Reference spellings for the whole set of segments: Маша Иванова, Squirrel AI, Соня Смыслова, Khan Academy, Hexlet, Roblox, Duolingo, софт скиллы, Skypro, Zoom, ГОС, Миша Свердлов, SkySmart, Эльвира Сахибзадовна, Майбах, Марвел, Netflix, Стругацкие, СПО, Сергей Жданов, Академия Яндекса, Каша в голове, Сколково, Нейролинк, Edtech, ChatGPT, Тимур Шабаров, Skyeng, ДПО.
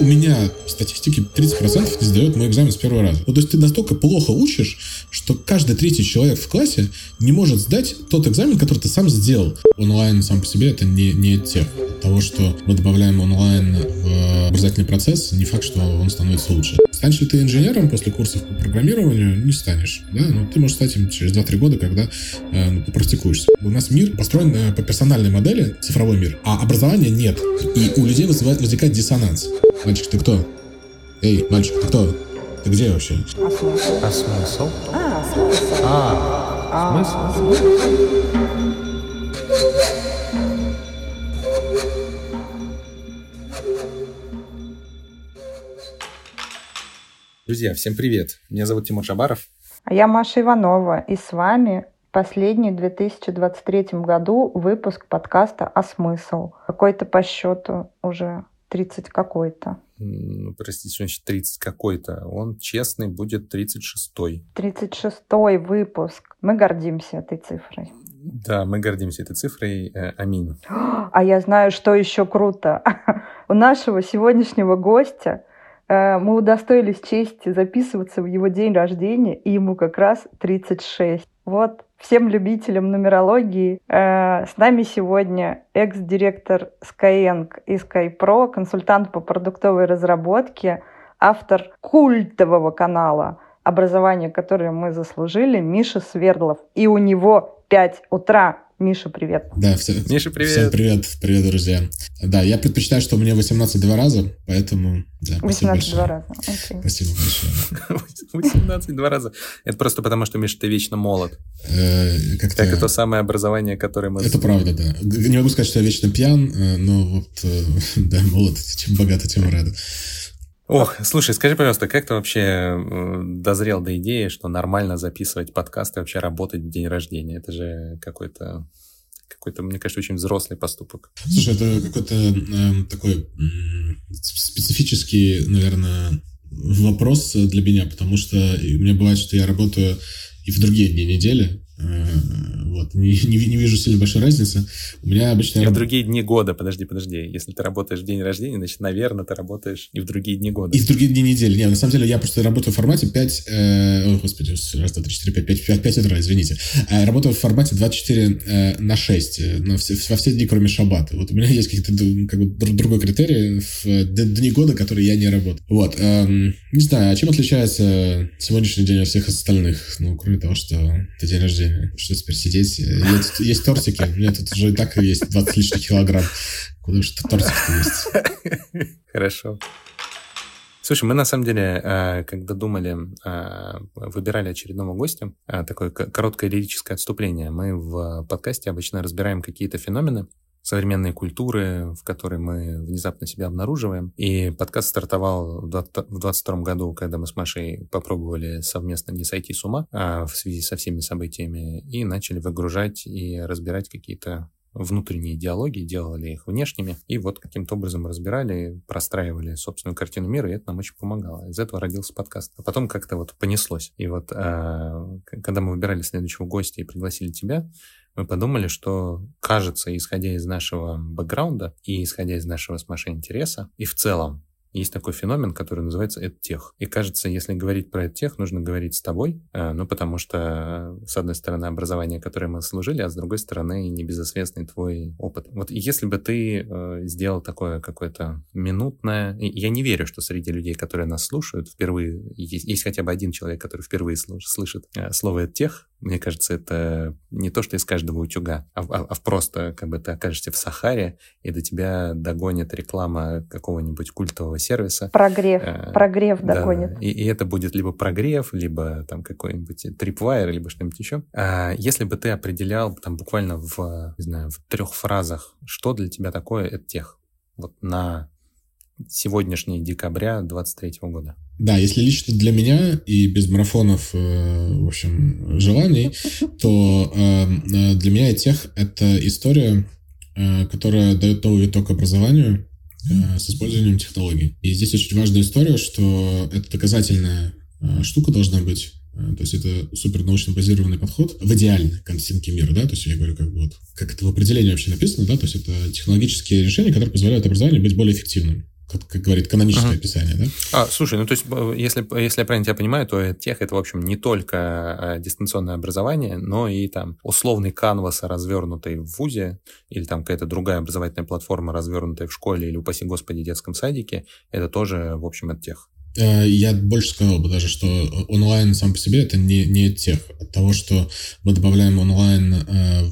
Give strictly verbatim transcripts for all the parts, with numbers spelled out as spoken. У меня в статистике тридцать процентов не сдает мой экзамен с первого раза. Ну, то есть ты настолько плохо учишь, что каждый третий человек в классе не может сдать тот экзамен, который ты сам сделал. Онлайн сам по себе это не, не тех. Того, что мы добавляем онлайн в образовательный процесс, не факт, что он становится лучше. Станешь ли ты инженером после курсов по программированию? Не станешь. Да? Но ты можешь стать им через два-три года, когда э, практикуешься. У нас мир построен э, по персональной модели, цифровой мир, а образования нет. И у людей вызывает, возникает диссонанс. Мальчик, ты кто? Эй, мальчик, ты кто? Ты где вообще? А смысл? А, смысл. А, смысл? Друзья, всем привет! Меня зовут Тимур Шабаров. А я Маша Иванова, и с вами последний в две тысячи двадцать третьем году выпуск подкаста «А смысл?». Какой-то по счету уже тридцать какой-то. Простите, он еще тридцать какой-то. Он честный будет тридцать шестой. тридцать шестой выпуск. Мы гордимся этой цифрой. Да, мы гордимся этой цифрой. Аминь. А я знаю, что еще круто. У нашего сегодняшнего гостя мы удостоились чести записываться в его день рождения, и ему как раз тридцать шесть. Вот, всем любителям нумерологии. Э, с нами сегодня экс-директор Skyeng и Skypro, консультант по продуктовой разработке, автор культового канала образования, которое мы заслужили, Миша Свердлов. И у него пять утра. Миша, привет. Да, все, Миша, привет. Всем привет. Привет, друзья. Да, я предпочитаю, что у меня восемнадцать два раза, поэтому... Да, восемнадцать два раза. Окей. Спасибо большое. восемнадцать два раза. Это просто потому, что, Миша, ты вечно молод. Как это то самое образование, которое мы... Это правда, да. Не могу сказать, что я вечно пьян, но вот, да, молод. Чем богато, тем рада. Ох, слушай, скажи, пожалуйста, как ты вообще дозрел до идеи, что нормально записывать подкасты, вообще работать в день рождения? Это же какой-то, какой-то, мне кажется, очень взрослый поступок. Слушай, это какой-то э, такой э, специфический, наверное, вопрос для меня, потому что у меня бывает, что я работаю и в другие дни недели. Вот. Не, не, не вижу сильно большой разницы. У меня обычно... И в другие дни года, подожди, подожди. Если ты работаешь в день рождения, значит, наверное, ты работаешь и в другие дни года. И в другие дни недели. Не, на самом деле, я просто работаю в формате пять... Э, ой, господи, раз, два, три, четыре, пять, пять, пять, пять утра, извините. Я работаю в формате двадцать четыре э, на шесть, на все, во все дни, кроме шаббата. Вот у меня есть какие-то, как бы, другой критерий в дни года, которые я не работаю. Вот. Э, не знаю, а чем отличается сегодняшний день от всех остальных? Ну, кроме того, что это день рождения. Что теперь сидеть? Есть, есть тортики. У меня тут уже и так есть двадцать лишних килограмм. Куда же тортики-то есть? Хорошо. Слушай, мы на самом деле, когда думали, выбирали очередного гостя, такое короткое лирическое отступление. Мы в подкасте обычно разбираем какие-то феномены современной культуры, в которой мы внезапно себя обнаруживаем. И подкаст стартовал в двадцать втором году, когда мы с Машей попробовали совместно не сойти с ума а в связи со всеми событиями, и начали выгружать и разбирать какие-то внутренние диалоги, делали их внешними, и вот каким-то образом разбирали, простраивали собственную картину мира, и это нам очень помогало. Из этого родился подкаст. А потом как-то вот понеслось. И вот когда мы выбирали следующего гостя и пригласили тебя, мы подумали, что, кажется, исходя из нашего бэкграунда и исходя из нашего с Машей интереса, и в целом есть такой феномен, который называется «Edtech». И, кажется, если говорить про «Edtech», нужно говорить с тобой, ну, потому что, с одной стороны, образование, которое мы служили, а с другой стороны, небезызвестный твой опыт. Вот если бы ты сделал такое какое-то минутное... Я не верю, что среди людей, которые нас слушают, впервые... Есть, есть хотя бы один человек, который впервые слуш, слышит слово «Edtech». Мне кажется, это не то, что из каждого утюга, а, а, а просто как бы ты окажешься в Сахаре, и до тебя догонит реклама какого-нибудь культового сервиса. Прогрев, а, прогрев да, догонит. И, и это будет либо прогрев, либо там какой-нибудь Tripwire, либо что-нибудь еще. А если бы ты определял там буквально в, не знаю, в трех фразах, что для тебя такое Edtech вот на сегодняшний декабря двадцать третьего года? Да, если лично для меня и без марафонов, в общем, желаний, то для меня Edtech — это история, которая дает новый виток образованию с использованием технологий. И здесь очень важная история, что это доказательная штука должна быть, То есть это супер научно базированный подход в идеальной картинке мира, да, то есть я говорю, как бы вот, как это в определении вообще написано, да, то есть это технологические решения, которые позволяют образованию быть более эффективным. Как, как говорит каноническое ага. описание, да? А, слушай, ну то есть, если, если я правильно тебя понимаю, то EdTech это, в общем, не только дистанционное образование, но и там условный канвас, развернутый в вузе, или там какая-то другая образовательная платформа, развернутая в школе, или, упаси господи, детском садике, это тоже, в общем, EdTech. Я больше сказал бы даже, что онлайн сам по себе это не, не тех. От того, что мы добавляем онлайн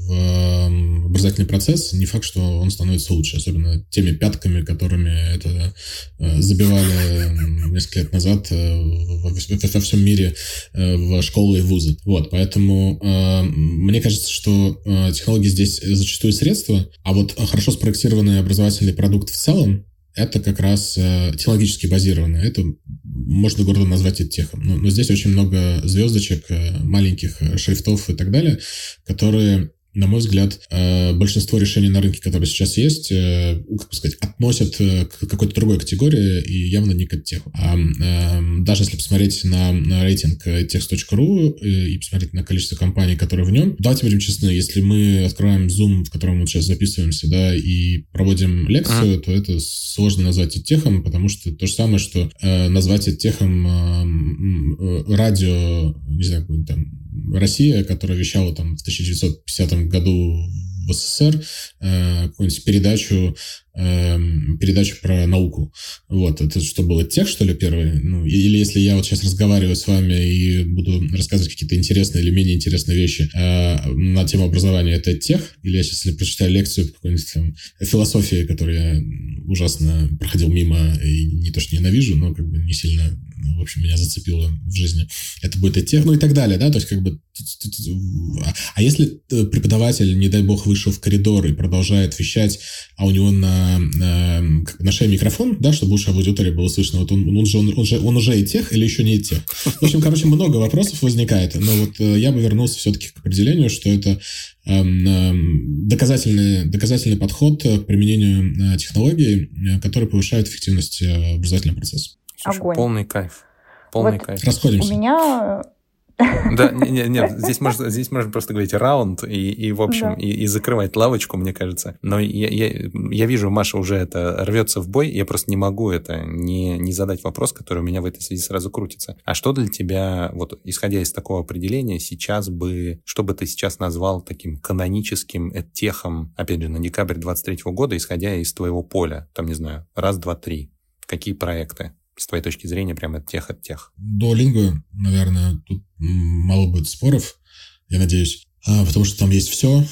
в образовательный процесс, не факт, что он становится лучше. Особенно теми пятками, которыми это забивали несколько лет назад во всем мире в школы и вузы. Вот, поэтому мне кажется, что технологии здесь зачастую средства, а вот хорошо спроектированный образовательный продукт в целом, это как раз технологически базированное. Это можно гордо назвать эдтехом. Но, но здесь очень много звездочек, маленьких шрифтов и так далее, которые, на мой взгляд, большинство решений на рынке, которые сейчас есть, как бы сказать, относят к какой-то другой категории и явно не к эдтеху. А, даже если посмотреть на, на рейтинг edtechs точка ru и посмотреть на количество компаний, которые в нем, давайте будем честны, если мы открываем Zoom, в котором мы сейчас записываемся, да, и проводим лекцию, а. то это сложно назвать эдтехом, потому что то же самое, что назвать эдтехом радио, не знаю, какой-нибудь там Россия, которая вещала там в тысяча девятьсот пятидесятом году в эс эс эс эр э, какую-нибудь передачу, э, передачу про науку. Вот. Это что было, эдтех, что ли, первый? Ну, или если я вот сейчас разговариваю с вами и буду рассказывать какие-то интересные или менее интересные вещи э, на тему образования, это эдтех? Или я сейчас, если прочитаю лекцию по какой-нибудь там философии, которую я ужасно проходил мимо и не то что ненавижу, но как бы не сильно, в общем, меня зацепило в жизни. Это будет эдтех, ну и так далее, да? То есть как бы... А если преподаватель, не дай бог, вышел в коридор и продолжает вещать, а у него на, на, на шее микрофон, да, чтобы лучше аудитории было слышно. Вот он, он, же, он, он, же, он уже эдтех или еще не эдтех? В общем, короче, много вопросов возникает. Но вот я бы вернулся все-таки к определению, что это доказательный, доказательный подход к применению технологий, который повышает эффективность образовательного процесса. Слушай, полный кайф. Полный вот кайф. Расходимся. У меня... Да, нет, нет, здесь можно, здесь можно просто говорить раунд и, и в общем, да. и, и закрывать лавочку, мне кажется. Но я, я, я вижу, Маша уже это рвется в бой, я просто не могу это не, не задать вопрос, который у меня в этой связи сразу крутится. А что для тебя, вот исходя из такого определения, сейчас бы, что бы ты сейчас назвал таким каноническим эдтехом, опять же, на декабрь двадцать третьего года, исходя из твоего поля, там, не знаю, раз, два, три, какие проекты? С твоей точки зрения, прям эдтех, эдтех. Duolingo, наверное, тут мало будет споров, я надеюсь. Потому что там есть все,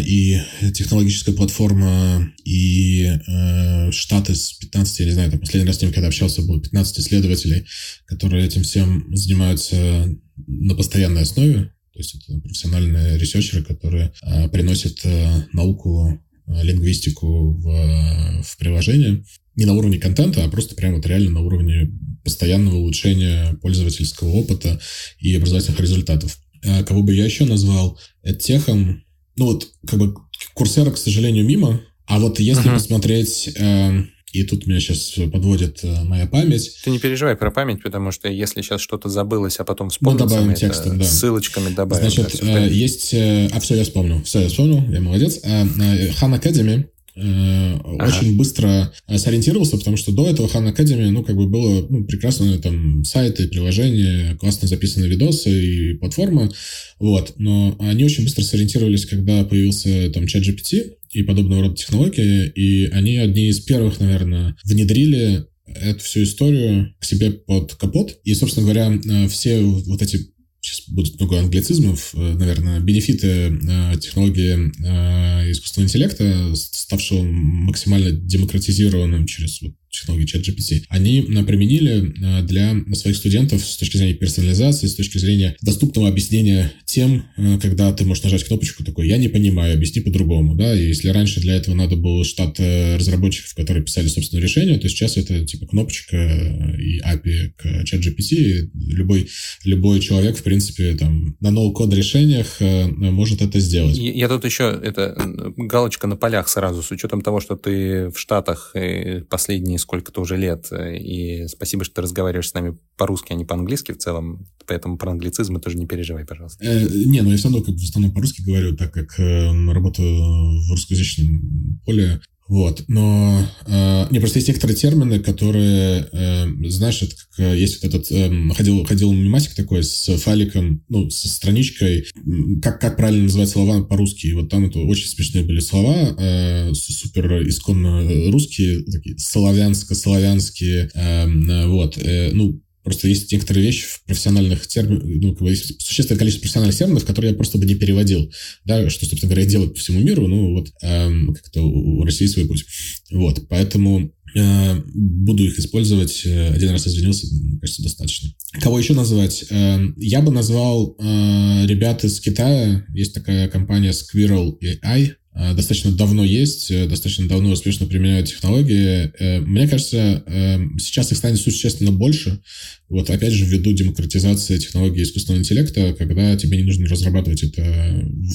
и технологическая платформа, и штаты с пятнадцати, я не знаю, там последний раз с ним, когда общался, было пятнадцать исследователей, которые этим всем занимаются на постоянной основе. То есть это профессиональные ресерчеры, которые приносят науку, лингвистику в, в приложение. Не на уровне контента, а просто прямо вот реально на уровне постоянного улучшения пользовательского опыта и образовательных результатов. А кого бы я еще назвал эдтехом? Ну вот, как бы, Coursera, к сожалению, мимо. А вот если uh-huh. посмотреть... Э, и тут меня сейчас подводит моя память. Ты не переживай про память, потому что если сейчас что-то забылось, а потом вспомнится, мы добавим текстом, да. Ссылочками добавим. Значит, да, есть... А, все, я вспомнил. Все, я вспомнил. Я молодец. Khan Academy очень ага. быстро сориентировался, потому что до этого Khan Academy, ну, как бы было, ну, прекрасные там сайты, приложения, классно записаны видосы и платформа, вот, но они очень быстро сориентировались, когда появился там ChatGPT и подобного рода технологии, и они одни из первых, наверное, внедрили эту всю историю к себе под капот, и, собственно говоря, все вот эти, сейчас будет много англицизмов, наверное, бенефиты технологии искусственного интеллекта, ставшего максимально демократизированным через технологии ChatGPT, они применили для своих студентов с точки зрения персонализации, с точки зрения доступного объяснения тем, когда ты можешь нажать кнопочку такой «я не понимаю, объясни по-другому». Да? И если раньше для этого надо было штат разработчиков, которые писали собственное решение, то сейчас это типа кнопочка и эй пи ай к ChatGPT. Любой, любой человек, в принципе, там, на ноу-код решениях может это сделать. Я, я тут еще это галочка на полях сразу, с учетом того, что ты в Штатах последние сколько-то уже лет, и спасибо, что ты разговариваешь с нами по-русски, а не по-английски в целом, поэтому про англицизм тоже не переживай, пожалуйста. Э, не, ну я все равно как в основном по-русски говорю, так как э, работаю в русскоязычном поле. Вот, но э, не, просто есть некоторые термины, которые, э, знаешь, это как, есть вот этот, э, ходил, ходил мемасик такой с файликом, ну, со страничкой, как, как правильно называть слова по-русски, и вот там это очень смешные были слова, э, супер исконно русские, такие славянско-славянские, э, вот, э, ну, просто есть некоторые вещи в профессиональных терминах, ну, есть существенное количество профессиональных терминов, которые я просто бы не переводил, да, что, собственно говоря, делают по всему миру, ну, вот, эм, как-то у России свой путь. Вот, поэтому э, буду их использовать. Один раз извинился, мне кажется, достаточно. Кого еще назвать? Э, я бы назвал э, ребят из Китая. Есть такая компания Squirrel эй ай. Достаточно давно есть, достаточно давно успешно применяют технологии. Мне кажется, сейчас их станет существенно больше. Вот опять же, ввиду демократизации технологий искусственного интеллекта, когда тебе не нужно разрабатывать это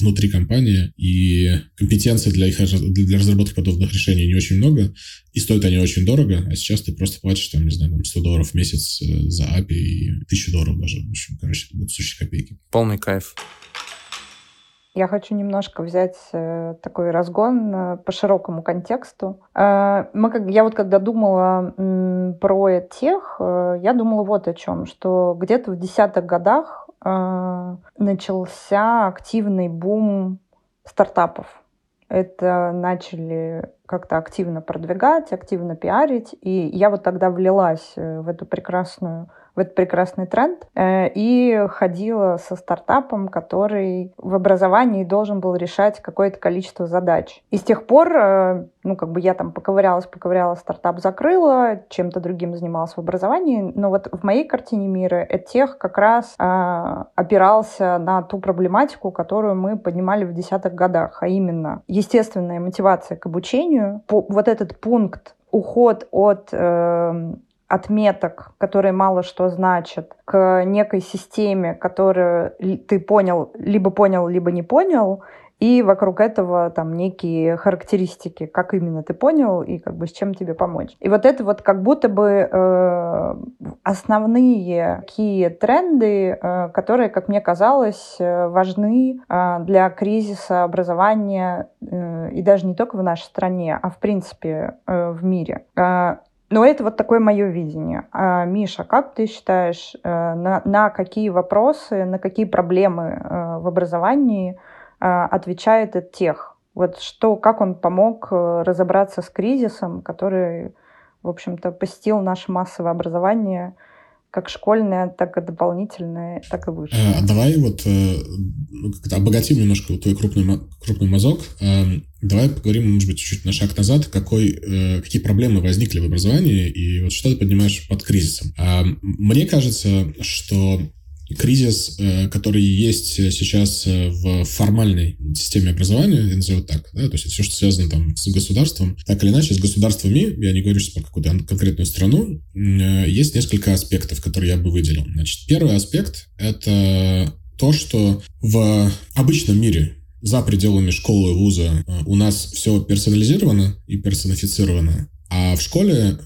внутри компании, и компетенции для их для разработки подобных решений не очень много, и стоят они очень дорого, а сейчас ты просто платишь, там, не знаю, там сто долларов в месяц за эй пи ай и тысячу долларов даже. В общем, короче, это будут сущие копейки. Полный кайф. Я хочу немножко взять такой разгон по широкому контексту. Мы, я вот когда думала про Эдтех, я думала вот о чем, что где-то в десятых годах начался активный бум стартапов. Это начали как-то активно продвигать, активно пиарить, и я вот тогда влилась в эту прекрасную в этот прекрасный тренд, и ходила со стартапом, который в образовании должен был решать какое-то количество задач. И с тех пор, ну, как бы я там поковырялась, поковырялась, стартап закрыла, чем-то другим занималась в образовании, но вот в моей картине мира Эдтех как раз э, опирался на ту проблематику, которую мы поднимали в десятых годах, а именно естественная мотивация к обучению. По, вот этот пункт уход от... Э, отметок, которые мало что значат, к некой системе, которую ты понял, либо понял, либо не понял, и вокруг этого там некие характеристики, как именно ты понял и как бы с чем тебе помочь. И вот это вот как будто бы э, основные такие тренды, э, которые, как мне казалось, важны э, для кризиса образования, э, и даже не только в нашей стране, а в принципе э, в мире. Но это вот такое мое видение. Миша, как ты считаешь, на, на какие вопросы, на какие проблемы в образовании отвечает Эдтех? Вот что, как он помог разобраться с кризисом, который, в общем-то, посетил наше массовое образование, как школьное, так и дополнительное, так и высшее? А, давай вот как-то обогатим немножко твой крупный, крупный мазок. Давай поговорим, может быть, чуть-чуть на шаг назад, какой, э, какие проблемы возникли в образовании и вот что ты поднимаешь под кризисом. А, мне кажется, что кризис, э, который есть сейчас в формальной системе образования, я назову так, да, то есть это все, что связано там с государством, так или иначе, с государствами, я не говорю сейчас про какую-то конкретную страну, э, есть несколько аспектов, которые я бы выделил. Значит, первый аспект — это то, что в обычном мире, за пределами школы, вуза, у нас все персонализировано и персонифицировано, а в школе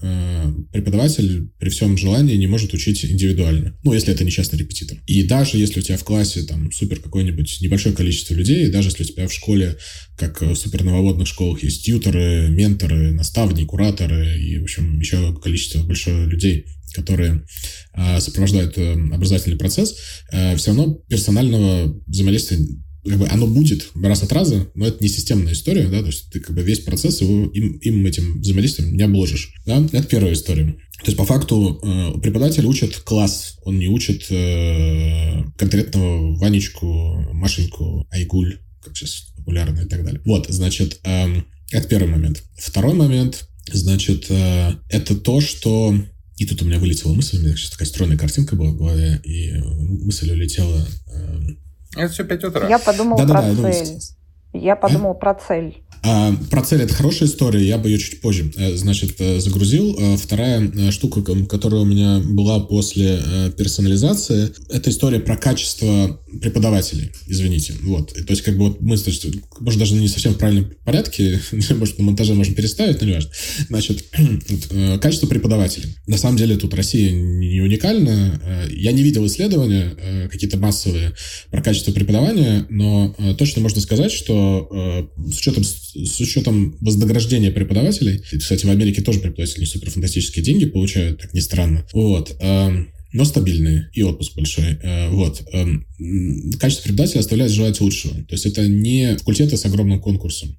преподаватель при всем желании не может учить индивидуально. Ну, если это не частный репетитор. И даже если у тебя в классе там супер какое-нибудь небольшое количество людей, даже если у тебя в школе, как в супер нововодных школах, есть тьюторы, менторы, наставники, кураторы и, в общем, еще количество большое людей, которые сопровождают образовательный процесс, все равно персонального взаимодействия как бы оно будет раз от раза, но это не системная история, да, то есть ты как бы весь процесс его им, им этим взаимодействием не обложишь, да, это первая история. То есть по факту э, преподаватель учит класс, он не учит э, конкретного Ванечку, Машеньку, Айгуль, как сейчас популярно и так далее. Вот, значит, э, это первый момент. Второй момент, значит, э, это то, что... И тут у меня вылетела мысль, у меня сейчас такая стройная картинка была в голове, и мысль улетела... Э, Это все пять утра. Я подумал да, про да, да, цель. Я, я подумал а? про цель. А, про цель – это хорошая история, я бы ее чуть позже, значит, загрузил. Вторая штука, которая у меня была после персонализации, это история про качество преподавателей, извините. Вот. То есть, как бы вот мысль, что, может, даже не совсем в правильном порядке, может, на монтаже можно переставить, но не важно. Значит, качество преподавателей. На самом деле тут Россия не уникальна. Я не видел исследования какие-то массовые про качество преподавания, но точно можно сказать, что с учетом, с учетом вознаграждения преподавателей, кстати, в Америке тоже преподаватели суперфантастические деньги получают, как ни странно, вот, но стабильные, и отпуск большой. Вот. Качество преподавателя оставляет желать лучшего. То есть это не факультеты с огромным конкурсом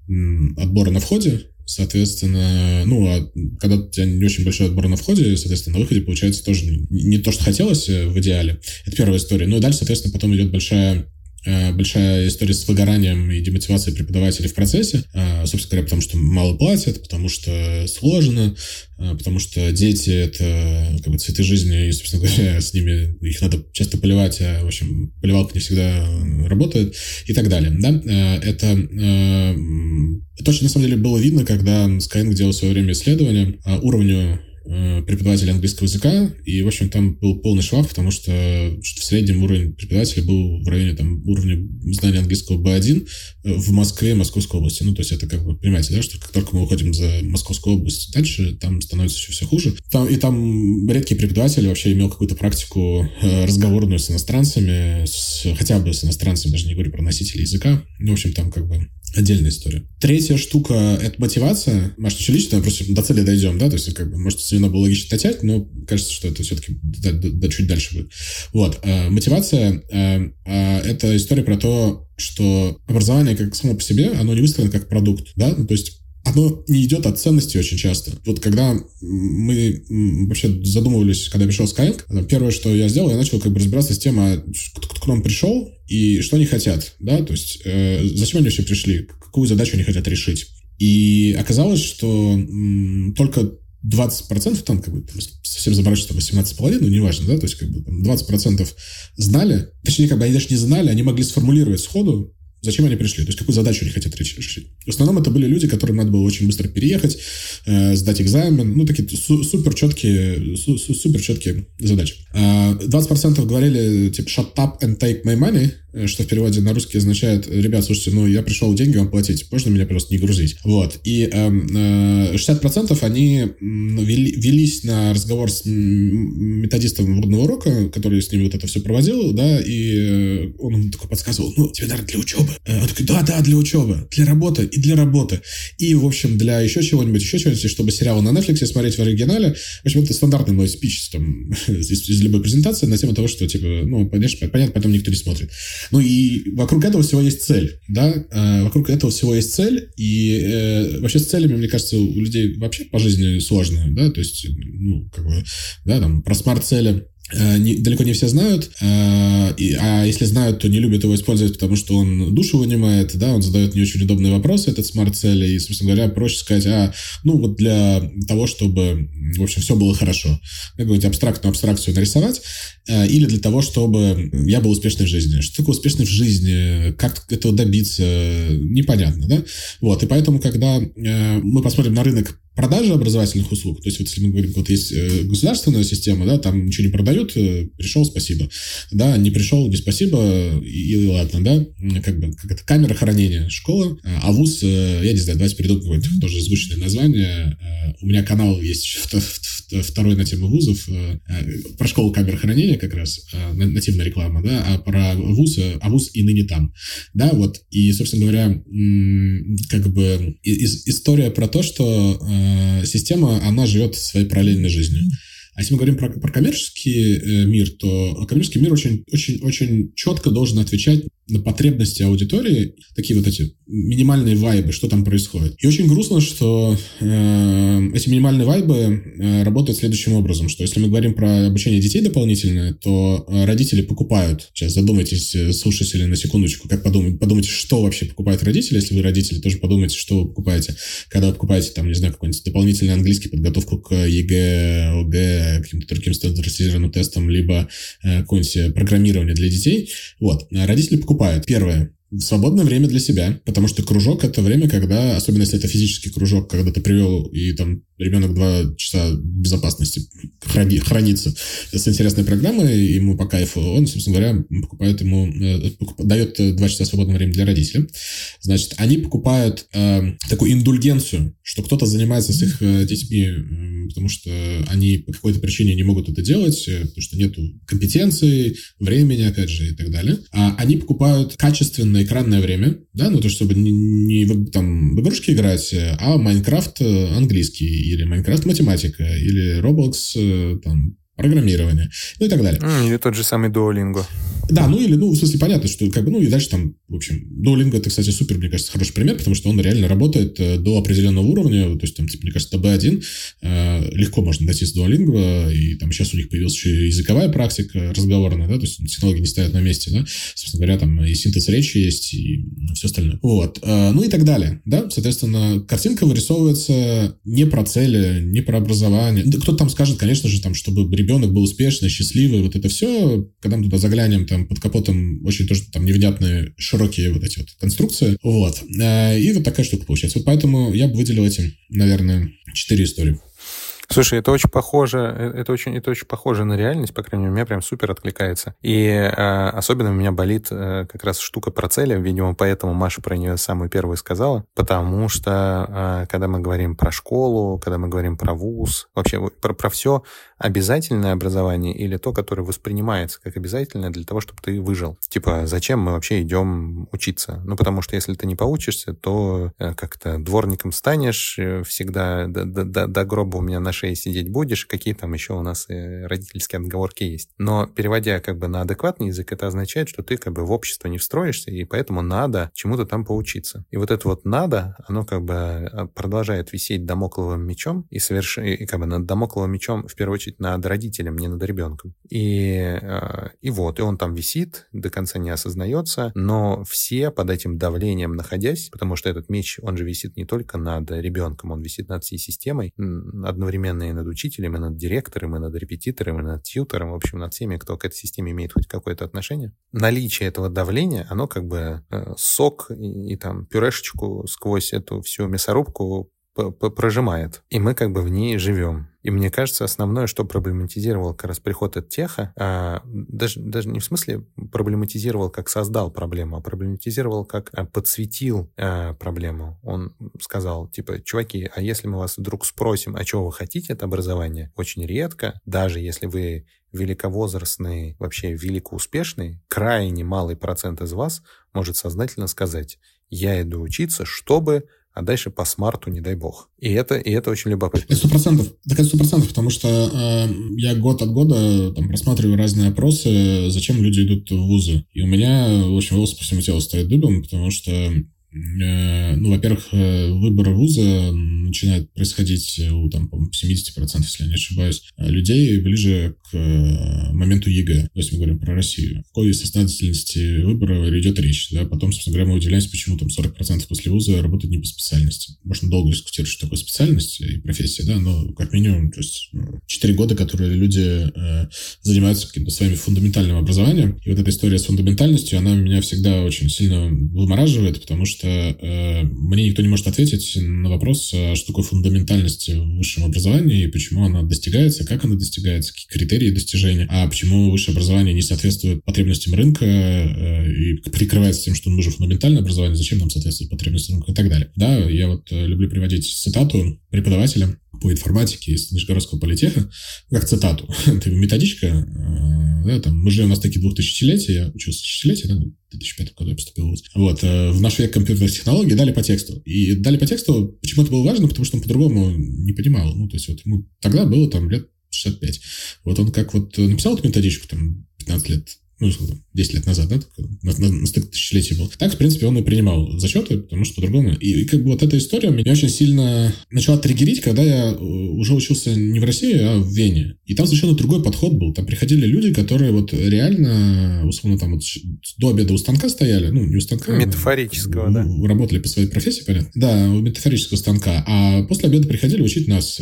отбора на входе, соответственно, ну, а когда у тебя не очень большой отбор на входе, соответственно, на выходе получается тоже не то, что хотелось в идеале. Это первая история. Ну и дальше, соответственно, потом идет большая... Большая история с выгоранием и демотивацией преподавателей в процессе. Собственно говоря, потому что мало платят, потому что сложно, потому что дети — это как бы цветы жизни, и, собственно говоря, с ними их надо часто поливать, а, в общем, поливалка не всегда работает и так далее. Да? Это точно, на самом деле, было видно, когда Skyeng делал в свое время исследование уровню преподавателя английского языка, и, в общем, там был полный швах, потому что в среднем уровень преподавателя был в районе там уровня знания английского би один в Москве, Московской области. Ну, то есть это, как вы понимаете, да, что как только мы уходим за Московскую область дальше, там становится еще все хуже. Там, и там редкий преподаватель вообще имел какую-то практику разговорную с иностранцами, с, хотя бы с иностранцами, даже не говорю про носителей языка. Ну, в общем, там как бы отдельная история. Третья штука — это мотивация. Маш, еще лично, просто до цели дойдем, да, то есть, как бы, может, с нее надо было логично натянуть, но кажется, что это все-таки да, да, да, чуть дальше будет. Вот. А, мотивация а, — а, это история про то, что образование как само по себе, оно не выстроено как продукт, да, ну, то есть оно не идет от ценности очень часто. Вот когда мы вообще задумывались, когда я пришел в Skyeng, первое, что я сделал, я начал как бы разбираться с тем, а кто к нам пришел и что они хотят, да, то есть э, зачем они вообще пришли, какую задачу они хотят решить. И оказалось, что м, только двадцать процентов, там как бы совсем заборачивается, восемнадцать и пять, ну, неважно, да, то есть как бы там двадцать процентов знали, точнее, как бы они даже не знали, они могли сформулировать сходу, зачем они пришли, то есть какую задачу они хотят решить. В основном это были люди, которым надо было очень быстро переехать, э, сдать экзамен, ну, такие су- супер четкие, су- супер четкие задачи. Э, двадцать процентов говорили, типа, shut up and take my money, что в переводе на русский означает, ребят, слушайте, ну, я пришел деньги вам платить, можно меня просто не грузить. Вот. И э, э, шестьдесят процентов они вели, велись на разговор с методистом водного урока, который с ними вот это все проводил, да, и он такой подсказывал, ну, тебе, наверное, для учебы. Он такой, да-да, для учебы, для работы и для работы. И, в общем, для еще чего-нибудь, еще чего-нибудь, чтобы сериалы на Netflix смотреть в оригинале. В общем, это стандартный мой спич там, из, из любой презентации на тему того, что, типа, ну, конечно, понятно, потом никто не смотрит. Ну, и вокруг этого всего есть цель, да? А, вокруг этого всего есть цель, и э, вообще с целями, мне кажется, у людей вообще по жизни сложно, да? То есть, ну, как бы, да, там, про смарт-цели Не, далеко не все знают, а, и, а если знают, то не любят его использовать, потому что он душу вынимает, да, он задает не очень удобные вопросы, этот смарт-цель, и, собственно говоря, проще сказать, а, ну, вот для того, чтобы, в общем, все было хорошо. Как говорить, абстрактную абстракцию нарисовать, а, или для того, чтобы я был успешный в жизни. Что такое успешный в жизни? Как этого добиться? Непонятно, да? Вот, и поэтому, когда а, мы посмотрим на рынок продажи образовательных услуг, то есть вот если мы говорим, вот есть государственная система, да, там ничего не продают, пришел, спасибо, да, не пришел, не спасибо, и, и ладно, да, как бы, как это, камера хранения, школа, а вуз, я не знаю, давайте перейдем к какому-то тоже звучное название, у меня канал есть еще второй на тему вузов, про школу камер хранения как раз, нативная реклама, да, а про вуз, а вуз и ныне там, да, вот, и, собственно говоря, как бы история про то, что система, она живет своей параллельной жизнью. А если мы говорим про, про коммерческий мир, то коммерческий мир очень, очень, очень четко должен отвечать на потребности аудитории, такие вот эти минимальные вайбы, что там происходит. И очень грустно, что э, эти минимальные вайбы э, работают следующим образом, что если мы говорим про обучение детей дополнительное, то э, родители покупают, сейчас задумайтесь, слушатели, на секундочку, как подумать, подумайте, что вообще покупают родители, если вы родители, тоже подумайте, что вы покупаете, когда вы покупаете, там, не знаю, какой-нибудь дополнительный английский, подготовку к ЕГЭ, ОГЭ, каким-то другим стандартизированным тестам, либо э, какое-нибудь программирование для детей. Вот, родители покупают. Первое. Свободное время для себя, потому что кружок — это время, когда, особенно если это физический кружок, когда ты привел и там ребенок два часа безопасности храни, хранится с интересной программой, ему по кайфу, он, собственно говоря, покупает ему, дает два часа свободного времени для родителя. Значит, они покупают э, такую индульгенцию, что кто-то занимается с их э, детьми, э, потому что они по какой-то причине не могут это делать, э, потому что нету компетенции, времени, опять же, и так далее. А они покупают качественное экранное время, да, ну, то, чтобы не, не в, там, в игрушки играть, а Майнкрафт английский, или Майнкрафт математика, или Roblox там, программирование, ну и так далее. Или тот же самый Duolingo. Да, ну или, ну, в смысле, понятно, что как бы, ну и дальше там, в общем, Duolingo, это, кстати, супер, мне кажется, хороший пример, потому что он реально работает до определенного уровня, то есть там, типа, мне кажется, тэ бэ один э, легко можно дойти с Duolingo, и там сейчас у них появилась еще языковая практика разговорная, да, то есть технологии не стоят на месте, да, собственно говоря, там и синтез речи есть, и все остальное. Вот, э, ну и так далее, да, соответственно, картинка вырисовывается не про цели, не про образование, да, кто-то там скажет, конечно же, там, чтобы ребенок был успешный, счастливый, вот это все, когда мы туда заглянем, там, под капотом очень тоже там невнятные, широкие вот эти вот конструкции, вот. И вот такая штука получается. Вот поэтому я бы выделил эти, наверное, четыре истории. Слушай, это очень похоже, это очень, это очень похоже на реальность, по крайней мере, у меня прям супер откликается. И э, особенно у меня болит э, как раз штука про цели, видимо, поэтому Маша про нее самую первую сказала, потому что э, когда мы говорим про школу, когда мы говорим про вуз, вообще про, про все обязательное образование или то, которое воспринимается как обязательное для того, чтобы ты выжил. Типа, зачем мы вообще идем учиться? Ну, потому что если ты не поучишься, то э, как-то дворником станешь, всегда до, до, до гроба у меня наш и сидеть будешь, какие там еще у нас родительские отговорки есть. Но переводя как бы на адекватный язык, это означает, что ты как бы в общество не встроишься, и поэтому надо чему-то там поучиться. И вот это вот «надо», оно как бы продолжает висеть дамокловым мечом, и, соверш... и как бы над дамокловым мечом, в первую очередь, над родителем, не над ребенком. И, и вот, и он там висит, до конца не осознается, но все под этим давлением находясь, потому что этот меч, он же висит не только над ребенком, он висит над всей системой, одновременно и над учителем, и над директором, и над репетитором, и над тьютором, в общем, над всеми, кто к этой системе имеет хоть какое-то отношение. Наличие этого давления, оно как бы сок и, и там пюрешечку сквозь эту всю мясорубку прожимает. И мы как бы в ней живем. И мне кажется, основное, что проблематизировал как раз приход Эдтеха, а, даже, даже не в смысле проблематизировал, как создал проблему, а проблематизировал, как а, подсветил а, проблему. Он сказал, типа, чуваки, а если мы вас вдруг спросим, а чего вы хотите от образования? Очень редко, даже если вы великовозрастные, вообще великоуспешные, крайне малый процент из вас может сознательно сказать, я иду учиться, чтобы... а дальше по смарту, не дай бог. И это, и это очень любопытно. Сто процентов. Так это сто процентов, потому что э, я год от года там, рассматриваю разные опросы, зачем люди идут в вузы. И у меня, в общем, волосы по всему телу стоят дыбом, потому что, э, ну, во-первых, выбор вуза начинает происходить у, там, по-моему, семьдесят процентов, если я не ошибаюсь, людей ближе к моменту ЕГЭ. То есть мы говорим про Россию. В какой состоятельности выбора идет речь. Да? Потом, собственно говоря, мы удивляемся, почему там сорок процентов после вуза работают не по специальности. Можно долго дискутировать, что такое специальность и профессия, да, но как минимум, то есть четыре года, которые люди э, занимаются каким-то своим фундаментальным образованием. И вот эта история с фундаментальностью, она меня всегда очень сильно вымораживает, потому что э, мне никто не может ответить на вопрос, что такое фундаментальность в высшем образовании, и почему она достигается, как она достигается, какие критерии достижения, а почему высшее образование не соответствует потребностям рынка и прикрывается тем, что нужно фундаментальное образование, зачем нам соответствовать потребностям рынка и так далее. Да, я вот люблю приводить цитату преподавателя по информатике из Нижегородского политеха, как цитату, это методичка, да, там, мы живем на стыке двух тысячелетий, я учился тысячелетия, да, в две тысячи пятом году я поступил в вуз. Вот, в наш век компьютерных технологий дали по тексту. И дали по тексту, почему это было важно, потому что он по-другому не понимал. Ну, то есть, вот, ему тогда было, там, лет шестьдесят пять. Вот он как вот написал эту методичку, там, пятнадцать лет, ну, десять лет назад, да, на, на, на стык тысячелетий был. Так, в принципе, он и принимал зачеты, потому что по-другому. И, и как бы вот эта история меня очень сильно начала триггерить, когда я уже учился не в России, а в Вене. И там совершенно другой подход был. Там приходили люди, которые вот реально, условно, там вот до обеда у станка стояли, ну, не у станка. Метафорического, да. Работали по своей профессии, понятно. Да, у метафорического станка. А после обеда приходили учить нас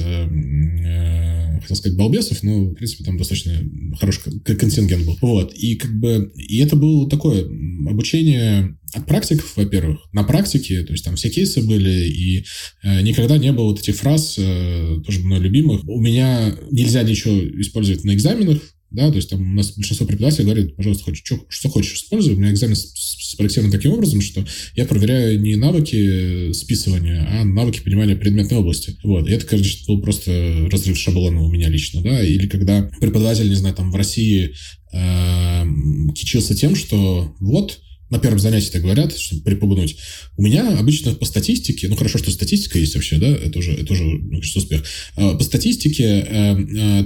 хотел сказать, балбесов, но, в принципе, там достаточно хороший контингент был. Вот. И как бы... И это было такое обучение от практиков, во-первых. На практике, то есть там все кейсы были, и э, никогда не было вот этих фраз, э, тоже мной любимых. У меня нельзя ничего использовать на экзаменах, да, то есть там у нас большинство преподавателей говорит, пожалуйста, хочешь, что, что хочешь используй. У меня экзамен спроектирован таким образом, что я проверяю не навыки списывания, а навыки понимания предметной области. Вот. И это, конечно, был просто разрыв шаблона у меня лично, да. Или когда преподаватель, не знаю, там в России э-м, кичился тем, что вот... На первом занятии так говорят, чтобы припугнуть. У меня обычно по статистике... Ну, хорошо, что статистика есть вообще, да? Это уже, это уже мне кажется, успех. По статистике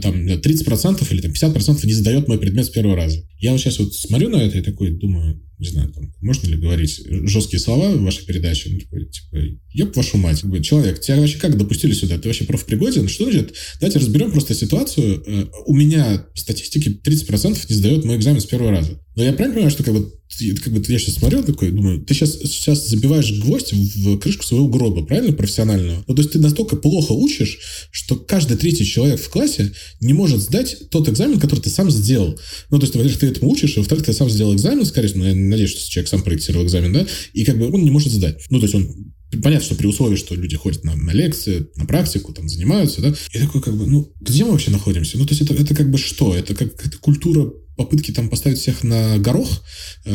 там тридцать процентов или там пятьдесят процентов не задает мой предмет с первого раза. Я вот сейчас вот смотрю на это и такой думаю... Не знаю, там, можно ли говорить жесткие слова в вашей передаче? Ну, такой, типа, еб вашу мать. Человек, тебя вообще как допустили сюда? Ты вообще профпригоден? Что значит? Давайте разберем просто ситуацию. У меня в статистике тридцать процентов не сдает мой экзамен с первого раза. Но я правильно понимаю, что как бы, как бы я сейчас смотрел такой, думаю, ты сейчас, сейчас забиваешь гвоздь в крышку своего гроба, правильно, профессионального? Ну, то есть ты настолько плохо учишь, что каждый третий человек в классе не может сдать тот экзамен, который ты сам сделал. Ну, то есть, во-первых, ты этому учишь, а во-вторых, ты сам сделал экзамен, скорее всего, наверное, надеюсь, что человек сам проектировал экзамен, да, и как бы он не может сдать. Ну, то есть он... Понятно, что при условии, что люди ходят на, на лекции, на практику, там, занимаются, да. И такой как бы, ну, где мы вообще находимся? Ну, то есть это, это как бы что? Это как это культура попытки там поставить всех на горох,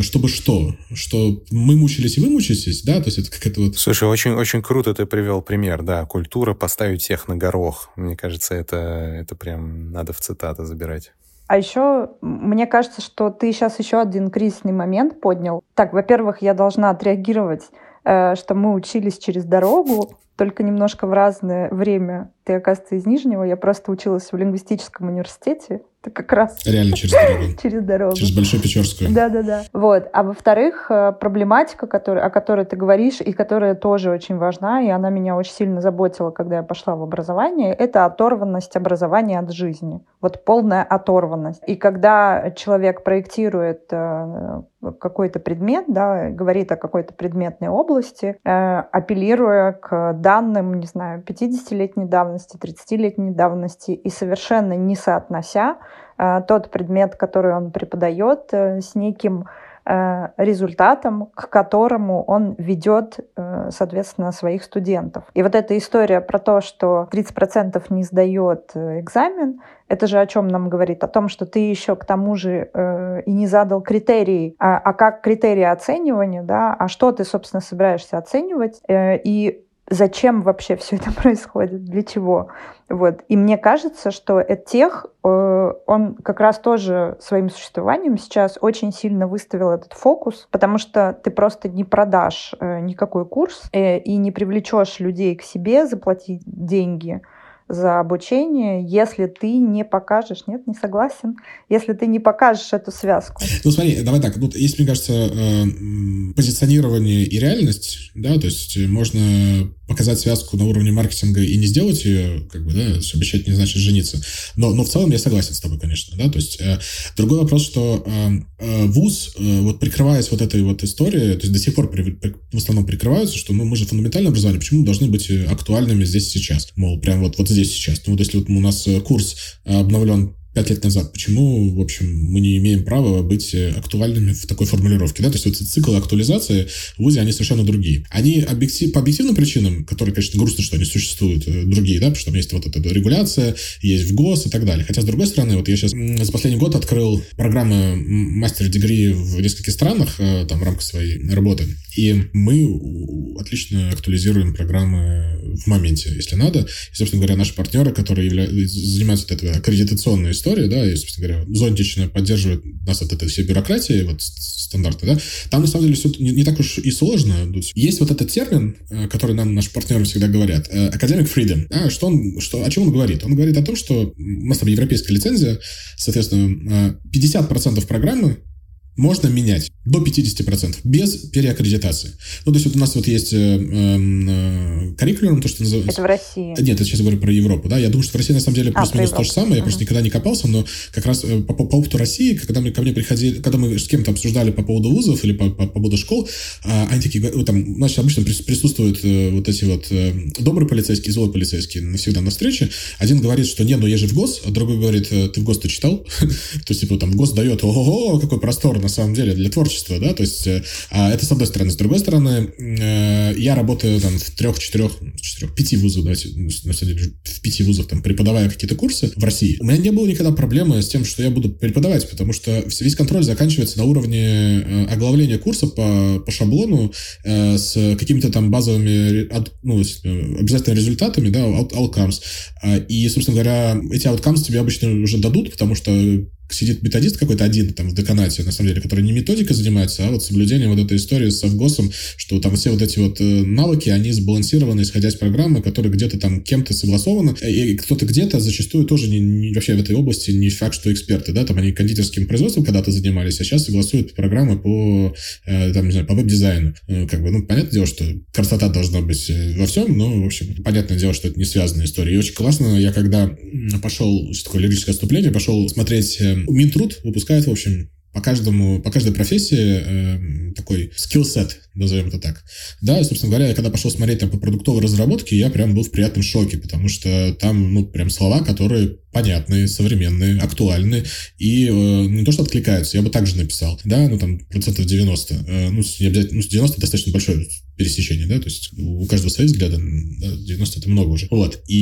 чтобы что? Что мы мучились и вы мучитесь, да? То есть это как это вот... Слушай, очень, очень круто ты привел пример, да. Культура поставить всех на горох. Мне кажется, это, это прям надо в цитаты забирать. А еще, мне кажется, что ты сейчас еще один кризисный момент поднял. Так, во-первых, я должна отреагировать, э, что мы учились через дорогу, только немножко в разное время. Ты, оказывается, из Нижнего. Я просто училась в лингвистическом университете. Это как раз... Реально через дорогу. Через дорогу. Через Большую Печорскую. Да-да-да. Вот. А во-вторых, проблематика, который, о которой ты говоришь, и которая тоже очень важна, и она меня очень сильно заботила, когда я пошла в образование, это оторванность образования от жизни. Вот полная оторванность. И когда человек проектирует какой-то предмет, да, говорит о какой-то предметной области, апеллируя к данным, не знаю, пятидесятилетней давности, тридцатилетней давности, и совершенно не соотнося э, тот предмет, который он преподает, э, с неким э, результатом, к которому он ведет, э, соответственно, своих студентов. И вот эта история про то, что тридцать процентов не сдает экзамен, это же о чем нам говорит? О том, что ты еще к тому же э, и не задал критерии. А, а как критерии оценивания, да? А что ты, собственно, собираешься оценивать? Э, и зачем вообще все это происходит? Для чего? Вот. И мне кажется, что Edtech, э, он как раз тоже своим существованием сейчас очень сильно выставил этот фокус, потому что ты просто не продашь э, никакой курс э, и не привлечешь людей к себе заплатить деньги за обучение, если ты не покажешь... Нет, не согласен. Если ты не покажешь эту связку. Ну, смотри, давай так. Тут есть, мне кажется, позиционирование и реальность, да, то есть можно показать связку на уровне маркетинга и не сделать ее, как бы, да, обещать не значит жениться. Но, но в целом я согласен с тобой, конечно, да, то есть э, другой вопрос, что э, э, вуз, э, вот прикрываясь вот этой вот историей, то есть до сих пор при, при, в основном прикрываются, что, ну, мы же фундаментальное образование, почему должны быть актуальными здесь сейчас? Мол, прям вот, вот здесь сейчас. Ну, вот если вот у нас курс обновлен пять лет назад. Почему, в общем, мы не имеем права быть актуальными в такой формулировке, да? То есть вот циклы актуализации в ВУЗе, они совершенно другие. Они объектив, по объективным причинам, которые, конечно, грустно, что они существуют, другие, да, потому что там есть вот эта регуляция, есть в ГОС и так далее. Хотя, с другой стороны, вот я сейчас за последний год открыл программы мастер-дегри в нескольких странах, там, в рамках своей работы, и мы отлично актуализируем программы в моменте, если надо. И, собственно говоря, наши партнеры, которые являются, занимаются вот этой аккредитационной историей, История, да, и, собственно говоря, зонтично поддерживает нас от этой всей бюрократии, вот стандарты, да, там, на самом деле, все не, не так уж и сложно. Есть вот этот термин, который нам наши партнеры всегда говорят, academic freedom, да, что он, что, о чем он говорит? Он говорит о том, что у нас там европейская лицензия, соответственно, пятьдесят процентов программы можно менять до пятьдесят процентов без переаккредитации. Ну, то есть вот у нас вот есть curriculum, то, что называется... Это в России. Нет, я сейчас говорю про Европу, да. Я думаю, что в России, на самом деле, плюс-минус а, то же самое. Я uh-huh. просто никогда не копался, но как раз по, по, по опыту России, когда мы ко мне приходили, когда мы с кем-то обсуждали по поводу вузов или по, по, по поводу школ, они такие, там, значит, обычно присутствуют вот эти вот добрые полицейские, злые полицейские навсегда на встрече. Один говорит, что не, ну я же в ГОС, а другой говорит, ты в ГОС-то читал? То есть, типа, там, ГОС дает, ого-го, какой простор, на самом деле, для творчества, да, то есть а, это с одной стороны. С другой стороны, э, я работаю там в трех-четырех, четырех, пяти вузов, давайте, на самом деле, в пяти вузов, там, преподавая какие-то курсы в России. У меня не было никогда проблемы с тем, что я буду преподавать, потому что весь контроль заканчивается на уровне оглавления курса по, по шаблону э, с какими-то там базовыми, ну, обязательно результатами, да, outcomes. И, собственно говоря, эти outcomes тебе обычно уже дадут, потому что сидит методист какой-то один там в деканате, на самом деле, который не методикой занимается, а вот соблюдением вот этой истории с совгосом, что там все вот эти вот навыки, они сбалансированы, исходя из программы, которые где-то там кем-то согласованы, и кто-то где-то зачастую тоже не, не, вообще в этой области не факт, что эксперты, да, там они кондитерским производством когда-то занимались, а сейчас согласуют программы по, там, не знаю, по веб-дизайну. Как бы, ну, понятное дело, что красота должна быть во всем, но, в общем, понятное дело, что это не связанная история. И очень классно, я когда пошел, что такое лирическое отступление, пошел смотреть... Минтруд выпускает, в общем, по каждому, по каждой профессии э, такой скиллсет, назовем это так. Да, и, собственно говоря, я когда пошел смотреть там по продуктовой разработке, я прям был в приятном шоке, потому что там, ну, прям слова, которые понятные, современные, актуальные, и э, не то, что откликаются, я бы также написал, да, ну, там, процентов девяносто, э, ну, не обязательно, ну, девяносто достаточно большое пересечение, да, то есть у каждого свои взгляды, да, девяносто это много уже, вот. И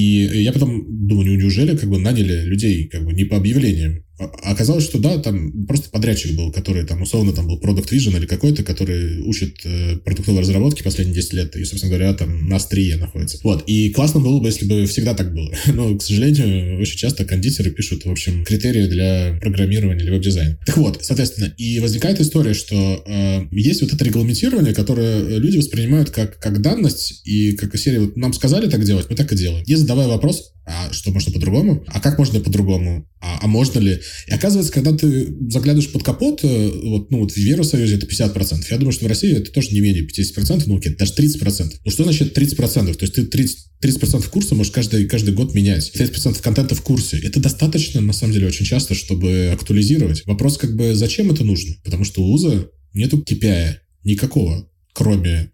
я потом думаю, неужели, как бы, наняли людей, как бы, не по объявлениям. Оказалось, что да, там просто подрядчик был, который там, условно, там был Product Vision или какой-то, который учит э, продуктовой разработки последние десять лет, и, собственно говоря, там на острие находится. Вот, и классно было бы, если бы всегда так было. Но, к сожалению, очень часто кондитеры пишут, в общем, критерии для программирования или веб-дизайна. Так вот, соответственно, и возникает история, что э, есть вот это регламентирование, которое люди воспринимают как, как данность, и как серия вот «нам сказали так делать, мы так и делаем». И задавая вопрос: а что можно по-другому? А как можно по-другому? А, а можно ли? И оказывается, когда ты заглядываешь под капот, вот, ну, вот в Евросоюзе это пятьдесят процентов. Я думаю, что в России это тоже не менее пятьдесят процентов, ну, окей, даже тридцать процентов. Ну, что значит тридцать процентов? То есть ты тридцать, тридцать процентов курса можешь каждый, каждый год менять. тридцать процентов контента в курсе. Это достаточно, на самом деле, очень часто, чтобы актуализировать. Вопрос, как бы, зачем это нужно? Потому что у вуза нету кей пи ай никакого, кроме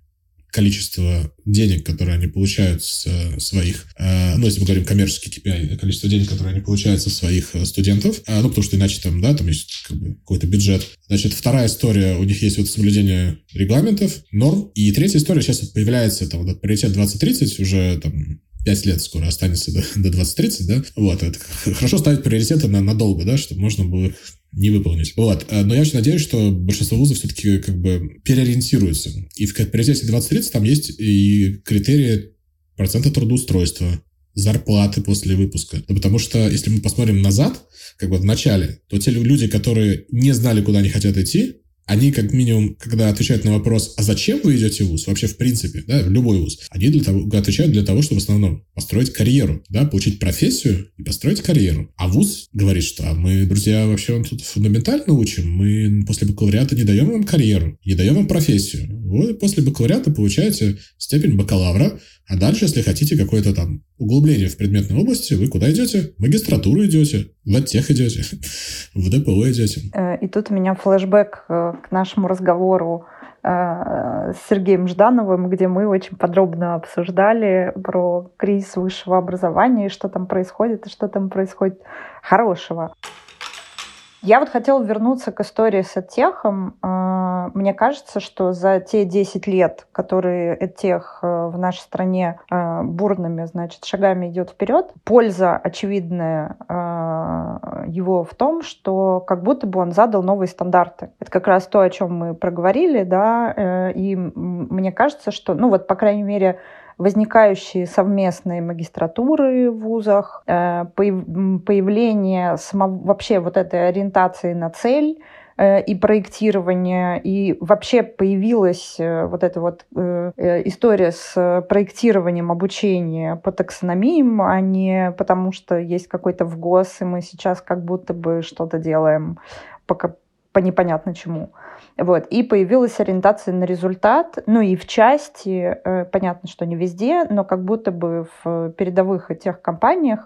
количество денег, которые они получают с своих, ну, если мы говорим коммерческий кей пи ай, количество денег, которые они получают со своих студентов, ну, потому что иначе там, да, там есть какой-то бюджет. Значит, вторая история, у них есть вот соблюдение регламентов, норм, и третья история, сейчас вот появляется там вот этот приоритет двадцать тридцать, уже там пять лет скоро останется до, до двадцать тридцать, да, вот, это хорошо ставить приоритеты на, надолго, да, чтобы можно было не выполнить. Вот. Но я очень надеюсь, что большинство вузов все-таки, как бы, переориентируются. И в приоритете двадцать тридцать там есть и критерии процента трудоустройства, зарплаты после выпуска. Да, потому что, если мы посмотрим назад, как бы в начале, то те люди, которые не знали, куда они хотят идти, они, как минимум, когда отвечают на вопрос, а зачем вы идете в вуз, вообще в принципе, да, в любой вуз, они для того, отвечают для того, чтобы в основном построить карьеру, да, получить профессию и построить карьеру. А вуз говорит, что а мы, друзья, вообще вам тут фундаментально учим, мы после бакалавриата не даем вам карьеру, не даем вам профессию. Вы после бакалавриата получаете степень бакалавра, а дальше, если хотите какое-то там углубление в предметной области, вы куда идете? В магистратуру идете, в Edtech идете, в ДПО идете. И тут у меня флешбэк к нашему разговору с Сергеем Ждановым, где мы очень подробно обсуждали про кризис высшего образования, и что там происходит, и что там происходит хорошего. Я вот хотела вернуться к истории с эдтехом. Мне кажется, что за те десять лет, которые эдтех в нашей стране бурными, значит, шагами идет вперед, польза очевидная его в том, что как будто бы он задал новые стандарты. Это как раз то, о чем мы проговорили, да, и мне кажется, что, ну вот, по крайней мере, возникающие совместные магистратуры в вузах, появление само, вообще вот этой ориентации на цель и проектирование, и вообще появилась вот эта вот история с проектированием обучения по таксономиям, а не потому что есть какой-то вгос, и мы сейчас как будто бы что-то делаем, пока по непонятно чему. Вот. И появилась ориентация на результат, ну и в части, понятно, что не везде, но как будто бы в передовых и тех компаниях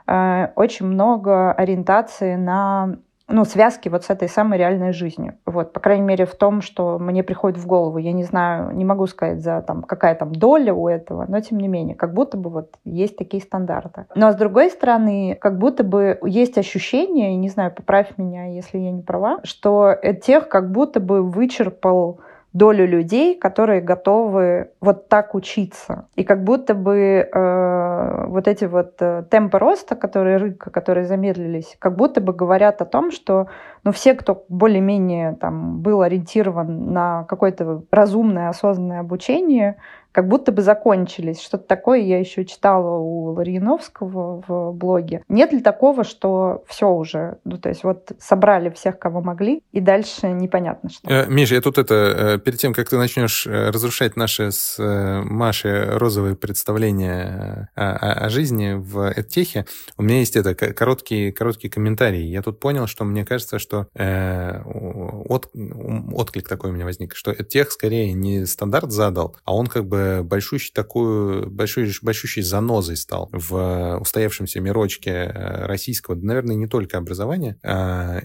очень много ориентации на ну, связки вот с этой самой реальной жизнью. Вот, по крайней мере, в том, что мне приходит в голову. Я не знаю, не могу сказать, за там, какая там доля у этого, но тем не менее, как будто бы вот есть такие стандарты. Но, с другой стороны, как будто бы есть ощущение, и не знаю, поправь меня, если я не права, что Edtech как будто бы вычерпал долю людей, которые готовы вот так учиться. И как будто бы э, вот эти вот э, темпы роста, которые рынка, которые замедлились, как будто бы говорят о том, что ну, все, кто более-менее там, был ориентирован на какое-то разумное, осознанное обучение, как будто бы закончились. Что-то такое я еще читала у Ларьяновского в блоге. Нет ли такого, что все уже, ну, то есть вот собрали всех, кого могли, и дальше непонятно что. Миша, я тут это, перед тем, как ты начнешь разрушать наши с Машей розовые представления о, о жизни в Edtech, у меня есть это, короткий, короткий комментарий. Я тут понял, что мне кажется, что э, от, отклик такой у меня возник, что Edtech скорее не стандарт задал, а он как бы большущий такую, большой, большущей занозой стал в устоявшемся мирочке российского, наверное, не только образования,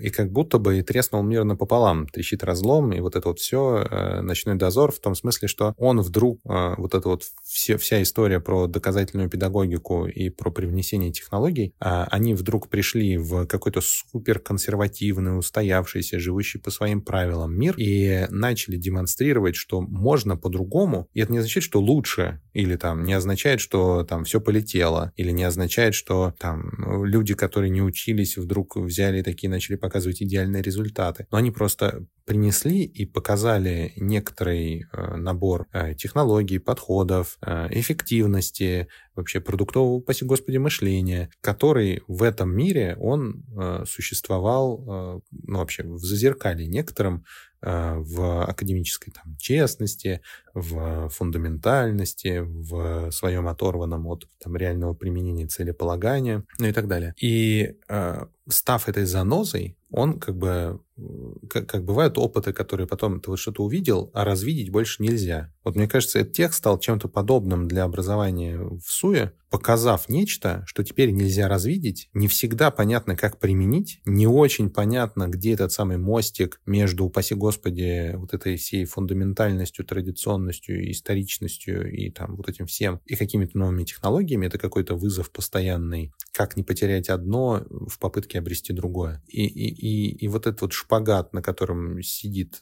и как будто бы и треснул мир напополам, трещит разлом, и вот это вот все, ночной дозор, в том смысле, что он вдруг, вот эта вот все, вся история про доказательную педагогику и про привнесение технологий, они вдруг пришли в какой-то суперконсервативный, устоявшийся, живущий по своим правилам мир, и начали демонстрировать, что можно по-другому, и это не означает, что лучше, или там не означает, что там все полетело, или не означает, что там люди, которые не учились, вдруг взяли такие, начали показывать идеальные результаты. Но они просто принесли и показали некоторый э, набор э, технологий, подходов, э, эффективности, вообще продуктового, упаси господи, мышления, который в этом мире, он э, существовал, э, ну вообще в зазеркалье некоторым, в академической там, честности, в фундаментальности, в своем оторванном от там, реального применения целеполагания, ну и так далее. И э, став этой занозой, он как бы, как, как бывают опыты, которые потом ты вот что-то увидел, а развидеть больше нельзя. Вот мне кажется, Edtech стал чем-то подобным для образования в СУЕ, показав нечто, что теперь нельзя развидеть, не всегда понятно, как применить, не очень понятно, где этот самый мостик между, упаси господи, вот этой всей фундаментальностью, традиционностью, историчностью и там вот этим всем, и какими-то новыми технологиями. Это какой-то вызов постоянный, как не потерять одно в попытке обрести другое. И, и, и, и вот этот вот шпагат, на котором сидит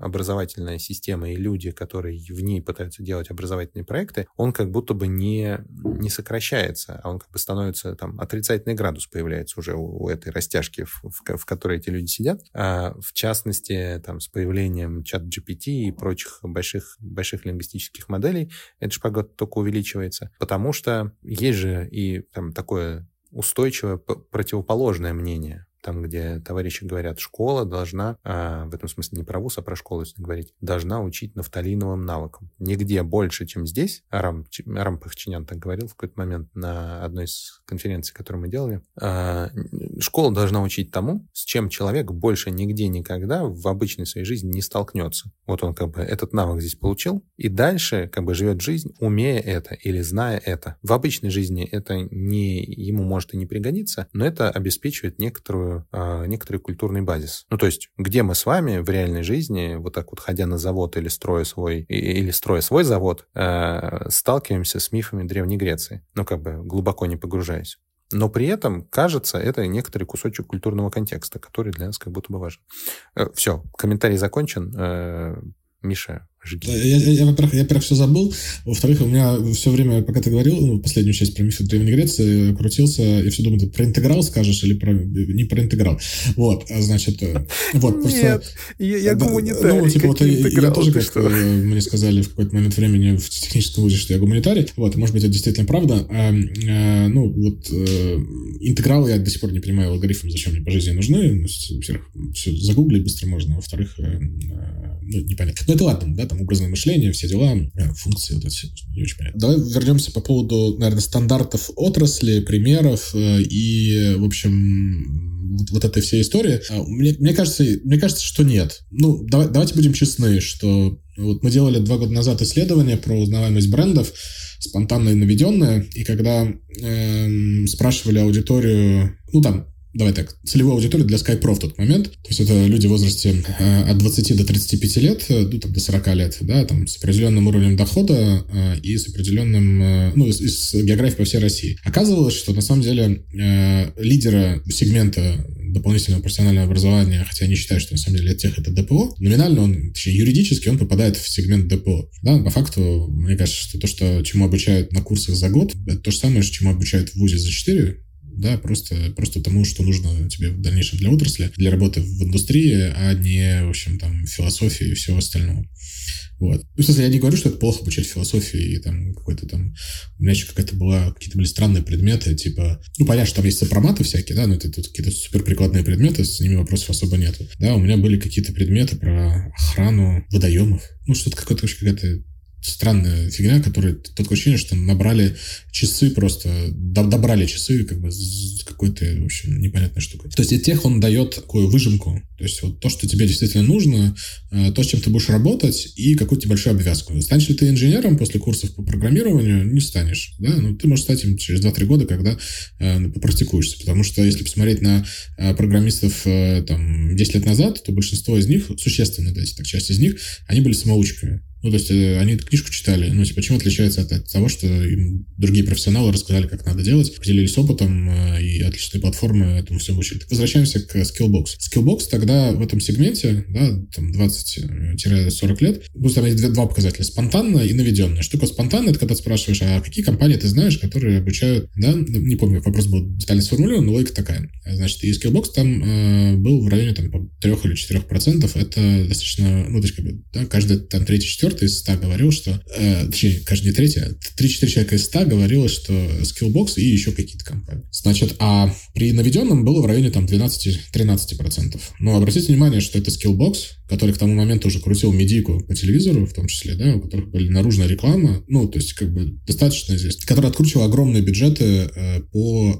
образовательная система и люди, которые в ней пытаются делать образовательные проекты, он как будто бы не, не сокращается, а он как бы становится, там, отрицательный градус появляется уже у, у этой растяжки, в, в, в которой эти люди сидят. А в частности, там, с появлением чат джи пи ти и прочих больших, больших лингвистических моделей этот шпагат только увеличивается, потому что есть же и там, такое устойчивое противоположное мнение, там, где товарищи говорят, школа должна, а, в этом смысле не про вуз, а про школу, если говорить, должна учить нафталиновым навыкам. Нигде больше, чем здесь, Арам, Арам Пахчинян так говорил в какой-то момент на одной из конференций, которую мы делали, а, школа должна учить тому, с чем человек больше нигде никогда в обычной своей жизни не столкнется. Вот он как бы этот навык здесь получил, и дальше как бы живет жизнь, умея это или зная это. В обычной жизни это не, ему может и не пригодиться, но это обеспечивает некоторую некоторый культурный базис. Ну, то есть, где мы с вами в реальной жизни, вот так вот, ходя на завод или строя свой, или строя свой завод, э, сталкиваемся с мифами Древней Греции, ну, как бы глубоко не погружаясь. Но при этом, кажется, это некоторый кусочек культурного контекста, который для нас как будто бы важен. Э, все, комментарий закончен. Э, Миша, жги. Я, я, я, во-первых, я, во-первых, все забыл. Во-вторых, у меня все время, пока ты говорил, ну, последнюю часть про мифы Древней Греции, крутился, и все думал, ты про интеграл скажешь или про... не про интеграл. Вот, значит... Вот, просто... Нет, я гуманитарий. Ну, типа, вот я тоже, как мне сказали в какой-то момент времени в техническом вузе, что я гуманитарий. Вот, может быть, это действительно правда. Ну, вот, интеграл я до сих пор не понимаю алгоритмом, зачем мне по жизни нужны. Во-первых, все загуглить быстро можно. Во-вторых, ну, непонятно. Ну, это ладно, да, там образное мышление, все дела, функции, вот это все не очень понятно. Давай вернемся по поводу, наверное, стандартов отрасли, примеров и, в общем, вот, вот этой всей истории. Мне, мне кажется, мне кажется, что нет. Ну, давай, давайте будем честны, что вот мы делали два года назад исследование про узнаваемость брендов, спонтанное и наведенное, и когда э, спрашивали аудиторию, ну, там, Давай так, целевую аудиторию для Skypro в тот момент. То есть это люди в возрасте от двадцати до тридцати пяти лет, ну, там, до сорока лет, да, там, с определенным уровнем дохода и с определенным, ну, из географии по всей России. Оказывалось, что на самом деле лидера сегмента дополнительного профессионального образования, хотя они считают, что на самом деле Edtech это ДПО, номинально он, точнее, юридически он попадает в сегмент ДПО. Да, по факту, мне кажется, что то, что, чему обучают на курсах за год, это то же самое, чему обучают в ВУЗе за четыре. Да, просто, просто тому, что нужно тебе в дальнейшем для отрасли, для работы в индустрии, а не, в общем, там, философии и всего остального. Вот. В смысле, я не говорю, что это плохо обучать философии и там какой-то там... У меня еще какая-то была... Какие-то были странные предметы, типа... Ну, понятно, что там есть сопроматы всякие, да, но это тут какие-то суперприкладные предметы, с ними вопросов особо нету. Да, у меня были какие-то предметы про охрану водоемов. Ну, что-то какое-то какая-то... странная фигня, которая... Такое ощущение, что набрали часы просто... Добрали часы как бы с какой-то, в общем, непонятной штукой. То есть Edtech, он дает такую выжимку. То есть вот то, что тебе действительно нужно, то, с чем ты будешь работать, и какую-то небольшую обвязку. Станешь ли ты инженером после курсов по программированию? Не станешь. Да? Ну, ты можешь стать им через два-три года, когда э, попрактикуешься. Потому что если посмотреть на программистов э, там, десять лет назад, то большинство из них, существенно, да, так, часть из них, они были самоучками. Ну, то есть, они книжку читали. Ну, типа, чем отличается от, от того, что им другие профессионалы рассказали, как надо делать, поделились опытом, и отличные платформы этому все учили. Так, возвращаемся к Skillbox. Skillbox тогда в этом сегменте, да, там двадцать-сорок лет, ну, там есть два показателя. Спонтанное и наведенное. Штука спонтанная, это когда ты спрашиваешь, а какие компании ты знаешь, которые обучают, да, не помню, вопрос был детально сформулирован, но логика такая. Значит, и Skillbox там э, был в районе, там, три или четыре процента. Это достаточно, ну, то есть, как бы, да, каждый, там, третий-четвертый из ста говорил, что... Э, точнее, каждый не третий, а три-четыре человека из ста говорило, что Skillbox и еще какие-то компании. Значит, а при наведенном было в районе там двенадцать-тринадцать процентов. Но обратите внимание, что это Skillbox, который к тому моменту уже крутил медийку по телевизору, в том числе, да, у которых была наружная реклама, ну, то есть, как бы, достаточно известна, который откручивал огромные бюджеты э, по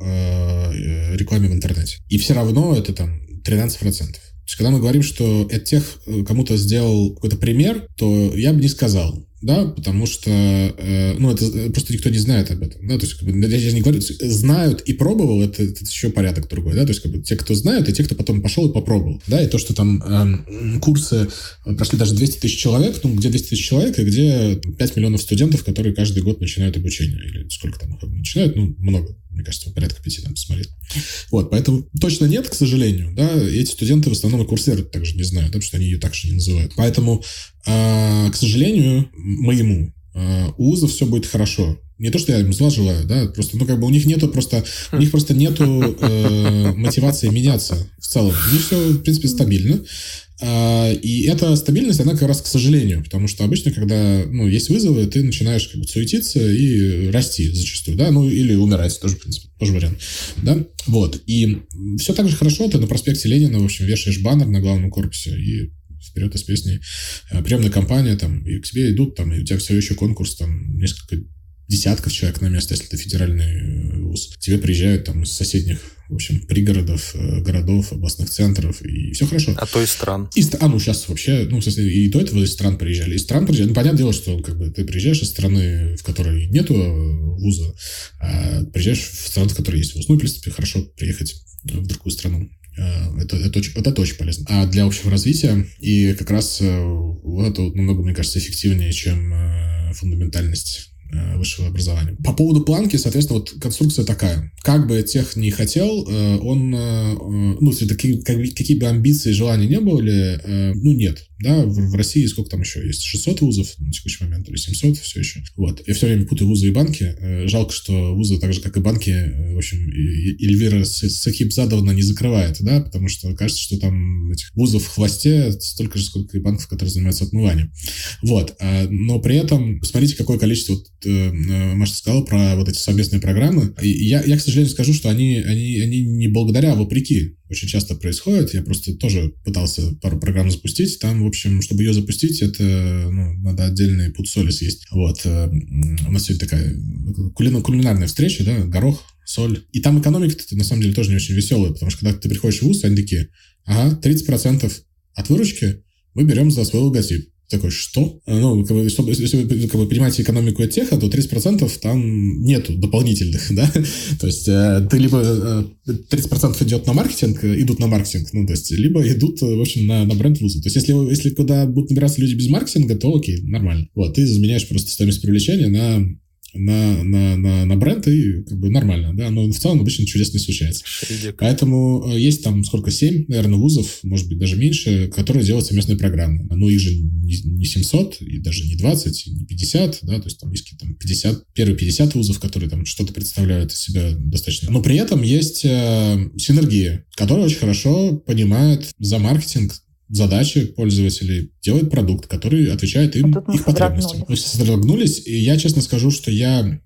э, рекламе в интернете. И все равно это там тринадцать процентов. То есть, когда мы говорим, что Edtech кому-то сделал какой-то пример, то я бы не сказал, да, потому что, э, ну, это просто никто не знает об этом, да, то есть, как бы, я, я не говорю, знают и пробовал, это, это еще порядок другой, да, то есть, как бы, те, кто знают, и те, кто потом пошел и попробовал, да, и то, что там э, курсы прошли даже двести тысяч человек, ну, где двести тысяч человек, и где пять миллионов студентов, которые каждый год начинают обучение, или сколько там их начинают, ну, много. Мне кажется, порядка пяти там посмотреть. Вот, поэтому точно нет, к сожалению, да, эти студенты в основном и Coursera также не знают, да, потому что они ее также не называют. Поэтому, э, к сожалению, моему, э, у вузов все будет хорошо. Не то, что я им зла желаю, да, просто, ну, как бы у них нету просто, у них просто нету э, мотивации меняться в целом. У них все, в принципе, стабильно. И эта стабильность, она как раз к сожалению, потому что обычно, когда, ну, есть вызовы, ты начинаешь как бы суетиться и расти зачастую, да, ну, или умирать, тоже, в принципе, тоже вариант, да, вот, и все так же хорошо, ты на проспекте Ленина, в общем, вешаешь баннер на главном корпусе и вперед из песни, приемная кампания, там, и к тебе идут, там, и у тебя все еще конкурс, там, несколько десятков человек на место, если ты федеральный вуз, к тебе приезжают, там, из соседних, в общем, пригородов, городов, областных центров, и все хорошо. А то и стран. И, а, ну, сейчас вообще, ну, в смысле, и до этого из стран приезжали. Из стран приезжали. Ну, понятное дело, что, как бы, ты приезжаешь из страны, в которой нету вуза, а приезжаешь в страну, в которой есть вуз. Ну, в принципе, хорошо приехать в другую страну. Это, это, очень, это очень полезно. А для общего развития, и как раз вот это намного, мне кажется, эффективнее, чем фундаментальность высшего образования. По поводу планки, соответственно, вот конструкция такая. Как бы Edtech не хотел, он, ну, такие, какие бы амбиции и желания не были, ну, нет. Да, в России сколько там еще есть? шестьсот вузов на текущий момент, или семьсот все еще. Вот. Я все время путаю вузы и банки. Жалко, что вузы, так же, как и банки, в общем, Эльвира Сахибзадовна не закрывает, да, потому что кажется, что там этих вузов в хвосте столько же, сколько и банков, которые занимаются отмыванием. Вот. Но при этом, смотрите, какое количество Маша сказала про вот эти совместные программы. И я, я, к сожалению, скажу, что они, они, они не благодаря, а вопреки очень часто происходят. Я просто тоже пытался пару программ запустить. Там, в общем, чтобы ее запустить, это ну, надо отдельный пуд соли съесть. Вот. У нас сегодня такая кулинарная встреча, да, горох, соль. И там экономика, на самом деле, тоже не очень веселая, потому что когда ты приходишь в вуз, они такие, ага, тридцать процентов от выручки мы берем за свой логотип. Такой, что? Ну, как бы, чтобы, если вы как бы, понимаете экономику Edtech, то тридцать процентов там нету дополнительных, да? То есть, ты либо тридцать процентов идет на маркетинг, идут на маркетинг, ну, то есть, либо идут, в общем, на, на бренд вуза. То есть, если, если куда будут набираться люди без маркетинга, то окей, нормально. Вот, ты заменяешь просто стоимость привлечения на... На, на, на, на бренд, и как бы нормально, да, но в целом обычно чудес не случается. Шедик. Поэтому есть там сколько, семь, наверное, вузов, может быть, даже меньше, которые делают совместные программы. Но их же не семьсот, и даже не двадцать, и не пятьдесят, да, то есть там есть какие-то пятьдесят, первые пятьдесят вузов, которые там что-то представляют из себя достаточно. Но при этом есть э, синергия, которая очень хорошо понимает за маркетинг, задачи пользователей, делают продукт, который отвечает им, а их потребностям. Мы содрогнулись, и я честно скажу, что я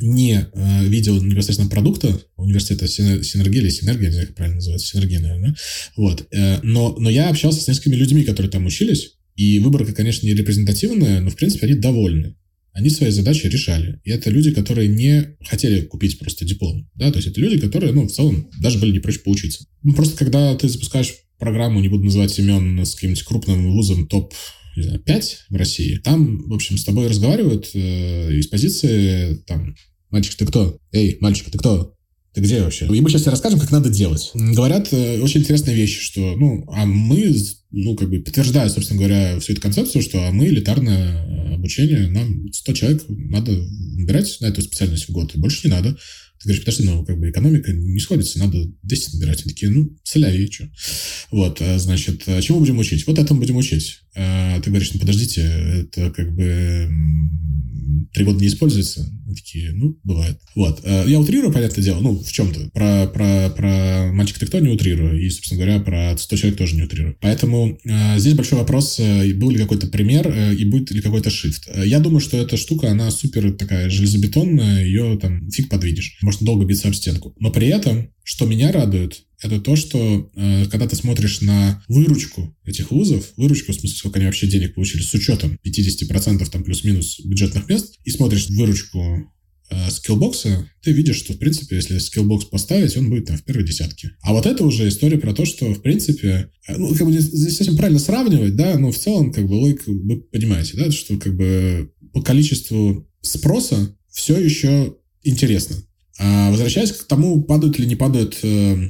не э, видел непосредственно продукта университета Синергия или Синергия, не знаю, как правильно называется, Синергия, наверное. Вот. Э, но, но я общался с несколькими людьми, которые там учились, и выборка, конечно, не репрезентативная, но, в принципе, они довольны. Они свои задачи решали. И это люди, которые не хотели купить просто диплом. Да? То есть это люди, которые, ну, в целом, даже были не прочь поучиться. Ну, просто когда ты запускаешь программу, не буду называть имен, с каким-нибудь крупным вузом топ пять в России. Там, в общем, с тобой разговаривают э, из позиции там «Мальчик, ты кто? Эй, мальчик, ты кто? Ты где вообще?» И мы сейчас тебе расскажем, как надо делать. Говорят э, очень интересные вещи, что, ну, а мы, ну, как бы подтверждая, собственно говоря, всю эту концепцию, что а мы элитарное обучение, нам сто человек надо набирать на эту специальность в год, и больше не надо. Ты говоришь, подожди, ну, как бы экономика не сходится, надо десять набирать. Они такие, ну, соляви, что? Вот, значит, чему будем учить? Вот этому будем учить. А ты говоришь, ну, подождите, это как бы три года не используется. Они такие, ну, бывает. Вот, я утрирую, понятное дело, ну, в чем-то. Про, про, про мальчик ты кто не утрирую, и, собственно говоря, про сто человек тоже не утрирую. Поэтому а, здесь большой вопрос, был ли какой-то пример, и будет ли какой-то шифт. Я думаю, что эта штука, она супер такая железобетонная, ее там фиг подвидишь. Можно долго биться об стенку. Но при этом, что меня радует, это то, что э, когда ты смотришь на выручку этих вузов, выручку, в смысле, сколько они вообще денег получили, с учетом пятьдесят процентов там плюс-минус бюджетных мест, и смотришь выручку э, Skillbox, ты видишь, что, в принципе, если Skillbox поставить, он будет там в первой десятке. А вот это уже история про то, что, в принципе, ну, как бы здесь совсем правильно сравнивать, да, но в целом, как бы, логику вы понимаете, да, что, как бы, по количеству спроса все еще интересно. А возвращаясь к тому, падают или не падают э,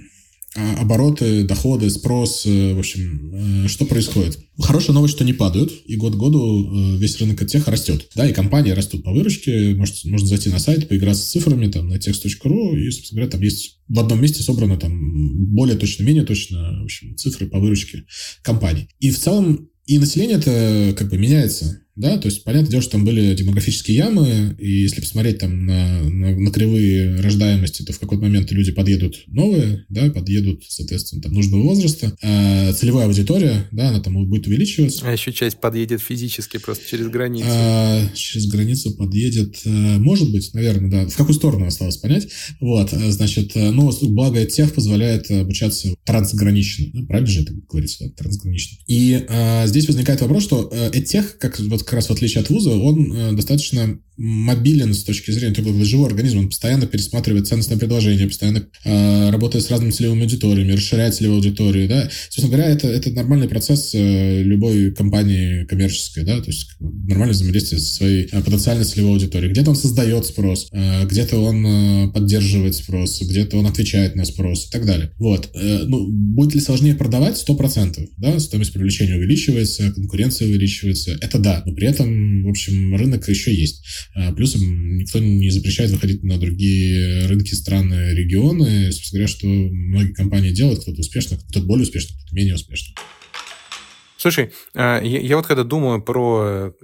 обороты, доходы, спрос, э, в общем, э, что происходит. Хорошая новость, что не падают, и год к году э, весь рынок Edtech растет. Да, и компании растут по выручке, может, можно зайти на сайт, поиграться с цифрами, там, на edtechs точка ру, и, собственно говоря, там есть в одном месте собрано, там, более точно, менее точно, в общем, цифры по выручке компаний. И в целом, и население-то, как бы, меняется. Да, то есть, понятное дело, что там были демографические ямы, и если посмотреть там на, на, на кривые рождаемости, то в какой-то момент люди подъедут новые, да, подъедут, соответственно, там, нужного возраста. А целевая аудитория, да, она там будет увеличиваться. А еще часть подъедет физически просто через границу. А, через границу подъедет, может быть, наверное, да. В какую сторону осталось понять. Вот, значит, но благо Edtech позволяет обучаться трансгранично. Да, правильно же это говорится, да, трансгранично. И а, здесь возникает вопрос, что Edtech, как вот как раз в отличие от вуза, он э, достаточно мобилен с точки зрения такого живого организма. Он постоянно пересматривает ценностное предложение, постоянно э, работает с разными целевыми аудиториями, расширяет целевую аудиторию. Да. Собственно говоря, это, это нормальный процесс э, любой компании коммерческой. Да, то есть нормальное взаимодействие со своей э, потенциальной целевой аудиторией. Где-то он создает спрос, э, где-то он э, поддерживает спрос, где-то он отвечает на спрос и так далее. Вот. Э, ну, будет ли сложнее продавать? сто процентов. Да? Стоимость привлечения увеличивается, конкуренция увеличивается. Это да. Но при этом, в общем, рынок еще есть. Плюсом никто не запрещает выходить на другие рынки, страны, регионы. Собственно говоря, что многие компании делают, кто-то успешно, кто-то более успешно, кто-то менее успешно. Слушай, я, я вот когда думаю про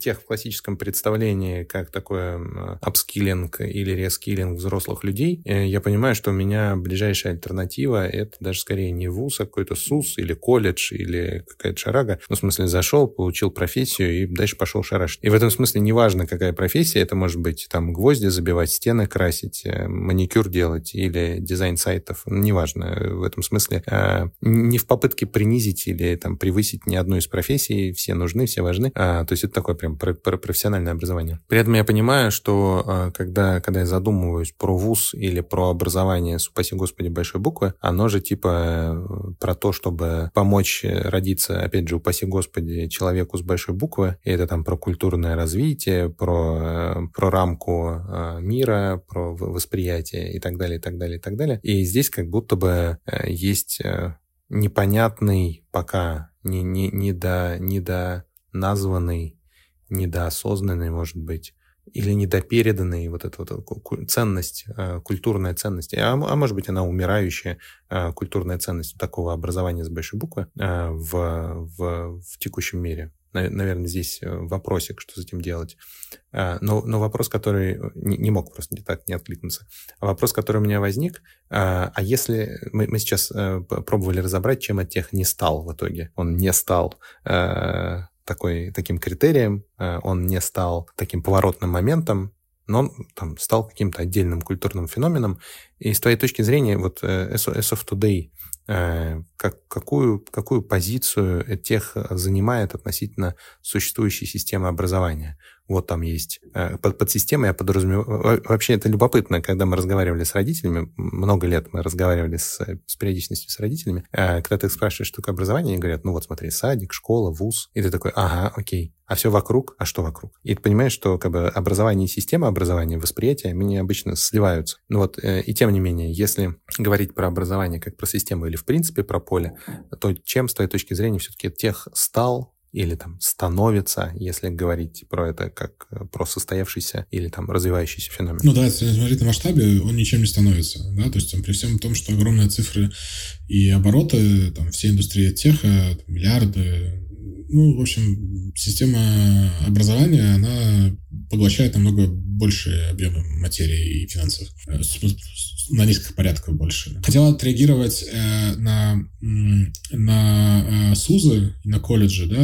тех в классическом представлении, как такое апскиллинг или рескиллинг взрослых людей, я понимаю, что у меня ближайшая альтернатива – это даже скорее не вуз, а какой-то СУС или колледж или какая-то шарага. Ну, в смысле, зашел, получил профессию и дальше пошел шарашить. И в этом смысле неважно, какая профессия, это может быть там гвозди забивать, стены красить, маникюр делать или дизайн сайтов, неважно. В этом смысле не в попытке принизить или там превысить ни одну из профессий, все нужны, все важны. А, то есть это такое прям про, про профессиональное образование. При этом я понимаю, что а, когда, когда я задумываюсь про вуз или про образование с, упаси господи, большой буквы, оно же типа про то, чтобы помочь родиться, опять же, упаси господи, человеку с большой буквы. И это там про культурное развитие, про, про рамку мира, про восприятие и так далее, и так далее, и так далее. И здесь как будто бы есть непонятный пока, не, не, не до, недоназванный, недоосознанный, может быть, или недопереданный вот эта вот ценность, культурная ценность, а, а может быть, она умирающая культурная ценность такого образования с большой буквы в, в, в текущем мире. Наверное, здесь вопросик, что с этим делать. Но, но вопрос, который... Не, не мог просто не так не откликнуться. Вопрос, который у меня возник, а если... Мы, мы сейчас пробовали разобрать, чем EdTech не стал в итоге. Он не стал такой, таким критерием, он не стал таким поворотным моментом, но он там стал каким-то отдельным культурным феноменом. И с твоей точки зрения, вот as of today, как, какую, какую позицию EdTech занимает относительно существующей системы образования? Вот там есть под, под системой, я подразумеваю... Вообще это любопытно, когда мы разговаривали с родителями, много лет мы разговаривали с, с периодичностью с родителями, когда ты их спрашиваешь, что такое образование, они говорят, ну вот смотри, садик, школа, вуз. И ты такой, ага, окей. А все вокруг? А что вокруг? И ты понимаешь, что как бы образование и система образования, восприятие, они обычно сливаются. Ну вот, и тем не менее, если говорить про образование как про систему или в принципе про поле, то чем, с твоей точки зрения, все-таки EdTech стал или там становится, если говорить про это как про состоявшийся или там развивающийся феномен? Ну да, если смотреть на масштабе, он ничем не становится. Да? То есть там, при всем том, что огромные цифры и обороты, там, всей индустрии EdTech, миллиарды. Ну, в общем, система образования, она поглощает намного большие объемы материи и финансов. На несколько порядков больше. Хотел отреагировать э, на, на э, СУЗы, на колледжи, да,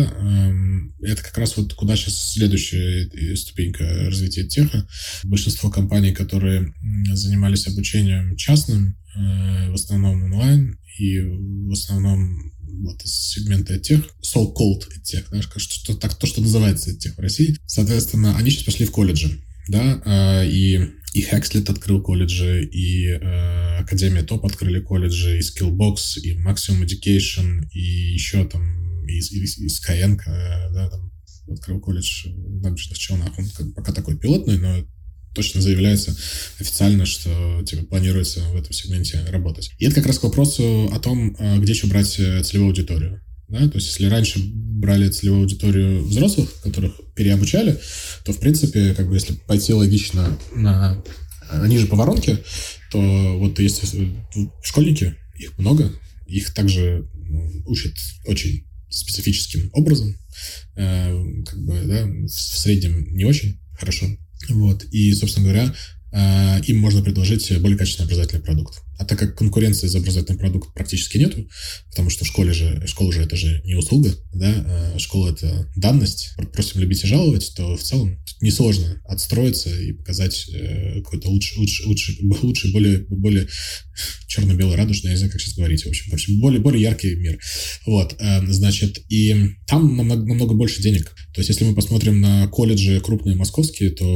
э, это как раз вот куда сейчас следующая ступенька развития теха. Большинство компаний, которые занимались обучением частным, э, в основном онлайн, и в основном вот из сегмента EdTech, so-called EdTech, да, что, так, то, что называется EdTech в России, соответственно, они сейчас пошли в колледжи, да, э, и И Хекслет открыл колледжи, и э, Академия Топ открыли колледжи, и Skillbox, и Maximum Education, и еще там, и, и, и Skyeng, э, да, там, открыл колледж в Дамбежных Челнах. Он пока такой пилотный, но точно заявляется официально, что типа планируется в этом сегменте работать. И это как раз к вопросу о том, где еще брать целевую аудиторию. Да? То есть, если раньше брали целевую аудиторию взрослых, которых переобучали, то, в принципе, как бы, если пойти логично на, ниже по воронке, то вот есть школьники, их много, их также учат очень специфическим образом, как бы, да, в среднем не очень хорошо. Вот. И, собственно говоря, им можно предложить более качественный образовательный продукт. А так как конкуренции за образовательный продукт практически нету, потому что в школе же, школа же это же не услуга, да, школа это данность, просим любить и жаловать, то в целом несложно отстроиться и показать какой-то лучше, лучше, лучше, лучше более, более черно-белый, радужный, я не знаю, как сейчас говорить, в общем, в общем более, более яркий мир. Вот, значит, и там намного, намного больше денег. То есть, если мы посмотрим на колледжи крупные московские, то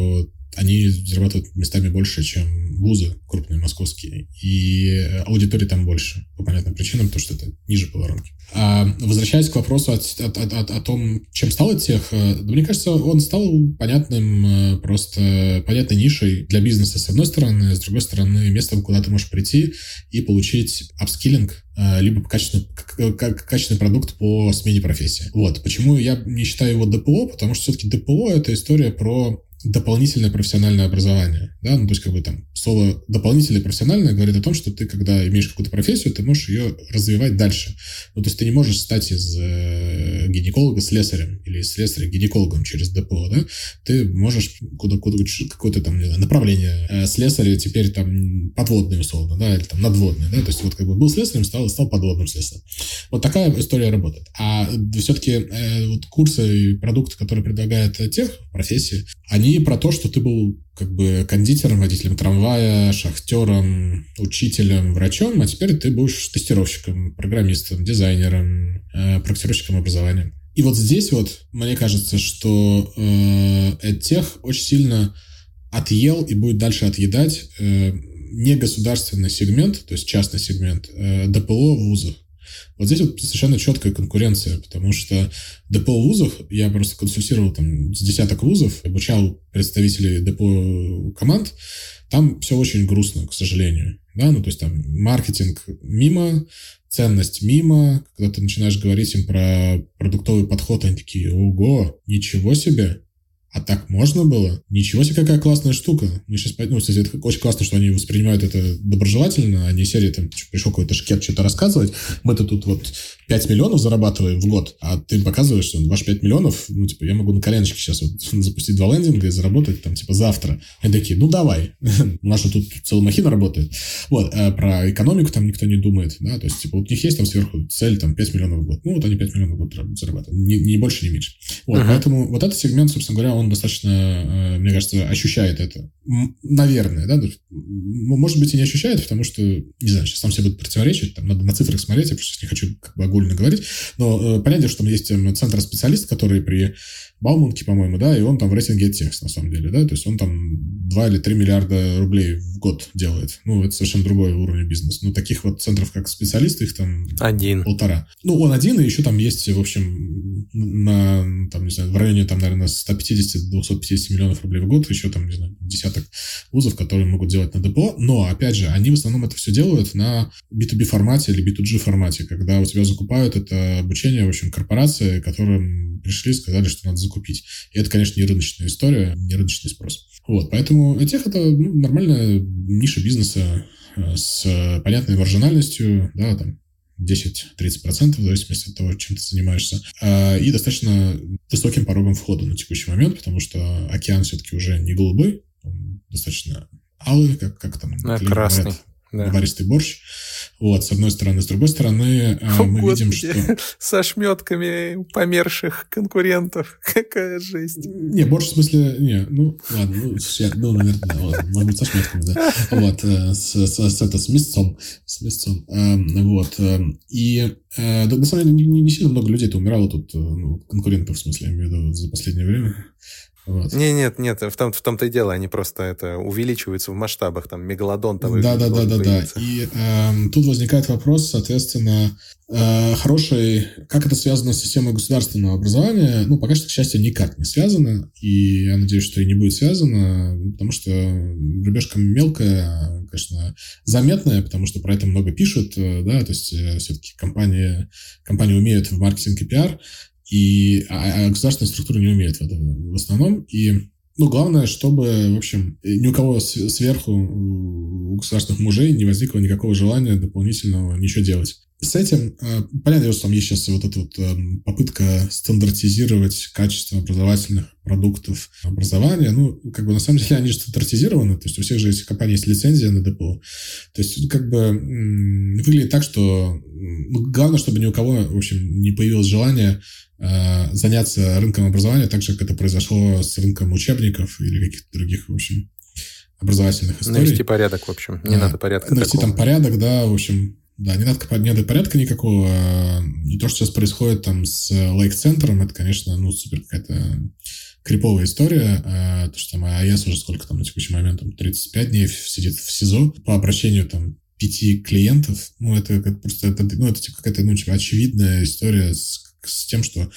они зарабатывают местами больше, чем вузы крупные московские. И аудитории там больше, по понятным причинам, потому что это ниже по воронке. А возвращаясь к вопросу от, от, от, о том, чем стал EdTech, мне кажется, он стал понятным, просто понятной нишей для бизнеса, с одной стороны, с другой стороны, местом, куда ты можешь прийти и получить апскиллинг, либо качественный, качественный продукт по смене профессии. Вот. Почему я не считаю его ДПО? Потому что все-таки ДПО – это история про дополнительное профессиональное образование, да, ну, то есть, как бы, там, слово «дополнительное профессиональное» говорит о том, что ты, когда имеешь какую-то профессию, ты можешь ее развивать дальше. Ну, то есть, ты не можешь стать из э, гинеколога слесарем или слесаря гинекологом через ДПО, да, ты можешь куда, куда, какое-то там, не знаю, направление слесаря теперь там подводный условно, да, или там надводный, да, то есть вот как бы был слесарем, стал, стал подводным слесарем. Вот такая история работает. А все-таки э, вот курсы и продукты, которые предлагает тех профессии, они про то, что ты был как бы кондитером, водителем трамвая, шахтером, учителем, врачом, а теперь ты будешь тестировщиком, программистом, дизайнером, э, проектировщиком образования. И вот здесь вот, мне кажется, что э, EdTech очень сильно отъел и будет дальше отъедать э, негосударственный сегмент, то есть частный сегмент, э, ДПО вузов. Вот здесь вот совершенно четкая конкуренция, потому что ДПО вузов, я просто консультировал там с десяток вузов, обучал представителей ДПО команд, там все очень грустно, к сожалению. Да, ну то есть там маркетинг мимо, ценность мимо, когда ты начинаешь говорить им про продуктовый подход, они такие: ого, ничего себе, а так можно было? Ничего себе, какая классная штука. Мы сейчас пойдем, ну, кстати, это очень классно, что они воспринимают это доброжелательно, а не серии там пришел какой-то шкет что-то рассказывать. Мы-то тут вот пять миллионов зарабатываем в год, а ты показываешь, что ваши пять миллионов, ну, типа, я могу на коленочке сейчас вот запустить два лендинга и заработать там, типа, завтра. Они такие: ну, давай. У нас же тут целая махина работает. Вот, а про экономику там никто не думает, да, то есть, типа, вот у них есть там сверху цель там пять миллионов в год. Ну, вот они пять миллионов в год зарабатывают. Ни, ни больше, ни меньше. Вот, ага. Поэтому вот этот сегмент, собственно говоря, он достаточно, мне кажется, ощущает это. Наверное, да? Может быть, и не ощущает, потому что, не знаю, сейчас сам себе буду противоречить, там надо на цифрах смотреть, я просто не хочу как бы огульно говорить, но понятно, что там есть центр-специалист, который при Бауманке, по-моему, да, и он там в рейтинге EdTech, на самом деле, да, то есть он там два или три миллиарда рублей в год делает. Ну, это совершенно другой уровень бизнеса. Ну, таких вот центров, как специалисты, их там один. Полтора. Ну, он один, и еще там есть, в общем, на, там, не знаю, в районе, там, наверное, сто пятьдесят - двести пятьдесят миллионов рублей в год, еще там, не знаю, десяток вузов, которые могут делать на ДПО, но, опять же, они в основном это все делают на би ту би формате или би ту джи формате, когда у тебя закупают это обучение, в общем, корпорации, которым пришли, сказали, что надо закупить. И это, конечно, не рыночная история, не рыночный спрос. Вот, поэтому EdTech – это, ну, нормальная ниша бизнеса с понятной маржинальностью, да, там, десять-тридцать процентов, в зависимости от того, чем ты занимаешься, и достаточно высоким порогом входа на текущий момент, потому что океан все-таки уже не голубой, он достаточно алый, как, как там... А, красный. Говорят. Да. Наваристый борщ. Вот, с одной стороны. С другой стороны, О, мы господи. видим, что... С ошметками померших конкурентов. Какая жесть. Не, борщ в смысле... Не, ну, ладно. Ну, я, ну наверное, да. Вот, может быть, с ошметками, да. Вот, с, с, с, это, с мясцом. С мясцом. Вот. И, на самом деле, не, не сильно много людей-то умирало тут, ну, конкурентов, в смысле, я имею в виду, за последнее время. Вот. Не, нет, нет, в, том, в том-то и дело, они просто это увеличиваются в масштабах, там, мегалодон там. Да, да, да, да, да. И э, тут возникает вопрос, соответственно, э, хороший, как это связано с системой государственного образования. Ну, пока что, к счастью, никак не связано, и я надеюсь, что и не будет связано, потому что рубежка мелкая, конечно, заметная, потому что про это много пишут, да, то есть все-таки компании, компании умеют в маркетинг и пиар, И, а, а государственная структура не умеет в этом в основном. И, ну, главное, чтобы, в общем, ни у кого сверху, у государственных мужей не возникло никакого желания дополнительного ничего делать. С этим, понятно, что там есть сейчас вот эта вот попытка стандартизировать качество образовательных продуктов образования. Ну, как бы, на самом деле, они же стандартизированы. То есть у всех же этих компаний есть лицензия на ДПО. То есть, как бы, выглядит так, что... Ну, главное, чтобы ни у кого, в общем, не появилось желание заняться рынком образования так же, как это произошло с рынком учебников или каких-то других, в общем, образовательных историй. Навести порядок, в общем. Не а, надо порядка навести такого. Там порядок, да, в общем... Да, не надо, не надо порядка никакого. И то, что сейчас происходит там с лейк-центром, это, конечно, ну, супер какая-то криповая история. То, что там АЭС уже сколько там на текущий момент, там, тридцать пять дней сидит в СИЗО по обращению там пяти клиентов. Ну, это как просто, это, ну, это типа какая-то, ну, очевидная история с, с тем, что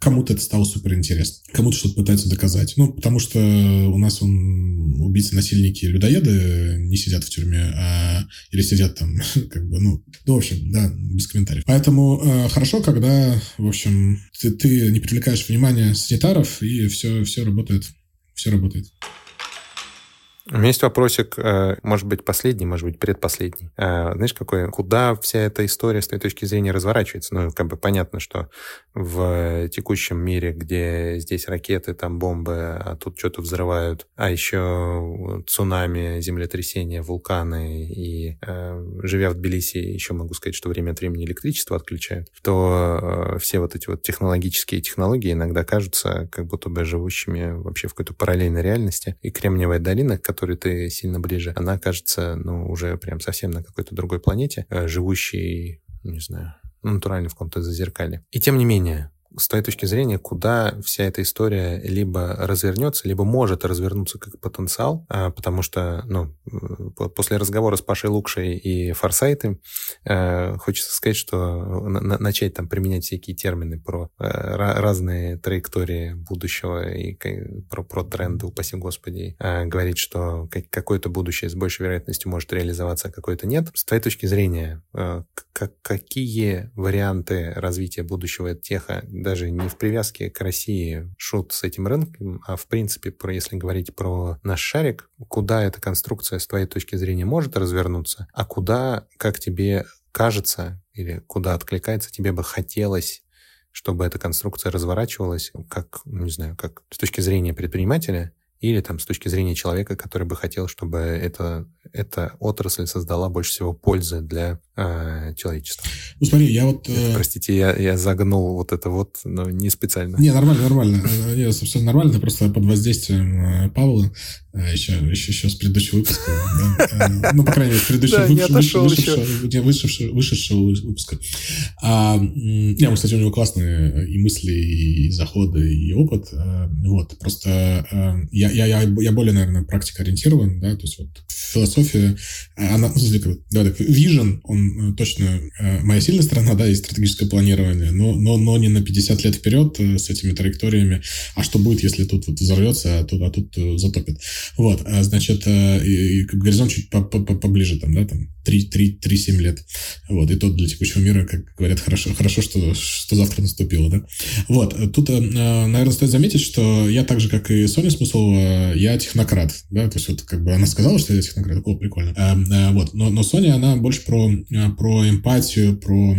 кому-то это стало суперинтересно, кому-то что-то пытаются доказать. Ну, потому что у нас он, убийцы, насильники, людоеды не сидят в тюрьме, а, или сидят там, как бы, ну, ну, в общем, да, без комментариев. Поэтому э, хорошо, когда, в общем, ты, ты не привлекаешь внимания санитаров, и все, все работает, все работает. У меня есть вопросик, может быть, последний, может быть, предпоследний. Знаешь, какой? Куда вся эта история с твоей точки зрения разворачивается? Ну, как бы понятно, что в текущем мире, где здесь ракеты, там бомбы, а тут что-то взрывают, а еще цунами, землетрясения, вулканы, и живя в Тбилиси, еще могу сказать, что время от времени электричество отключают, то все вот эти вот технологические технологии иногда кажутся как будто бы живущими вообще в какой-то параллельной реальности, и Кремниевая долина, к которой ты сильно ближе, она кажется, ну, уже прям совсем на какой-то другой планете, живущей, не знаю, натурально в каком-то зазеркалье. И тем не менее, с той точки зрения, куда вся эта история либо развернется, либо может развернуться как потенциал, потому что, ну, после разговора с Пашей Лукшей и Форсайтом хочется сказать, что начать там применять всякие термины про разные траектории будущего и про, про тренды, упаси господи, говорить, что какое-то будущее с большей вероятностью может реализоваться, а какое-то нет. С твоей точки зрения, какие варианты развития будущего эдтеха даже не в привязке к России, шут с этим рынком, а в принципе, про, если говорить про наш шарик, куда эта конструкция с твоей точки зрения может развернуться, а куда, как тебе кажется, или куда откликается, тебе бы хотелось, чтобы эта конструкция разворачивалась, как, не знаю, как с точки зрения предпринимателя, или там с точки зрения человека, который бы хотел, чтобы это, эта отрасль создала больше всего пользы для э, человечества. Ну, смотри, я вот... Э... Это, простите, я, я загнул вот это вот, но не специально. Не, нормально, нормально. Я, собственно, нормально. Ты просто под воздействием Павла еще, еще, еще с предыдущего выпуска. Ну, по крайней мере, с предыдущего вышедшего выпуска. Я, кстати, у него классные и мысли, и заходы, и опыт. Вот, просто я Я, я, я более, наверное, практикоориентирован, да, то есть вот философия, она, давай так, вижен, он точно моя сильная сторона, да, и стратегическое планирование, но, но, но не на пятьдесят лет вперед с этими траекториями, а что будет, если тут вот взорвется, а тут, а тут затопит. Вот, значит, и, и горизонт чуть поближе, там, да, там, три-семь лет. Вот, и то для текущего мира, как говорят, хорошо, хорошо, что, что завтра наступило, да. Вот, тут, наверное, стоит заметить, что я так же, как и Соня Смыслова, я технократ, да, то есть вот как бы она сказала, что я технократ, о, прикольно, а, а, вот, но, но Соня, она больше про, про эмпатию, про...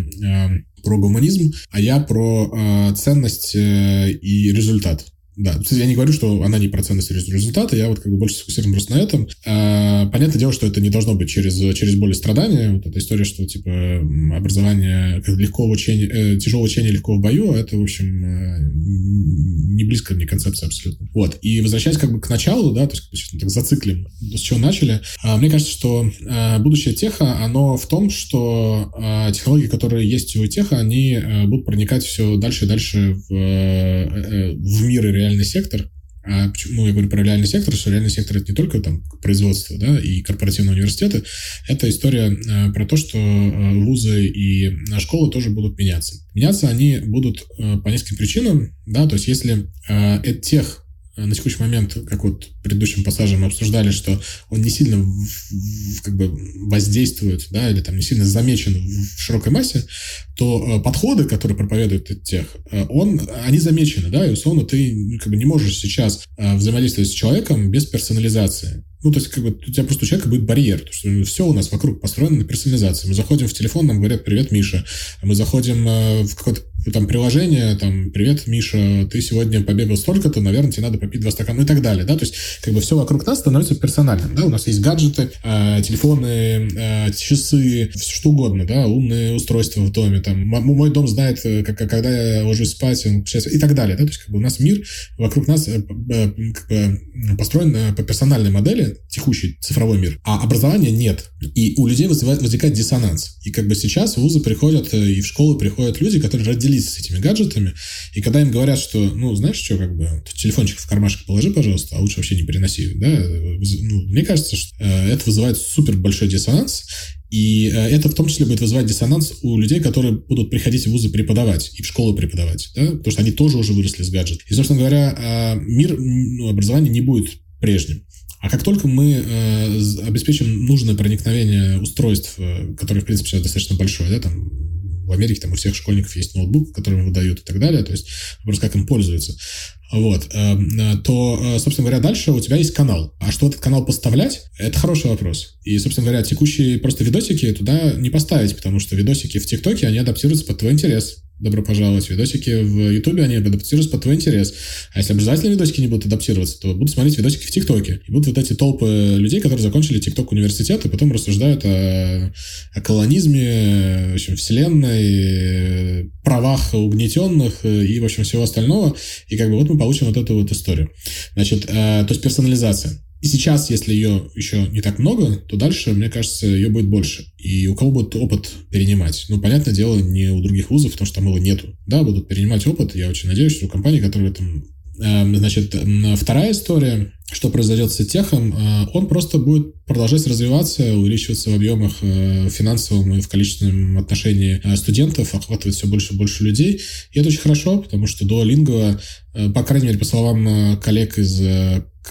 про гуманизм, а я про а, ценность и результат. Да, я не говорю, что она не про ценность результата, я вот как бы больше сфокусирован просто на этом. А, понятное дело, что это не должно быть через, через боль и страдания. Вот эта история, что типа образование легко в учении, тяжелое учение легко в бою, это, в общем, не близко мне концепция абсолютно. Вот. И возвращаясь как бы к началу, да, то есть так зациклим, с чего начали, а, мне кажется, что а, будущее теха, оно в том, что а, технологии, которые есть у теха, они а, будут проникать все дальше и дальше в, в мир и реальность. Реальный сектор. А почему я говорю про реальный сектор? Что реальный сектор — это не только там производство, да, и корпоративные университеты. Это история э, про то, что э, вузы и э, школы тоже будут меняться. Меняться они будут э, по нескольким причинам, да, то есть если э, эдтех на текущий момент, как вот в предыдущем пассаже мы обсуждали, что он не сильно в, в, как бы воздействует, да, или там не сильно замечен в, в широкой массе, то э, подходы, которые проповедует эдтех, э, он, они замечены, да, и условно ты как бы не можешь сейчас э, взаимодействовать с человеком без персонализации. Ну, то есть, как бы, у тебя просто у человека будет барьер. То есть, все у нас вокруг построено на персонализации. Мы заходим в телефон, нам говорят: «Привет, Миша». Мы заходим э, в какое-то там приложение, там: «Привет, Миша, ты сегодня побегал столько-то, наверное, тебе надо попить два стакана», и так далее. Да? То есть, как бы, все вокруг нас становится персональным. Да? У нас есть гаджеты, э, телефоны, э, часы, что угодно, да, умные устройства в доме. Там, мой дом знает, как, когда я ложусь спать, он, и так далее. Да? То есть, как бы, у нас мир вокруг нас э, э, как бы построен по персональной модели, текущий цифровой мир, а образования нет. И у людей возникает диссонанс. И как бы сейчас в вузы приходят, и в школы приходят люди, которые родились с этими гаджетами, и когда им говорят, что, ну, знаешь что, как бы, телефончик в кармашек положи, пожалуйста, а лучше вообще не переноси, да, ну, мне кажется, что это вызывает супер большой диссонанс. И это в том числе будет вызывать диссонанс у людей, которые будут приходить в вузы преподавать и в школы преподавать, да, потому что они тоже уже выросли с гаджетом. И, собственно говоря, мир, ну, образования не будет прежним. А как только мы э, обеспечим нужное проникновение устройств, э, которые, в принципе, сейчас достаточно большое, да, там, в Америке там у всех школьников есть ноутбук, который им выдают, и так далее, то есть вопрос, как им пользуются. вот, то, собственно говоря, дальше у тебя есть канал. А что этот канал поставлять, это хороший вопрос. И, собственно говоря, текущие просто видосики туда не поставить, потому что видосики в ТикТоке, они адаптируются под твой интерес. Добро пожаловать. Видосики в Ютубе, они адаптируются под твой интерес. А если обязательно видосики не будут адаптироваться, то будут смотреть видосики в ТикТоке. И будут вот эти толпы людей, которые закончили ТикТок университет и потом рассуждают о, о колонизме, в общем, вселенной, правах угнетенных и, в общем, всего остального. И как бы вот мы получим вот эту вот историю. Значит, э, то есть персонализация. И сейчас, если ее еще не так много, то дальше, мне кажется, ее будет больше. И у кого будет опыт перенимать? Ну, понятное дело, не у других вузов, потому что там его нету. Да, будут перенимать опыт. Я очень надеюсь, что у компаний, которые там... Значит, вторая история, что произойдет с Эдтехом, он просто будет продолжать развиваться, увеличиваться в объемах в финансовом и в количественном отношении студентов, охватывать все больше и больше людей. И это очень хорошо, потому что Duolingo, по крайней мере, по словам коллег из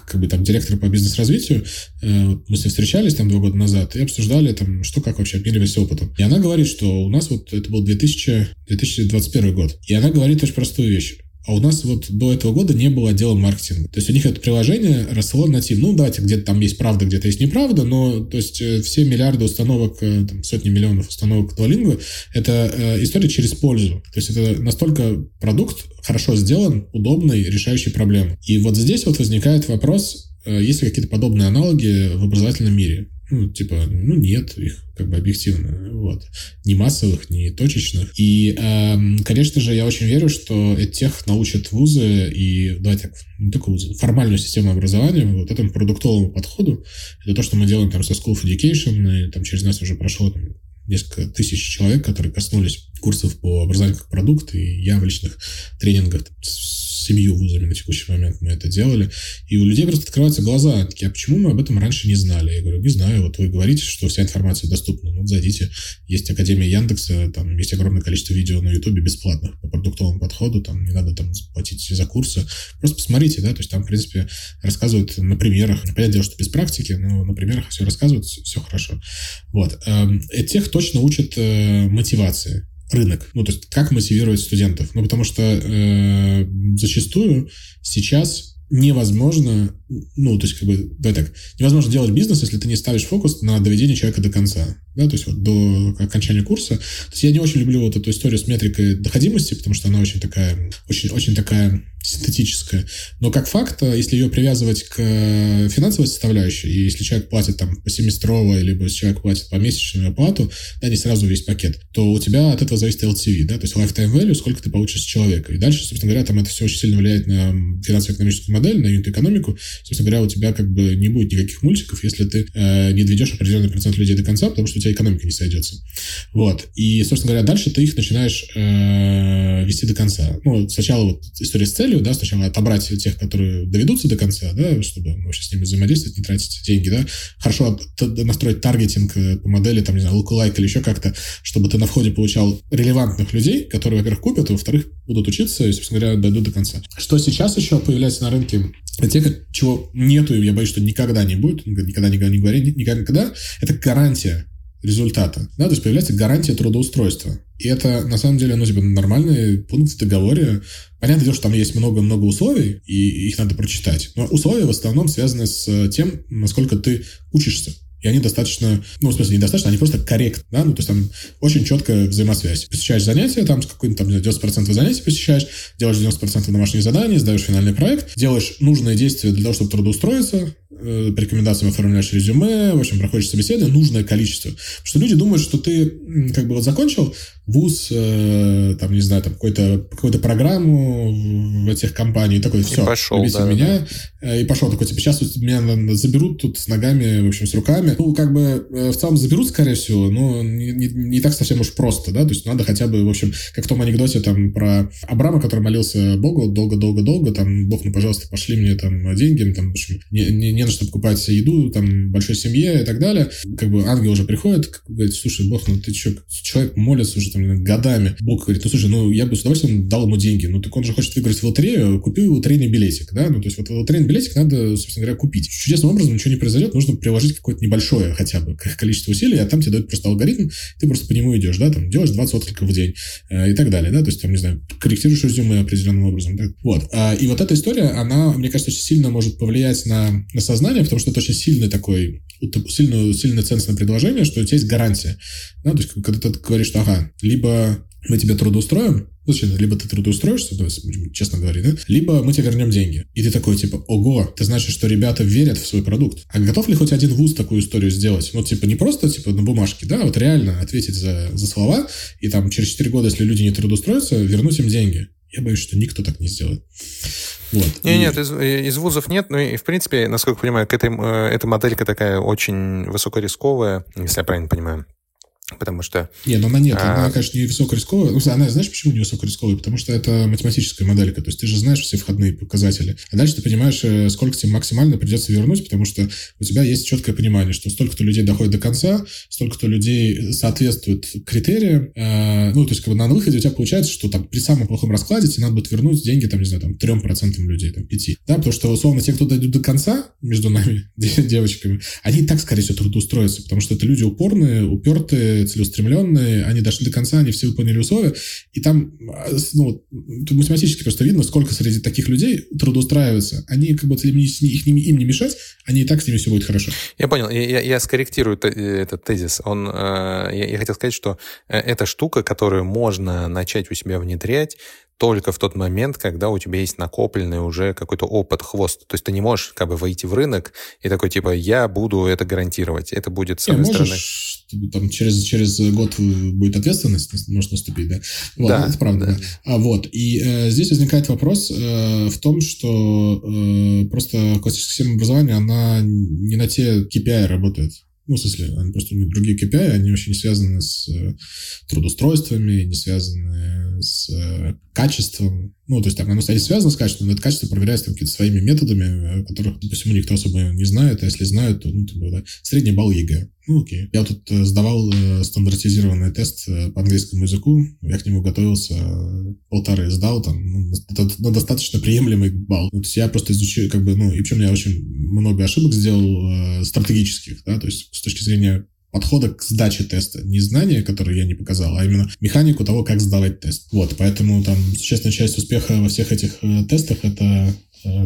как бы там директора по бизнес-развитию, мы с ней встречались там два года назад и обсуждали там, что как вообще обменивались опытом. И она говорит, что у нас вот это был две тысячи двадцать первый год. И она говорит очень простую вещь. А у нас вот до этого года не было отдела маркетинга. То есть у них это приложение росло нативно. Ну, давайте, где-то там есть правда, где-то есть неправда, но то есть все миллиарды установок, там, сотни миллионов установок Duolingo — это э, история через пользу. То есть это настолько продукт хорошо сделан, удобный, решающий проблему. И вот здесь вот возникает вопрос, э, есть ли какие-то подобные аналоги в образовательном мире? Ну, типа, ну нет, их как бы объективно, вот. Ни массовых, ни точечных. И, э, конечно же, я очень верю, что Эдтех научит вузы и, давайте так, не только вузы, формальную систему образования, вот этому продуктовому подходу. Это то, что мы делаем там со School for Education, и там через нас уже прошло там несколько тысяч человек, которые коснулись курсов по образованию как продукт, и я в личных тренингах там, с семью вузами на текущий момент мы это делали. И у людей просто открываются глаза. Они такие, а почему мы об этом раньше не знали? Я говорю, не знаю, вот вы говорите, что вся информация доступна. Ну, зайдите, есть Академия Яндекса, там есть огромное количество видео на Ютубе бесплатных по продуктовому подходу, там не надо там платить за курсы. Просто посмотрите, да, то есть там, в принципе, рассказывают на примерах. Понятное дело, что без практики, но на примерах все рассказывают, все хорошо. Вот. Эдтех точно учат мотивации. Рынок. Ну, то есть, как мотивировать студентов? Ну, потому что э, зачастую сейчас невозможно, ну, то есть, как бы, давай так, невозможно делать бизнес, если ты не ставишь фокус на доведение человека до конца, да, то есть, вот до окончания курса. То есть, я не очень люблю вот эту историю с метрикой доходимости, потому что она очень такая, очень, очень такая синтетическая. Но как факт, если ее привязывать к финансовой составляющей, и если человек платит там по семестровой, либо если человек платит по месячную оплату, да, не сразу весь пакет, то у тебя от этого зависит эл ти ви, да, то есть lifetime value, сколько ты получишь с человека. И дальше, собственно говоря, там это все очень сильно влияет на финансово-экономическую модель, на юнит-экономику. Собственно говоря, у тебя как бы не будет никаких мультиков, если ты э, не доведешь определенный процент людей до конца, потому что у тебя экономика не сойдется. Вот. И, собственно говоря, дальше ты их начинаешь э, вести до конца. Ну, сначала вот история с целью, да, сначала отобрать тех, которые доведутся до конца, да, чтобы вообще с ними взаимодействовать, не тратить деньги, да, хорошо настроить таргетинг по модели, там, не знаю, лук-лайк или еще как-то, чтобы ты на входе получал релевантных людей, которые, во-первых, купят, а во-вторых, будут учиться и, собственно говоря, дойдут до конца. Что сейчас еще появляется на рынке тех, чего нету, и я боюсь, что никогда не будет, никогда не говорю, никогда, это гарантия результата, да, то есть появляется гарантия трудоустройства. И это, на самом деле, ну, типа, нормальный пункт в договоре. Понятно, что там есть много-много условий, и их надо прочитать. Но условия в основном связаны с тем, насколько ты учишься. И они достаточно, ну, в смысле, недостаточно, они просто корректны, да, ну, то есть там очень четкая взаимосвязь. Посещаешь занятия, там, с какой-нибудь, там, девяносто процентов занятий посещаешь, делаешь девяносто процентов домашних заданий, сдаешь финальный проект, делаешь нужные действия для того, чтобы трудоустроиться, э, по рекомендациям оформляешь резюме, в общем, проходишь собеседование, нужное количество. Потому что люди думают, что ты, как бы, вот закончил вуз, э, там, не знаю, там, какую-то, какую-то программу в этих компаниях, такой, все, и пошел, да, меня, да. И пошел такой, типа, сейчас вот меня заберут тут с ногами, в общем, с руками. Ну, как бы, в целом заберут, скорее всего, но не, не, не так совсем уж просто, да, то есть надо хотя бы, в общем, как в том анекдоте там про Абрама, который молился Богу долго-долго-долго, там, Бог, ну, пожалуйста, пошли мне там деньги, там, в общем, не, не, не на что покупать еду, там, большой семье и так далее, как бы ангел уже приходит, говорит, слушай, Бог, ну, ты че, человек молится уже там годами, Бог говорит, ну, слушай, ну, я бы с удовольствием дал ему деньги, ну, так он же хочет выиграть в лотерею, купил лотерейный билетик, да, ну, то есть вот лотерейный билетик надо, собственно говоря, купить. Чудесным образом ничего не произойдет, нужно приложить какой-то небольшой большое хотя бы количество усилий, а там тебе дают просто алгоритм, ты просто по нему идешь, да, там делаешь двадцать откликов в день э, и так далее, да, то есть там, не знаю, корректируешь резюме определенным образом, да? Вот. А, и вот эта история, она, мне кажется, очень сильно может повлиять на, на сознание, потому что это очень сильный такой, сильный, сильный ценз на предложение, что у тебя есть гарантия, да, то есть когда ты говоришь, что, ага, либо мы тебя трудоустроим, либо ты трудоустроишься, честно говоря, да? Либо мы тебе вернем деньги. И ты такой, типа, ого, это значит, что ребята верят в свой продукт. А готов ли хоть один вуз такую историю сделать? Вот, типа, не просто, типа, на бумажке, да, вот реально ответить за, за слова, и там через четыре года, если люди не трудоустроятся, вернуть им деньги. Я боюсь, что никто так не сделает. Вот. Нет, нет, из, из вузов нет. Ну и, в принципе, насколько понимаю, к этой, эта моделька такая очень высокорисковая, если я правильно понимаю. Потому что... Не, но она нет, а... она, конечно, не высокорисковая. Ну, она, знаешь, почему не высокорисковая? Потому что это математическая моделька. То есть ты же знаешь все входные показатели. А дальше ты понимаешь, сколько тебе максимально придется вернуть, потому что у тебя есть четкое понимание, что столько-то людей доходит до конца, столько-то людей соответствует критериям. Ну, то есть как бы на выходе у тебя получается, что там при самом плохом раскладе тебе надо будет вернуть деньги, там, не знаю, там, три процента людей, там, пять процентов. Да, потому что, условно, те, кто дойдут до конца между нами, девочками, они и так, скорее всего, трудоустроятся, потому что это люди упорные, упертые, целеустремленные, они дошли до конца, они все выполнили условия, и там, ну, математически просто видно, сколько среди таких людей трудоустраиваются. Они как бы им, им, им не мешать, они и так с ними все будет хорошо. Я понял, я, я, я скорректирую этот тезис. Он, э, я, я хотел сказать, что эта штука, которую можно начать у себя внедрять, только в тот момент, когда у тебя есть накопленный уже какой-то опыт, хвост. То есть ты не можешь как бы войти в рынок и такой, типа, я буду это гарантировать. Это будет с одной стороны... Там, через, через год будет ответственность, может наступить, да? Вот, да, это правда. Да. А, вот. И э, здесь возникает вопрос э, в том, что э, просто классическая система образования, она не на те кей пи ай работает. Ну, в смысле, они просто у них другие кей пи ай, они вообще не связаны с э, трудоустройствами, не связаны с э, качеством. Ну, то есть там оно связано с качеством, но это качество проверяется там, какими-то своими методами, о которых, допустим, никто особо не знает, а если знают, то ну, типа, да, средний балл ЕГЭ. Ну, окей. Я тут сдавал стандартизированный тест по английскому языку. Я к нему готовился полторы. Сдал там на достаточно приемлемый балл. То есть я просто изучил, как бы, ну, и причем я очень много ошибок сделал стратегических, да, то есть с точки зрения подхода к сдаче теста. Не знания, которые я не показал, а именно механику того, как сдавать тест. Вот, поэтому там существенная часть успеха во всех этих тестах — это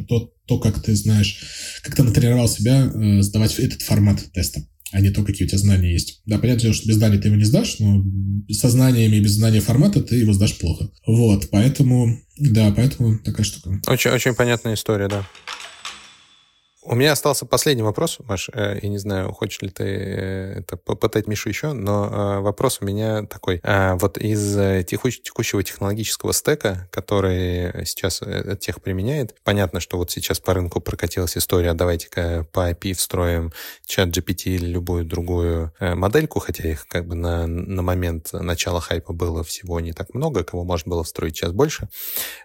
то, то, как ты знаешь, как ты натренировал себя сдавать этот формат теста, а не то, какие у тебя знания есть. Да, понятно, что без знаний ты его не сдашь, но со знаниями и без знания формата ты его сдашь плохо. Вот, поэтому, да, поэтому такая штука. Очень, очень понятная история, да. У меня остался последний вопрос, Маш. Я не знаю, хочешь ли ты это попытать Мишу еще, но вопрос у меня такой. Вот из текущего технологического стека, который сейчас Edtech применяет, понятно, что вот сейчас по рынку прокатилась история, давайте-ка по эй пи ай встроим ChatGPT или любую другую модельку, хотя их как бы на, на момент начала хайпа было всего не так много, кого можно было встроить сейчас больше.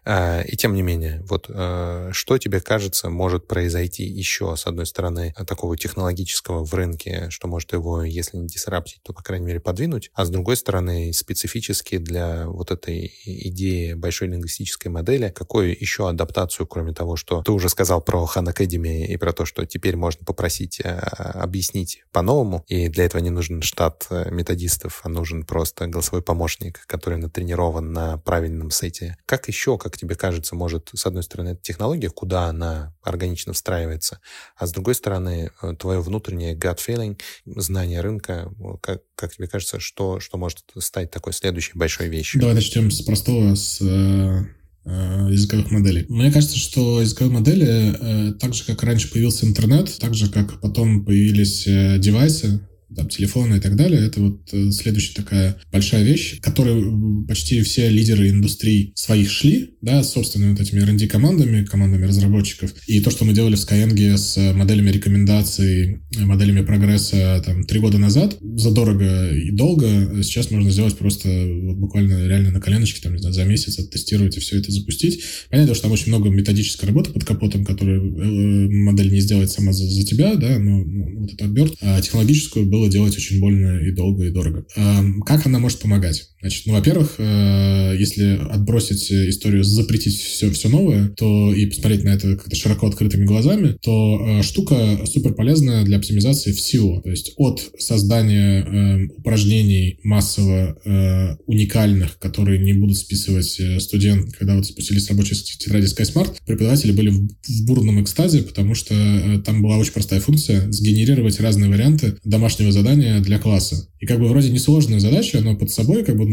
И тем не менее, вот что тебе кажется может произойти еще с одной стороны, такого технологического в рынке, что может его, если не дисраптить, то, по крайней мере, подвинуть, а с другой стороны, специфически для вот этой идеи большой лингвистической модели, какую еще адаптацию, кроме того, что ты уже сказал про Khan Academy и про то, что теперь можно попросить объяснить по-новому, и для этого не нужен штат методистов, а нужен просто голосовой помощник, который натренирован на правильном сете. Как еще, как тебе кажется, может, с одной стороны, эта технология, куда она органично встраивается, а с другой стороны, твое внутреннее gut feeling, знание рынка, как, как тебе кажется, что, что может стать такой следующей большой вещью? Давай начнем с простого, с э, э, языковых моделей. Мне кажется, что языковые модели, э, так же, как раньше появился интернет, так же, как потом появились э, девайсы, там, телефоны и так далее, это вот следующая такая большая вещь, к которой почти все лидеры индустрии своих шли, да, с собственными вот этими ар энд ди-командами, командами разработчиков. И то, что мы делали в Skyeng с моделями рекомендаций, моделями прогресса там три года назад, задорого и долго, сейчас можно сделать просто вот буквально реально на коленочке, там, не знаю, за месяц оттестировать и все это запустить. Понятно, что там очень много методической работы под капотом, которую модель не сделает сама за, за тебя, да, но ну, вот это оберт. А технологическую было было делать очень больно и долго, и дорого. Как она может помогать? Значит, ну, во-первых, если отбросить историю запретить все, все новое, то и посмотреть на это как-то широко открытыми глазами, то штука супер полезная для оптимизации всего. То есть от создания упражнений массово уникальных, которые не будут списывать студенты, когда вот спустились рабочие тетради SkySmart, преподаватели были в бурном экстазе, потому что там была очень простая функция — сгенерировать разные варианты домашнего задания для класса. И как бы вроде несложная задача, но под собой как бы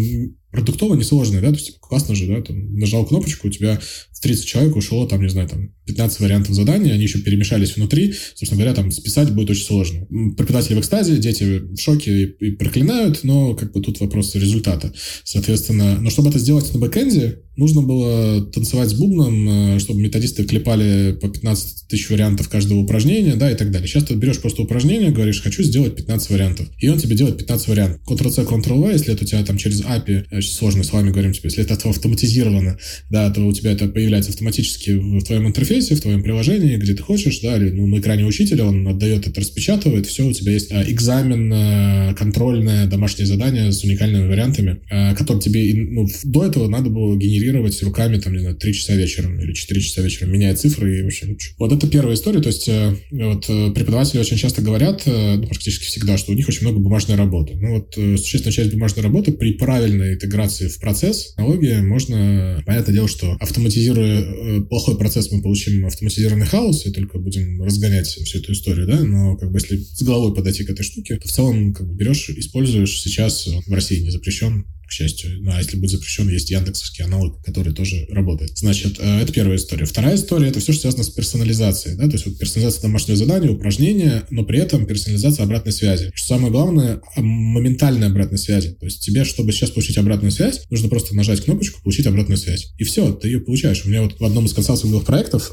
продуктово несложная, да, то есть типа, классно же, да, там, нажал кнопочку, у тебя в тридцать человек ушло, там, не знаю, там, пятнадцать вариантов задания, они еще перемешались внутри, собственно говоря, там, списать будет очень сложно. Преподаватели в экстазе, дети в шоке и, и проклинают, но, как бы, тут вопрос результата, соответственно. Но чтобы это сделать на бэкэнде, нужно было танцевать с бубном, чтобы методисты клепали по пятнадцать тысяч вариантов каждого упражнения, да, и так далее. Сейчас ты берешь просто упражнение, говоришь, хочу сделать пятнадцать вариантов, и он тебе делает пятнадцать вариантов. Ctrl-C, Ctrl-V, если это у тебя там через эй пи ай, очень сложно с вами говорим, типа, если это автоматизировано, да, то у тебя это появляется автоматически в твоем интерфейсе, в твоем приложении, где ты хочешь, да, или ну, на экране учителя, он отдает это, распечатывает, все, у тебя есть экзамен, контрольное домашнее задание с уникальными вариантами, которые тебе, ну, до этого надо было генерировать руками, там, не знаю, три часа вечером или четыре часа вечером, меняя цифры и вообще ничего. Вот это первая история, то есть вот преподаватели очень часто говорят, ну, практически всегда, что у них очень много бумажной работы. Ну, вот существенная часть бумажной работы при правильной интеграции в процесс, технологии, можно, понятное дело, что автоматизируя плохой процесс, мы получим автоматизированный хаос и только будем разгонять всю эту историю, да, но как бы если с головой подойти к этой штуке, то в целом как бы берешь, используешь, сейчас в России не запрещен, к счастью. Ну, а если будет запрещен, есть яндексовский аналог, который тоже работает. Значит, это первая история. Вторая история — это все, что связано с персонализацией. Да? То есть вот персонализация домашнего задания, упражнения, но при этом персонализация обратной связи. Что самое главное, моментальная обратная связь. То есть тебе, чтобы сейчас получить обратную связь, нужно просто нажать кнопочку «Получить обратную связь». И все, ты ее получаешь. У меня вот в одном из консалтинговых проектов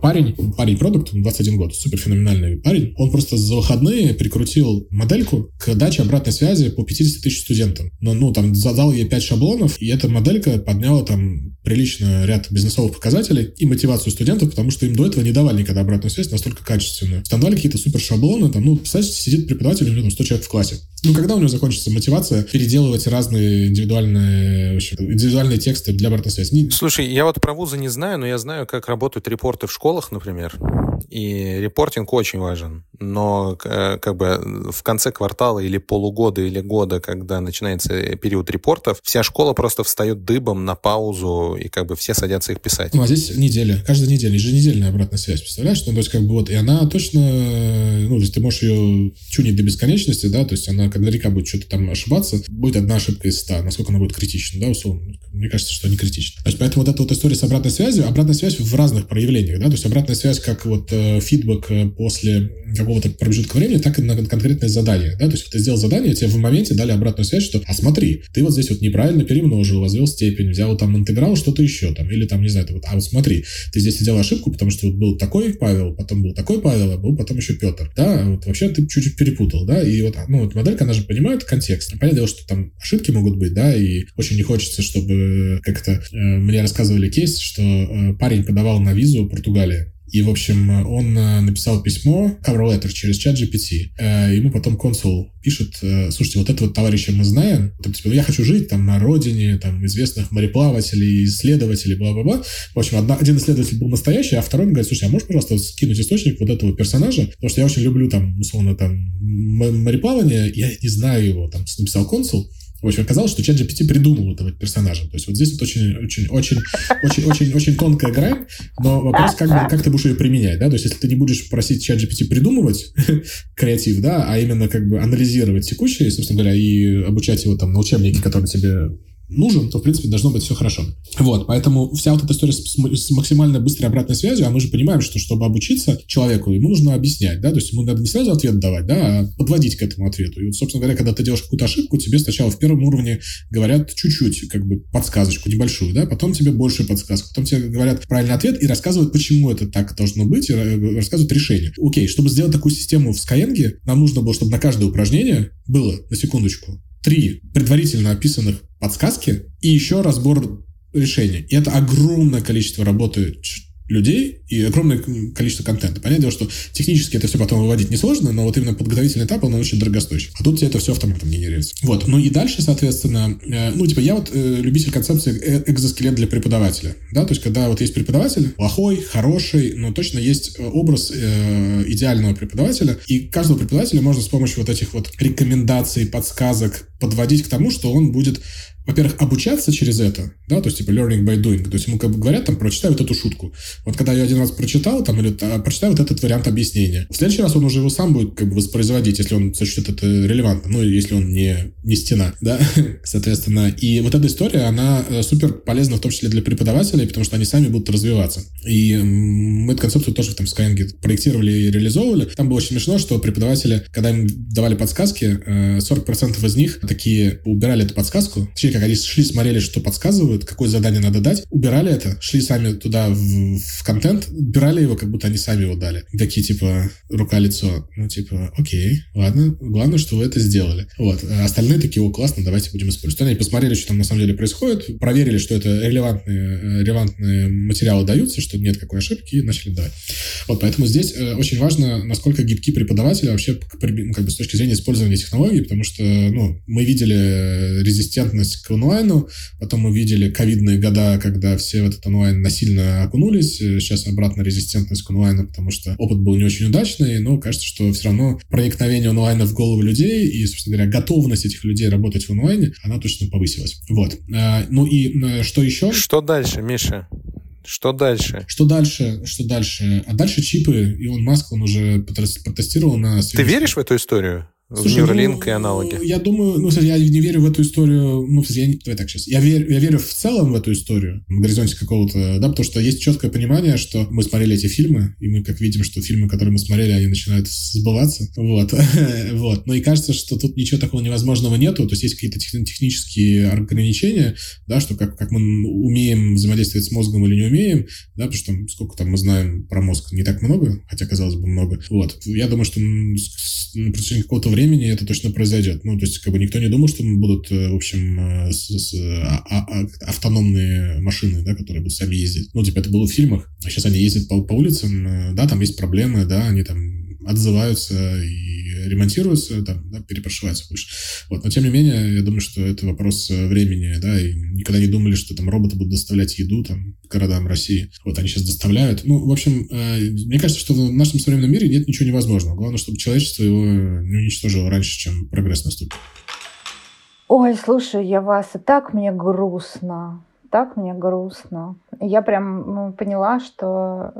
парень, парень-продукт, двадцать один год, суперфеноменальный парень, он просто за выходные прикрутил модельку к даче обратной связи по пятьдесят тысяч студентам. Но, ну, там, задал ей пять шаблонов, и эта моделька подняла там прилично ряд бизнесовых показателей и мотивацию студентов, потому что им до этого не давали никогда обратную связь настолько качественную. Там давали какие-то супер шаблоны, там, ну, представляете, сидит преподаватель, у него там сто человек в классе. Ну, когда у него закончится мотивация переделывать разные индивидуальные, в общем, индивидуальные тексты для обратной связи? Слушай, я вот про вузы не знаю, но я знаю, как работают репорты в школах, например, и репортинг очень важен, но как бы в конце квартала или полугода, или года, когда начинается период репортов, вся школа просто встает дыбом на паузу, и как бы все садятся их писать. Ну, а здесь неделя, каждая неделя, еженедельная обратная связь, представляешь? Ну, то есть как бы вот, и она точно, ну, то есть ты можешь ее чунить до бесконечности, да, то есть она когда река будет что-то там ошибаться, будет одна ошибка из ста. Насколько она будет критична, да, условно? Мне кажется, что не критична. Значит, поэтому вот эта вот история с обратной связью, обратная связь в разных проявлениях, да, то есть обратная связь как вот э, фидбэк после какого-то промежутка времени, так и на конкретное задание, да, то есть вот ты сделал задание, тебе в моменте дали обратную связь, что, а смотри, ты вот здесь вот неправильно перемножил, возвел степень, взял там интеграл, что-то еще там, или там, не знаю, вот, а вот смотри, ты здесь сделал ошибку, потому что вот был такой Павел, потом был такой Павел, а был потом еще Петр, да, вот вообще ты чуть-чуть перепутал, да, и вот, ну, вот моделька, она же понимает контекст. Понятное дело, что там ошибки могут быть, да, и очень не хочется, чтобы как-то... Э, мне рассказывали кейс, что э, парень подавал на визу в Португалии. И, в общем, он написал письмо, cover letter, через ChatGPT. Ему потом консул пишет: слушайте, вот этого товарища мы знаем. Там, типа, я хочу жить там на родине, там, известных мореплавателей, исследователей, бла-бла-бла. В общем, одна, один исследователь был настоящий, а второй говорит: слушай, а можешь, пожалуйста, скинуть источник вот этого персонажа? Потому что я очень люблю, там, условно, там, мореплавание, я не знаю его, там, написал консул. В общем, оказалось, что ChatGPT придумал этого персонажа. То есть вот здесь вот очень-очень-очень-очень-очень тонкая грань, но вопрос, как, бы, как ты будешь ее применять, да? То есть если ты не будешь просить ChatGPT придумывать креатив, да, а именно как бы анализировать текущее, собственно говоря, и обучать его там на учебнике, который тебе... нужен, то, в принципе, должно быть все хорошо. Вот, поэтому вся вот эта история с, с максимально быстрой обратной связью, а мы же понимаем, что, чтобы обучиться человеку, ему нужно объяснять, да, то есть ему надо не сразу ответ давать, да, а подводить к этому ответу. И, собственно говоря, когда ты делаешь какую-то ошибку, тебе сначала в первом уровне говорят чуть-чуть, как бы, подсказочку небольшую, да, потом тебе большую подсказку, потом тебе говорят правильный ответ и рассказывают, почему это так должно быть, и рассказывают решение. Окей, чтобы сделать такую систему в Skyeng, нам нужно было, чтобы на каждое упражнение было, на секундочку, три предварительно описанных подсказки и еще разбор решения. И это огромное количество работы людей и огромное количество контента. Понятное дело, что технически это все потом выводить несложно, но вот именно подготовительный этап, он очень дорогостоящий. А тут тебе это все автоматом генерируется. Вот. Ну и дальше, соответственно, э, ну типа я вот э, любитель концепции экзоскелет для преподавателя. Да, то есть когда вот есть преподаватель, плохой, хороший, но точно есть образ э, идеального преподавателя. И каждого преподавателя можно с помощью вот этих вот рекомендаций, подсказок подводить к тому, что он будет, во-первых, обучаться через это, да, то есть типа learning by doing, то есть ему как бы говорят, там, прочитай вот эту шутку. Вот когда я один раз прочитал, там, или прочитай вот этот вариант объяснения. В следующий раз он уже его сам будет как бы воспроизводить, если он сочтет это релевантным, ну, если он не, не стена, да, соответственно. И вот эта история, она супер полезна в том числе для преподавателей, потому что они сами будут развиваться. И мы эту концепцию тоже в там Skyeng проектировали и реализовывали. Там было очень смешно, что преподаватели, когда им давали подсказки, сорок процентов из них такие убирали эту подсказку, как они шли, смотрели, что подсказывают, какое задание надо дать, убирали это, шли сами туда в, в контент, убирали его, как будто они сами его дали. Такие, типа, рука-лицо. Ну, типа, окей, ладно, главное, что вы это сделали. Вот. А остальные такие, о, классно, давайте будем использовать. Они посмотрели, что там на самом деле происходит, проверили, что это релевантные, релевантные материалы даются, что нет какой ошибки, и начали давать. Вот, поэтому здесь очень важно, насколько гибки преподаватели вообще, как бы, с точки зрения использования технологий, потому что, ну, мы видели резистентность к онлайну, потом мы видели ковидные года, когда все в этот онлайн насильно окунулись, сейчас обратно резистентность к онлайну, потому что опыт был не очень удачный, но кажется, что все равно проникновение онлайна в голову людей и, собственно говоря, готовность этих людей работать в онлайне, она точно повысилась. Вот. Ну и что еще? Что дальше, Миша? Что дальше? Что дальше? Что дальше? А дальше чипы. Илон Маск, он уже протестировал на... Ты веришь в эту историю? В Нейролинк, ну, и аналоги. Я думаю, ну, я не верю в эту историю, ну, я не, давай так сейчас. Я верю, я верю в целом в эту историю, в горизонте какого-то, да, потому что есть четкое понимание, что мы смотрели эти фильмы, и мы как видим, что фильмы, которые мы смотрели, они начинают сбываться, вот, вот. Ну, и кажется, что тут ничего такого невозможного нету, то есть есть какие-то технические ограничения, да, что как, как мы умеем взаимодействовать с мозгом или не умеем, да, потому что там, сколько там мы знаем про мозг, не так много, хотя, казалось бы, много, вот. Я думаю, что на протяжении какого-то времени времени это точно произойдет. Ну, то есть, как бы никто не думал, что будут, в общем, с, с, а, а, автономные машины, да, которые будут сами ездить. Ну, типа, это было в фильмах. А сейчас они ездят по, по улицам, да, там есть проблемы, да, они там отзываются и ремонтируются, там, да, перепрошиваются больше. Вот. Но, тем не менее, я думаю, что это вопрос времени, да, и никогда не думали, что там роботы будут доставлять еду, там, городам России. Вот, они сейчас доставляют. Ну, в общем, мне кажется, что в нашем современном мире нет ничего невозможного. Главное, чтобы человечество его не уничтожило раньше, чем прогресс наступит. Ой, слушай, я вас, и так мне грустно. Так мне грустно. Я прям поняла, что...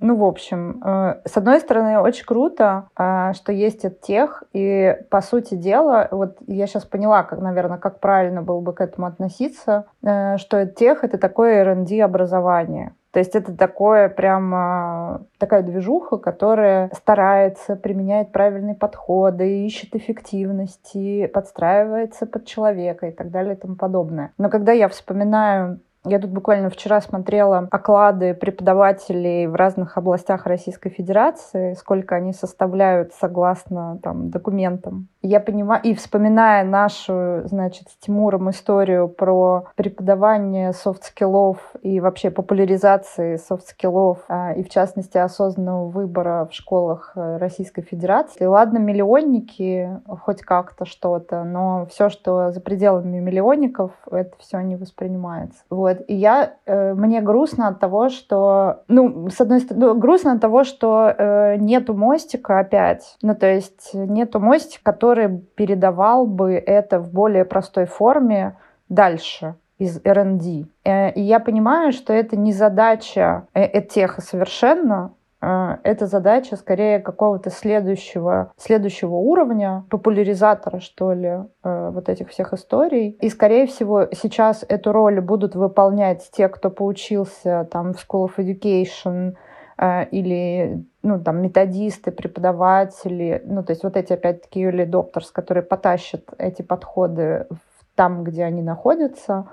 Ну, в общем, э, с одной стороны, очень круто, э, что есть Edtech, и, по сути дела, вот я сейчас поняла, как, наверное, как правильно было бы к этому относиться, э, что Edtech — это такое эр энд ди-образование. То есть это такое прям, такая движуха, которая старается, применяет правильные подходы, ищет эффективности, подстраивается под человека и так далее и тому подобное. Но когда я вспоминаю... Я тут буквально вчера смотрела оклады преподавателей в разных областях Российской Федерации, сколько они составляют согласно там, документам. Я понимаю, и вспоминая нашу, значит, с Тимуром историю про преподавание софт-скиллов и вообще популяризации софт-скиллов, и в частности осознанного выбора в школах Российской Федерации. И ладно, миллионники, хоть как-то что-то, но все, что за пределами миллионников, это все не воспринимается. Вот. И я, э, мне грустно от того, что... Ну, с одной стороны, грустно от того, что э, нету мостика опять. Ну, то есть нету мостика, который передавал бы это в более простой форме дальше из эр энд ди. Э, и я понимаю, что это не задача Edtech совершенно, э, это задача скорее какого-то следующего, следующего уровня, популяризатора, что ли, вот этих всех историй. И, скорее всего, сейчас эту роль будут выполнять те, кто поучился там, в School of Education, э, или ну, там, методисты, преподаватели. Ну, то есть вот эти, опять-таки, early adopters, которые потащат эти подходы там, где они находятся.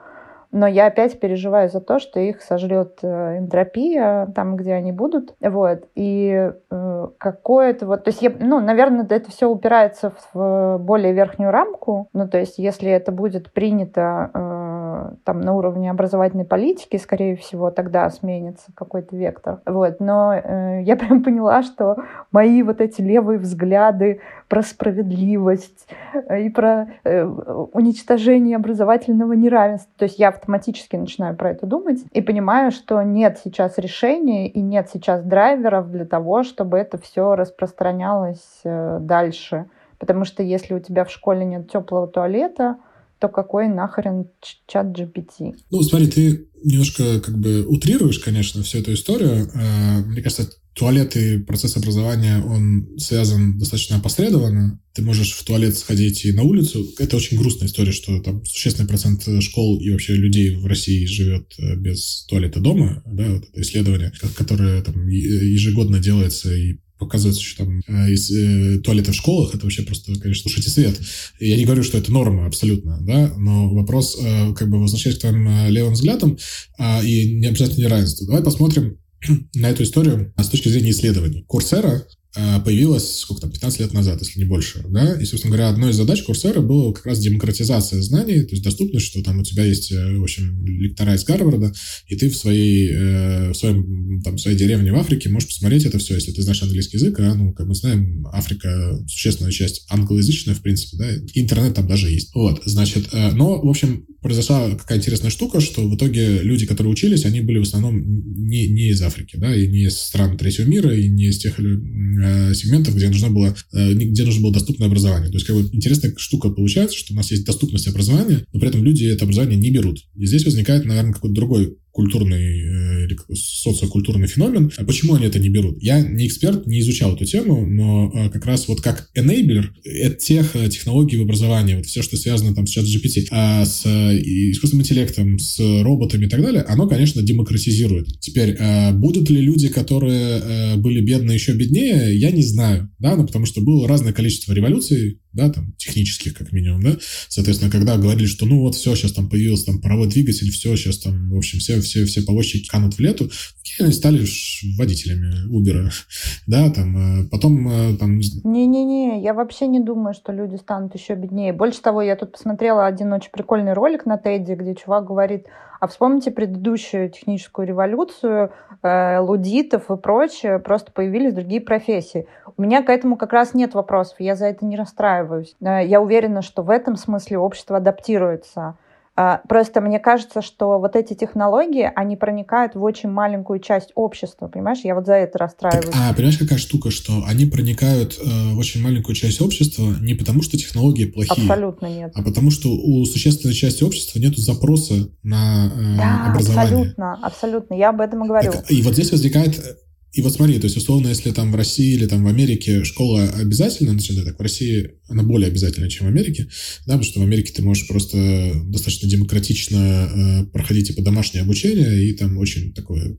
Но я опять переживаю за то, что их сожрет энтропия там, где они будут. Вот. И э, какое-то... вот, то есть я, ну, наверное, это все упирается в более верхнюю рамку. Ну, то есть если это будет принято э, там на уровне образовательной политики, скорее всего, тогда сменится какой-то вектор. Вот. Но э, я прям поняла, что мои вот эти левые взгляды про справедливость и про э, уничтожение образовательного неравенства, то есть я автоматически начинаю про это думать и понимаю, что нет сейчас решений и нет сейчас драйверов для того, чтобы это все распространялось э, дальше. Потому что если у тебя в школе нет теплого туалета, то какой нахрен чат джи пи ти? Ну, смотри, ты немножко как бы утрируешь, конечно, всю эту историю. Мне кажется, туалет и процесс образования, он связан достаточно опосредованно. Ты можешь в туалет сходить и на улицу. Это очень грустная история, что там существенный процент школ и вообще людей в России живет без туалета дома. Да, вот это исследование, которое там ежегодно делается и показывается, что там из, э, туалеты в школах, это вообще просто, конечно, ушите свет. Я не говорю, что это норма абсолютно, да, но вопрос, э, как бы, возвращаясь к твоим э, левым взглядам э, и не обязательно неравенству. Давай посмотрим на эту историю с точки зрения исследований. Coursera э, появилась, сколько там, пятнадцать лет назад, если не больше, да, и, собственно говоря, одной из задач Coursera была как раз демократизация знаний, то есть доступность, что там у тебя есть, в общем, лектора из Гарварда, и ты в своей, э, в своем там, в своей деревне в Африке, можешь посмотреть это все, если ты знаешь английский язык, а, ну, как мы знаем, Африка, существенная часть англоязычная, в принципе, да, интернет там даже есть. Вот, значит, э, но, в общем, произошла какая интересная штука, что в итоге люди, которые учились, они были в основном не, не из Африки, да, и не из стран третьего мира, и не из тех э, сегментов, где нужно было, э, где нужно было доступное образование. То есть, как бы, интересная штука получается, что у нас есть доступность образования, но при этом люди это образование не берут. И здесь возникает, наверное, какой-то другой культурный, социокультурный феномен. Почему они это не берут? Я не эксперт, не изучал эту тему, но как раз вот как enabler edtech, технологий в образовании, вот все, что связано там с ChatGPT, с искусственным интеллектом, с роботами и так далее, оно, конечно, демократизирует. Теперь, будут ли люди, которые были бедны, еще беднее, я не знаю, да, ну, потому что было разное количество революций, да, там, технических, как минимум, да, соответственно, когда говорили, что, ну, вот, все, сейчас там появился там паровой двигатель, все, сейчас там, в общем, все, все, все повозчики канут в лету, и они стали водителями Uber, да, там, потом, там... Не-не-не, я вообще не думаю, что люди станут еще беднее. Больше того, я тут посмотрела один очень прикольный ролик на Тедди, где чувак говорит, а вспомните предыдущую техническую революцию, э, лудитов и прочее, просто появились другие профессии. У меня к этому как раз нет вопросов, я за это не расстраиваюсь. Я уверена, что в этом смысле общество адаптируется. Просто мне кажется, что вот эти технологии, они проникают в очень маленькую часть общества, понимаешь? Я вот за это расстраиваюсь. Так, а, понимаешь, какая штука, что они проникают э, в очень маленькую часть общества не потому, что технологии плохие. Абсолютно нет. А потому, что у существенной части общества нет запроса на э, да, образование. абсолютно, абсолютно. Я об этом и говорю. Так, и вот здесь возникает... И вот смотри, то есть, условно, если там в России или там в Америке школа обязательна, значит, так, в России она более обязательна, чем в Америке, да, потому что в Америке ты можешь просто достаточно демократично э, проходить типа домашнее обучение и там очень такое...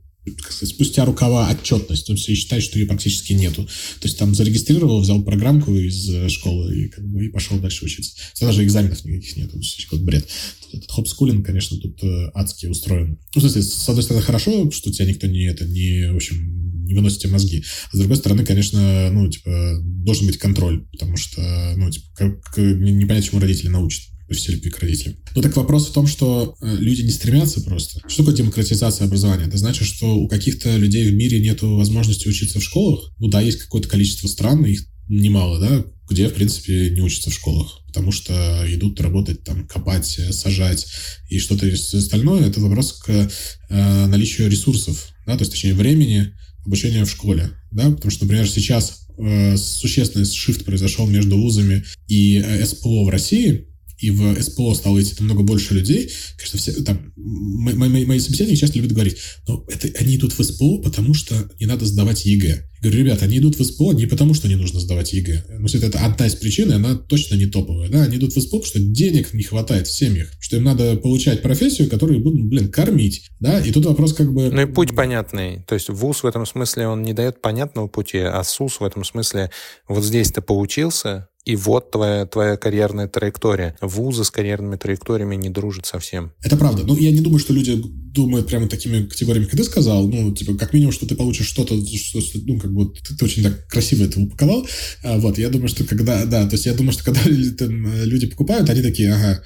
спустя рукава отчетность, то есть я считаю, что ее практически нету. То есть там зарегистрировал, взял программку из школы и, как бы, и пошел дальше учиться. Даже экзаменов никаких нету, какой-то бред. Этот хопскулинг, конечно, тут адски устроен. Ну, в смысле, с одной стороны, хорошо, что тебя никто не, это, не, в общем, не выносит тебе мозги. А с другой стороны, конечно, ну, типа, должен быть контроль, потому что, ну, типа, как, непонятно, чему родители научат. Все-таки к родителям. Ну так вопрос в том, что люди не стремятся просто. Что такое демократизация образования? Это значит, что у каких-то людей в мире нет возможности учиться в школах. Ну да, есть какое-то количество стран, их немало, да, где, в принципе, не учатся в школах, потому что идут работать, там, копать, сажать и что-то остальное. Это вопрос к э, наличию ресурсов, да, то есть, точнее, времени обучения в школе, да, потому что, например, сейчас э, существенный шифт произошел между вузами и СПО в России, и в СПО стало идти намного больше людей. Конечно, все, там, мои, мои, мои собеседники часто любят говорить, но это, они идут в СПО, потому что не надо сдавать ЕГЭ. Я говорю, ребята, они идут в СПО не потому, что не нужно сдавать ЕГЭ. Ну, если это одна из причин, она точно не топовая. Да? Они идут в СПО, потому что денег не хватает в семьях, что им надо получать профессию, которую будут, блин, кормить. Да? И тут вопрос как бы... Ну и путь понятный. То есть вуз в этом смысле, он не дает понятного пути, а СУС в этом смысле вот здесь ты поучился... И вот твоя, твоя карьерная траектория. Вузы с карьерными траекториями не дружат совсем. Это правда. Ну, я не думаю, что люди думают прямо такими категориями, как ты сказал. Ну, типа, как минимум, что ты получишь что-то, что, ну, как бы, ты, ты очень так красиво это упаковал. А, вот, я думаю, что когда, да, то есть я думаю, что когда там, люди покупают, они такие, ага,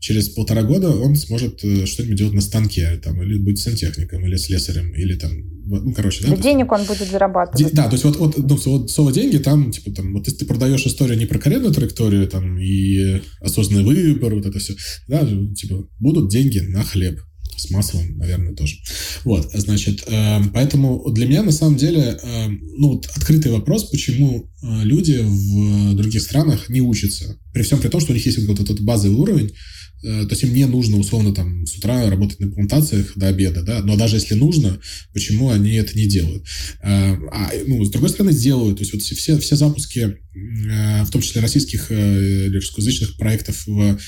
через полтора года он сможет что-нибудь делать на станке, там, или будет сантехником, или слесарем, или там, ну, короче, да. Денег он будет зарабатывать. Де, да, то есть вот, вот, ну, вот слово «деньги», там, типа, там, вот если ты продаешь историю не про карьерную траекторию, там, и осознанный выбор, вот это все, да, типа, будут деньги на хлеб. С маслом, наверное, тоже. Вот, значит, поэтому для меня, на самом деле, ну, вот открытый вопрос, почему люди в других странах не учатся. При всем при том, что у них есть вот этот базовый уровень, то есть им не нужно, условно, там, с утра работать на плантациях до обеда, да, но даже если нужно, почему они это не делают? А, ну, с другой стороны, делают, то есть вот все, все запуски, в том числе российских русскоязычных проектов в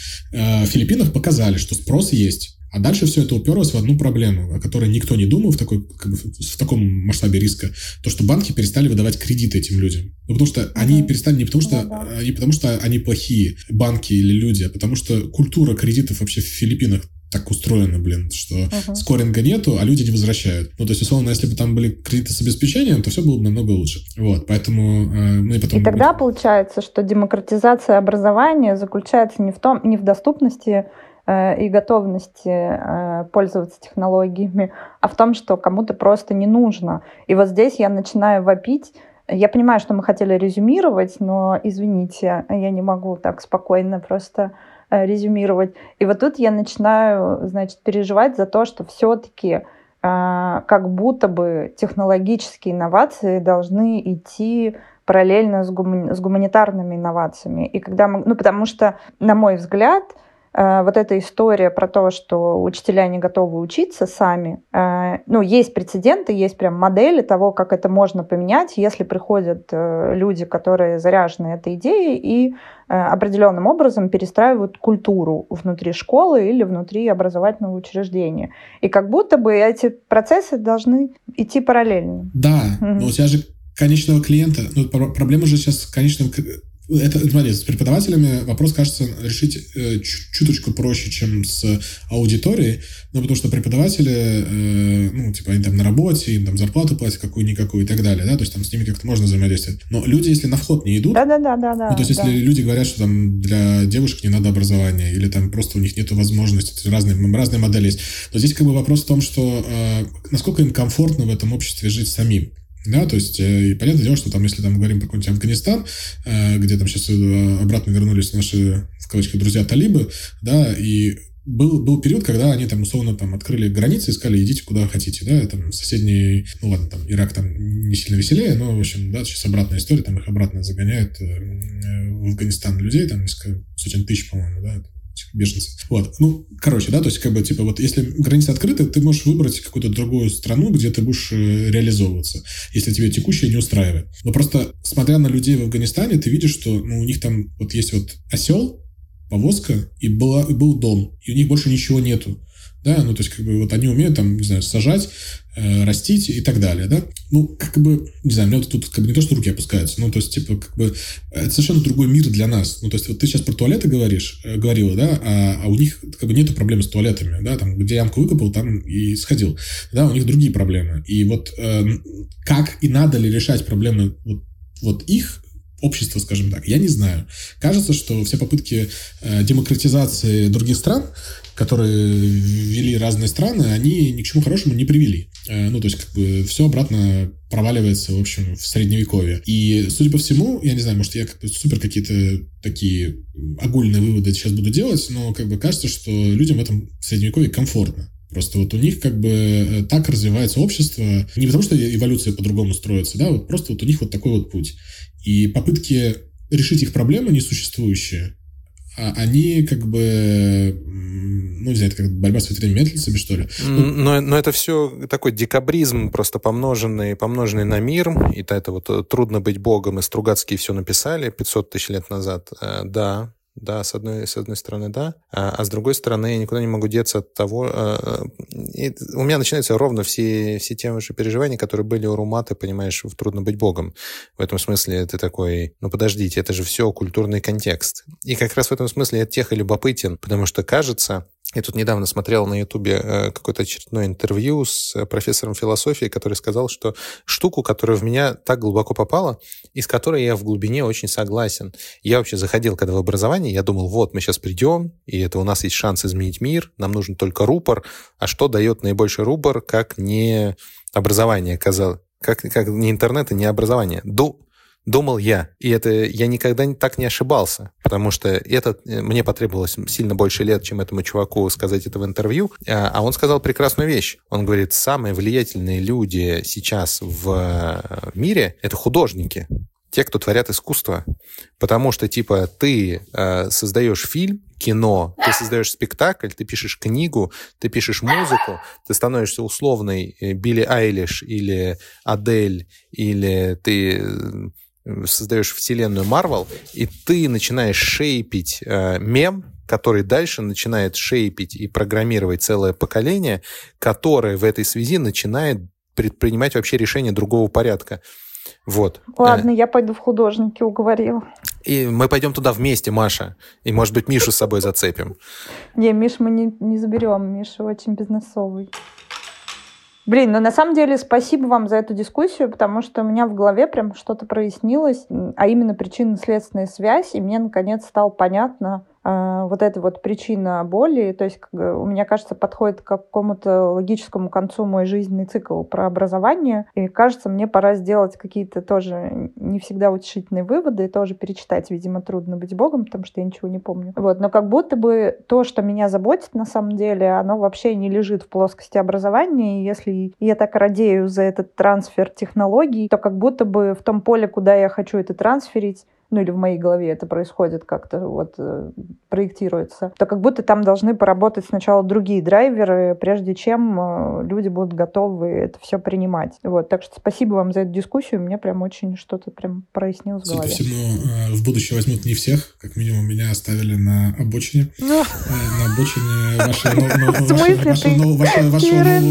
Филиппинах, показали, что спрос есть. А дальше все это уперлось в одну проблему, о которой никто не думал в, такой, как бы, в таком масштабе риска. То, что банки перестали выдавать кредиты этим людям. Ну, потому что они mm-hmm. перестали не потому что, mm-hmm. не потому, что они плохие, банки или люди, а потому что культура кредитов вообще в Филиппинах так устроено, блин, что uh-huh. скоринга нету, а люди не возвращают. Ну, то есть, условно, если бы там были кредиты с обеспечением, то все было бы намного лучше. Вот, поэтому... Ну, и, потом... и тогда получается, что демократизация образования заключается не в том, не в доступности и готовности пользоваться технологиями, а в том, что кому-то просто не нужно. И вот здесь я начинаю вопить. Я понимаю, что мы хотели резюмировать, но, извините, я не могу так спокойно просто резюмировать. И вот тут я начинаю, значит, переживать за то, что все-таки как будто бы технологические инновации должны идти параллельно с гумани- с гуманитарными инновациями. И когда мы, ну, потому что, на мой взгляд, вот эта история про то, что учителя не готовы учиться сами. Ну, есть прецеденты, есть прям модели того, как это можно поменять, если приходят люди, которые заряжены этой идеей и определенным образом перестраивают культуру внутри школы или внутри образовательного учреждения. И как будто бы эти процессы должны идти параллельно. Да, mm-hmm. но у тебя же конечного клиента, ну, проблема же сейчас конечного клиента. Это, смотри, с преподавателями вопрос, кажется, решить э, чуточку проще, чем с аудиторией, но потому что преподаватели, э, ну, типа, они там на работе, им там зарплату платят какую-никакую и так далее, да, то есть там с ними как-то можно взаимодействовать. Но люди, если на вход не идут, да-да-да, ну, то есть если да. люди говорят, что там для девушек не надо образования или там просто у них нет возможности, разные, разные модели есть, то здесь как бы вопрос в том, что э, насколько им комфортно в этом обществе жить самим. Да, то есть, и понятное дело, что там, если там говорим про какой-нибудь Афганистан, где там сейчас обратно вернулись наши, в кавычках, друзья талибы, да, и был, был период, когда они там условно там открыли границы и сказали, идите куда хотите, да, там соседний, ну ладно, там Ирак там не сильно веселее, но, в общем, да, сейчас обратная история, там их обратно загоняют в Афганистан людей, там несколько сотен тысяч, по-моему, да, беженцев. Вот. Ну, короче, да, то есть, как бы, типа, вот если границы открыты, ты можешь выбрать какую-то другую страну, где ты будешь реализовываться, если тебе текущее не устраивает. Но просто, смотря на людей в Афганистане, ты видишь, что, ну, у них там вот есть вот осел, повозка, и была, был дом, и у них больше ничего нету. Да, ну, то есть, как бы, вот они умеют там, не знаю, сажать, э, растить и так далее, да. Ну, как бы, не знаю, у меня вот тут как бы не то, что руки опускаются, ну, то есть, типа, как бы, это совершенно другой мир для нас. Ну, то есть, вот ты сейчас про туалеты говоришь, э, говорила, да, а, а у них как бы нету проблем с туалетами, да, там, где ямку выкопал, там и сходил. Да, у них другие проблемы. И вот э, как и надо ли решать проблемы вот, вот их, общество, скажем так, я не знаю. Кажется, что все попытки э, демократизации других стран, которые ввели разные страны, они ни к чему хорошему не привели. Э, ну, то есть, как бы, все обратно проваливается, в общем, в средневековье. И, судя по всему, я не знаю, может, я как бы супер какие-то такие огульные выводы сейчас буду делать, но, как бы, кажется, что людям в этом средневековье комфортно. Просто вот у них как бы так развивается общество. Не потому, что эволюция по-другому строится, да, вот просто вот у них вот такой вот путь. И попытки решить их проблемы несуществующие, они как бы, ну, не знаю, это как борьба с ветряными мельницами, что ли. Но, но это все такой декабризм, просто помноженный, помноженный на мир. И это вот «Трудно быть богом», и Стругацкие все написали пятьсот тысяч лет назад. Да. Да, с одной, с одной стороны, да. А, а с другой стороны, я никуда не могу деться от того... А, и у меня начинаются ровно все, все те же переживания, которые были у Румата, понимаешь, в «Трудно быть богом». В этом смысле ты такой, ну подождите, это же все культурный контекст. И как раз в этом смысле я тех и любопытен, потому что кажется... Я тут недавно смотрел на Ютубе какое-то очередное интервью с профессором философии, который сказал, что штуку, которая в меня так глубоко попала, и с которой я в глубине очень согласен. Я вообще заходил когда в образование, я думал, вот, мы сейчас придем, и это у нас есть шанс изменить мир, нам нужен только рупор. А что дает наибольший рупор, как не образование, казалось, как, как не интернет и не образование? Ду... Думал я, и это я никогда так не ошибался, потому что этот, мне потребовалось сильно больше лет, чем этому чуваку сказать это в интервью, а он сказал прекрасную вещь. Он говорит, самые влиятельные люди сейчас в мире — это художники, те, кто творят искусство, потому что, типа, ты создаешь фильм, кино, ты создаешь спектакль, ты пишешь книгу, ты пишешь музыку, ты становишься условной Билли Айлиш или Адель, или ты... создаешь вселенную Марвел, и ты начинаешь шейпить э, мем, который дальше начинает шейпить и программировать целое поколение, которое в этой связи начинает предпринимать вообще решения другого порядка. Вот. Ладно, я пойду в художники, уговорила. И мы пойдем туда вместе, Маша. И, может быть, Мишу с собой зацепим. Не, Миш, мы не заберем. Миша очень бизнесовый. Блин, ну на самом деле спасибо вам за эту дискуссию, потому что у меня в голове прям что-то прояснилось, а именно причинно-следственная связь, и мне наконец стало понятно э, вот эта вот причина боли, то есть у меня, кажется, подходит к какому-то логическому концу мой жизненный цикл про образование, и кажется, мне пора сделать какие-то тоже не всегда утешительные выводы, и тоже перечитать, видимо, «Трудно быть богом», потому что я ничего не помню. Вот, но как будто бы то, что меня заботит на самом деле, оно вообще не лежит в плоскости образования, и если и я так радею за этот трансфер технологий, то как будто бы в том поле, куда я хочу это трансферить, ну или в моей голове это происходит как-то, вот, проектируется, то как будто там должны поработать сначала другие драйверы, прежде чем люди будут готовы это все принимать. Вот, так что спасибо вам за эту дискуссию, мне прям очень что-то прям прояснилось в голове. Судя по всему, в будущее возьмут не всех, как минимум меня оставили на обочине, на обочине вашего нового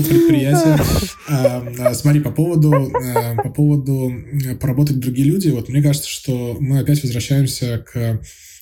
предприятия. Смотри, по поводу поработать другие люди, вот мне кажется, что мы опять опять возвращаемся к,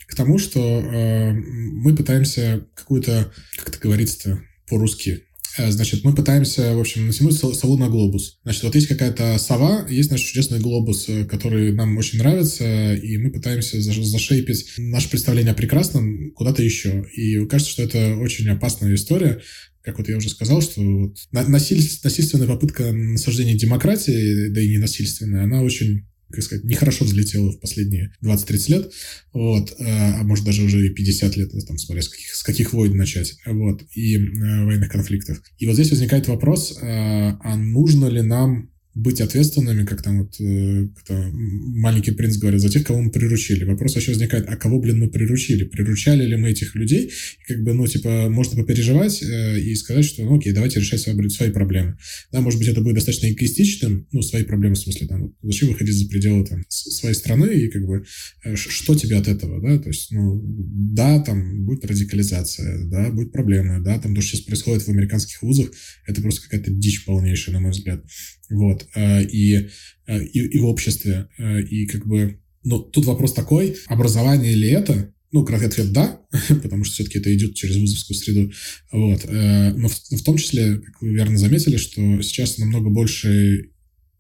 к тому, что э, мы пытаемся какую-то, как это говорится-то по-русски, э, значит, мы пытаемся, в общем, натянуть сову на глобус. Значит, вот есть какая-то сова, есть наш чудесный глобус, который нам очень нравится, и мы пытаемся зашейпить наше представление о прекрасном куда-то еще. И кажется, что это очень опасная история. Как вот я уже сказал, что вот насильственная попытка насаждения демократии, да и не насильственная, она очень... как сказать, нехорошо взлетело в последние двадцать-тридцать лет, вот, а может даже уже и пятьдесят лет, там, смотря с каких, с каких войн начать, вот, и э, военных конфликтов. И вот здесь возникает вопрос, э, а нужно ли нам быть ответственными, как там вот э, как-то маленький принц говорит, за тех, кого мы приручили. Вопрос вообще возникает, а кого, блин, мы приручили? Приручали ли мы этих людей? И как бы, ну, типа, можно попереживать э, и сказать, что, ну, окей, давайте решать свои, свои проблемы. Да, может быть, это будет достаточно эгоистичным, ну, свои проблемы, в смысле, там, зачем выходить за пределы, там, своей страны и, как бы, э, что тебе от этого, да? То есть, ну, да, там, будет радикализация, да, будет проблема, да, там, то, что сейчас происходит в американских вузах, это просто какая-то дичь полнейшая, на мой взгляд. Вот, и, и, и в обществе, и как бы, ну, тут вопрос такой, образование ли это? Ну, краткий ответ – да, потому что все-таки это идет через вузовскую среду, вот, но в, в том числе, как вы верно заметили, что сейчас намного больше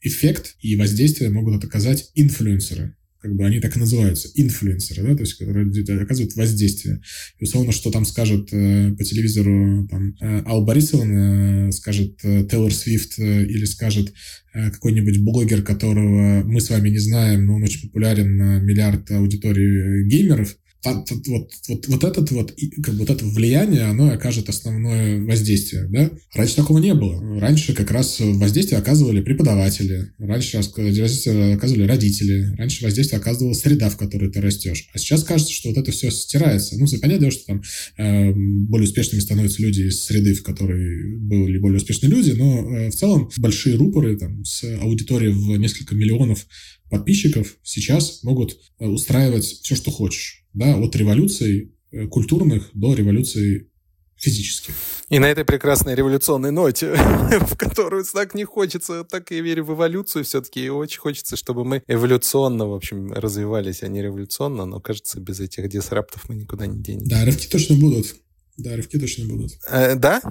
эффект и воздействие могут оказать инфлюенсеры. Как бы они так и называются, инфлюенсеры, да, то есть, которые оказывают воздействие. И условно, что там скажет э, по телевизору там, э, Алла Борисовна, э, скажет э, Тейлор Свифт, э, или скажет э, какой-нибудь блогер, которого мы с вами не знаем, но он очень популярен на миллиард аудиторий геймеров. А, вот, вот, вот, этот вот, как бы, вот это влияние, оно окажет основное воздействие, да? Раньше такого не было. Раньше как раз воздействие оказывали преподаватели, раньше воздействие оказывали родители, раньше воздействие оказывала среда, в которой ты растешь. А сейчас кажется, что вот это все стирается. Ну, понятно, что там э, более успешными становятся люди из среды, в которой были более успешные люди, но э, в целом большие рупоры там, с аудиторией в несколько миллионов подписчиков сейчас могут устраивать все, что хочешь. Да, от революций культурных до революций физических. И на этой прекрасной революционной ноте, в которую так не хочется, так я верю в эволюцию все-таки, и очень хочется, чтобы мы эволюционно, в общем, развивались, а не революционно, но, кажется, без этих дисраптов мы никуда не денемся. Да, рывки точно будут. Да, рывки точно будут. Э, да,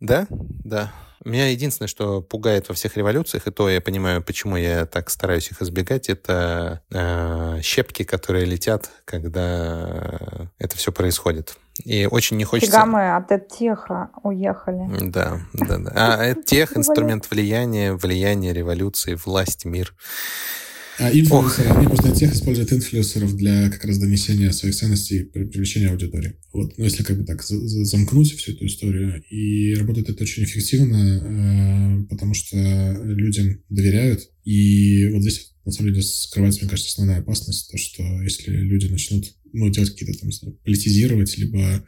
да, да. Меня единственное, что пугает во всех революциях, и то я понимаю, почему я так стараюсь их избегать, это э, щепки, которые летят, когда это все происходит. И очень не хочется... Фига мы от Эдтеха уехали. Да, да, да. А Эдтех — инструмент влияния, влияние революции, власть, мир. А инфлюенсеры, они просто Эдтех используют инфлюенсеров для как раз донесения своих ценностей и привлечения аудитории. Вот. Но если как бы так замкнуть всю эту историю, и работает это очень эффективно, потому что людям доверяют, и вот здесь на самом деле скрывается, мне кажется, основная опасность, то, что если люди начнут ну, делать какие-то там, политизировать, либо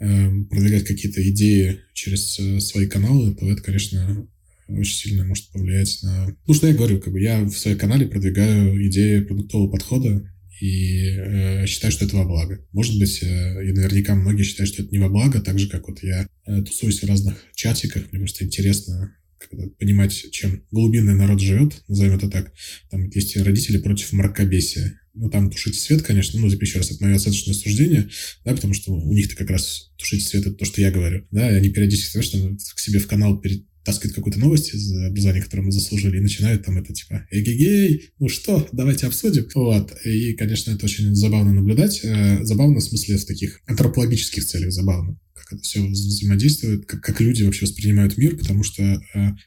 э, продвигать какие-то идеи через э, свои каналы, то это, конечно, очень сильно может повлиять на... Ну, что я говорю, как бы я в своем канале продвигаю идеи продуктового подхода и э, считаю, что это во благо. Может быть, э, и наверняка многие считают, что это не во благо, так же, как вот я э, тусуюсь в разных чатиках, мне просто интересно... понимать, чем глубинный народ живет, назовем это так. Там есть родители против мракобесия. Ну, там тушить свет, конечно, ну, еще раз, это мое оценочное суждение, да, потому что у них-то как раз тушить свет — это то, что я говорю, да, и они периодически, конечно, к себе в канал перетаскивают какую-то новость из образования, которое мы заслужили, и начинают там это типа «Эгегей, ну что, давайте обсудим». Вот, и, конечно, это очень забавно наблюдать, забавно в смысле в таких антропологических целях забавно. Как это все взаимодействует, как, как люди вообще воспринимают мир, потому что э,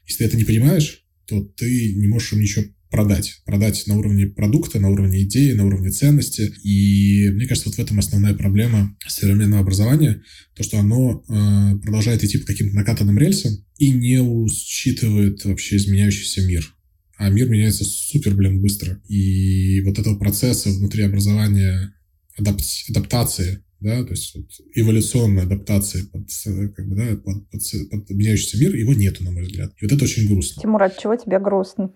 если ты это не понимаешь, то ты не можешь им ничего продать. Продать на уровне продукта, на уровне идеи, на уровне ценности. И мне кажется, вот в этом основная проблема современного образования, то, что оно э, продолжает идти по каким-то накатанным рельсам и не учитывает вообще изменяющийся мир. А мир меняется супер, блин, быстро. И вот этого процесса внутри образования, адапти- адаптации, да, то есть вот, эволюционной адаптации под, как бы, да, под, под, под меняющийся мир, его нету, на мой взгляд. И вот это очень грустно. Тимур, от чего тебе грустно?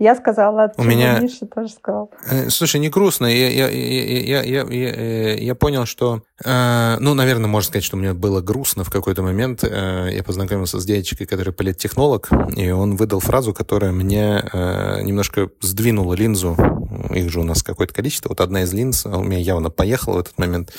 Я сказала, от чего Миша тоже сказал. Слушай, не грустно. Я понял, что... Ну, наверное, можно сказать, что мне было грустно в какой-то момент. Я познакомился с дядечкой, который политтехнолог, и он выдал фразу, которая мне немножко сдвинула линзу. Их же у нас какое-то количество. Вот одна из линз у меня явно поехала в этот момент,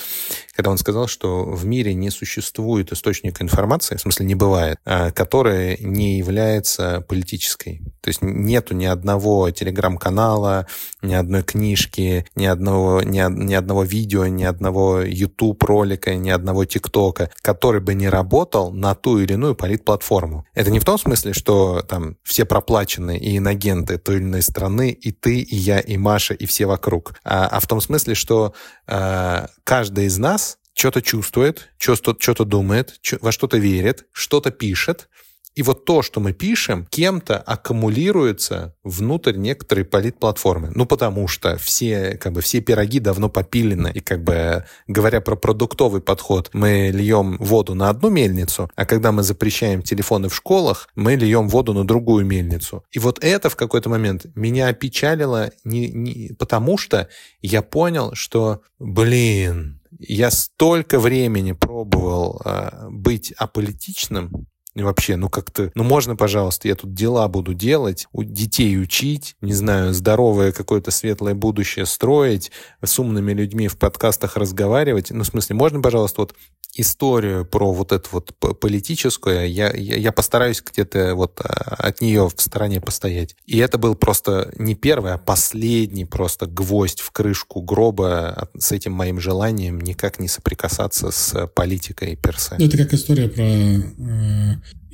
когда он сказал, что в мире не существует источника информации, в смысле не бывает, которая не является политической. То есть нету ни одного телеграм-канала, ни одной книжки, ни одного, ни, ни одного видео, ни одного YouTube-ролика, ни одного TikTok, который бы не работал на ту или иную политплатформу. Это не в том смысле, что там все проплачены и инагенты той или иной страны, и ты, и я, и Маша, и все вокруг. А, а в том смысле, что э, каждый из нас что-то чувствует, что-то, что-то думает, что, во что-то верит, что-то пишет. И вот то, что мы пишем, кем-то аккумулируется внутрь некоторой политплатформы. Ну, потому что все, как бы, все пироги давно попилены. И, как бы, говоря про продуктовый подход, мы льем воду на одну мельницу, а когда мы запрещаем телефоны в школах, мы льем воду на другую мельницу. И вот это в какой-то момент меня опечалило, не, не, потому что я понял, что, блин, я столько времени пробовал э, быть аполитичным, и вообще, ну как-то, ну можно, пожалуйста, я тут дела буду делать, у детей учить, не знаю, здоровое какое-то светлое будущее строить, с умными людьми в подкастах разговаривать. Ну, в смысле, можно, пожалуйста, вот историю про вот эту вот политическую, я, я, я постараюсь где-то вот от нее в стороне постоять. И это был просто не первый, а последний просто гвоздь в крышку гроба с этим моим желанием никак не соприкасаться с политикой персе. Ну, это как история про...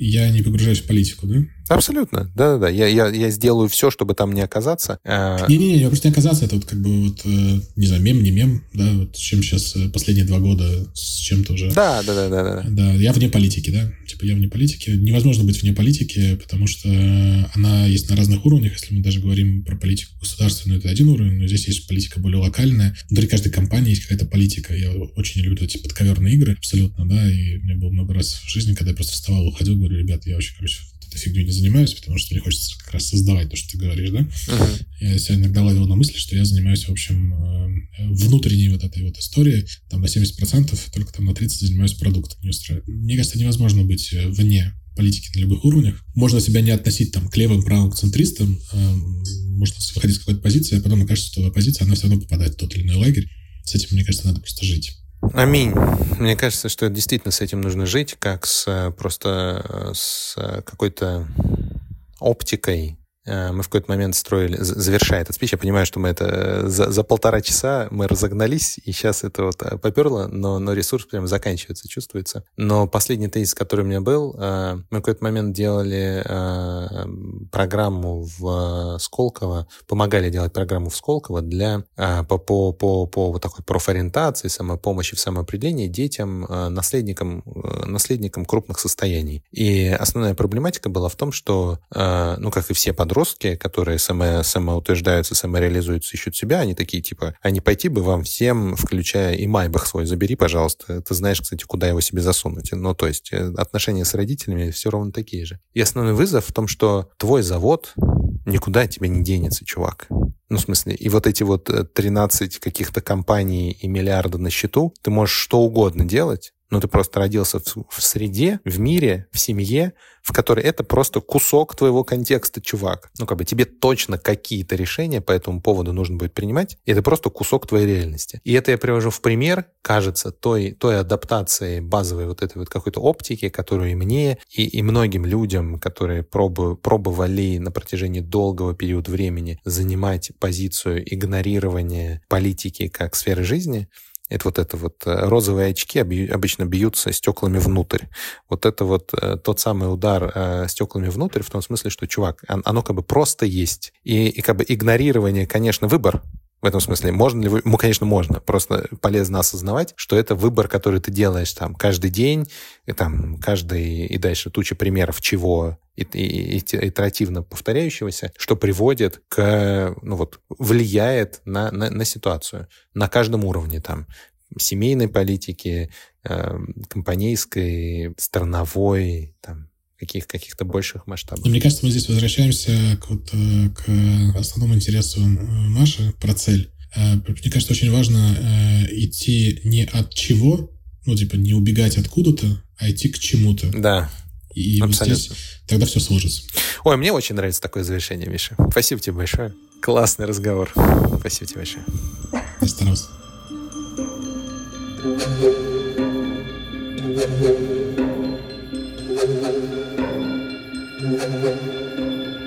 Я не погружаюсь в политику, да? Абсолютно, да-да-да. Я, я, я сделаю все, чтобы там не оказаться. Не-не-не, просто не оказаться. Это вот как бы вот, не знаю, мем, не мем, да, вот с чем сейчас последние два года с чем-то уже... Да-да-да. Да, я вне политики, да? Типа я вне политики. Невозможно быть вне политики, потому что она есть на разных уровнях. Если мы даже говорим про политику государственную, это один уровень, но здесь есть политика более локальная. Внутри каждой компании есть какая-то политика. Я очень люблю эти подковерные игры, абсолютно, да, и у меня было много раз в жизни, когда я просто вставал, уходил, говорю, ребят, я очень, короче, этой фигней не занимаюсь, потому что мне хочется как раз создавать то, что ты говоришь, да? Uh-huh. Я себя иногда ловил на мысли, что я занимаюсь, в общем, внутренней вот этой вот историей, там на семьдесят процентов, только там на тридцать процентов занимаюсь продуктом, не устраивает. Мне кажется, невозможно быть вне политики на любых уровнях. Можно себя не относить там к левым, правым, к центристам, можно выходить с какой-то позиции, а потом окажется, что позиция, она все равно попадает в тот или иной лагерь. С этим, мне кажется, надо просто жить. Аминь. Мне кажется, что действительно с этим нужно жить, как с просто с какой-то оптикой. Мы в какой-то момент строили, завершая этот спич, я понимаю, что мы это за, за полтора часа мы разогнались, и сейчас это вот поперло, но, но ресурс прям заканчивается, чувствуется. Но последний тезис, который у меня был, мы в какой-то момент делали программу в Сколково, помогали делать программу в Сколково для, по, по, по, по вот такой профориентации, самопомощи в самоопределении детям, наследникам, наследникам крупных состояний. И основная проблематика была в том, что, ну, как и все подростки, Подростки, которые само, самоутверждаются, самореализуются, ищут себя, они такие, типа, а не пойти бы вам всем, включая и майбах свой, забери, пожалуйста. Ты знаешь, кстати, куда его себе засунуть. Ну, то есть отношения с родителями все равно такие же. И основной вызов в том, что твой завод никуда от тебя не денется, чувак. Ну, в смысле, и вот эти вот тринадцать каких-то компаний и миллиарда на счету, ты можешь что угодно делать, но ты просто родился в среде, в мире, в семье, в которой это просто кусок твоего контекста, чувак. Ну, как бы тебе точно какие-то решения по этому поводу нужно будет принимать, и это просто кусок твоей реальности. И это я привожу в пример, кажется, той, той адаптации базовой вот этой вот какой-то оптики, которую и мне, и, и многим людям, которые пробу, пробовали на протяжении долгого периода времени занимать позицию игнорирования политики как сферы жизни, это вот это вот розовые очки обычно бьются стеклами внутрь. Вот это вот тот самый удар стеклами внутрь в том смысле, что, чувак, оно как бы просто есть. И, и как бы игнорирование, конечно, выбор. В этом смысле, можно ли вы... Ну, конечно, можно. Просто полезно осознавать, что это выбор, который ты делаешь там каждый день, и, там, каждый... и дальше туча примеров чего и, и, и, итеративно повторяющегося, что приводит к... Ну, вот, влияет на, на, на ситуацию на каждом уровне там. Семейной политики, э, компанейской, страновой, там, каких, каких-то больших масштабов. Но мне кажется, мы здесь возвращаемся к, вот, к основному интересу Маши про цель. Мне кажется, очень важно идти не от чего, ну, типа, не убегать откуда-то, а идти к чему-то. Да, и абсолютно. Вот здесь тогда все сложится. Ой, мне очень нравится такое завершение, Миша. Спасибо тебе большое. Классный разговор. Спасибо тебе большое. Я старался. Thank you.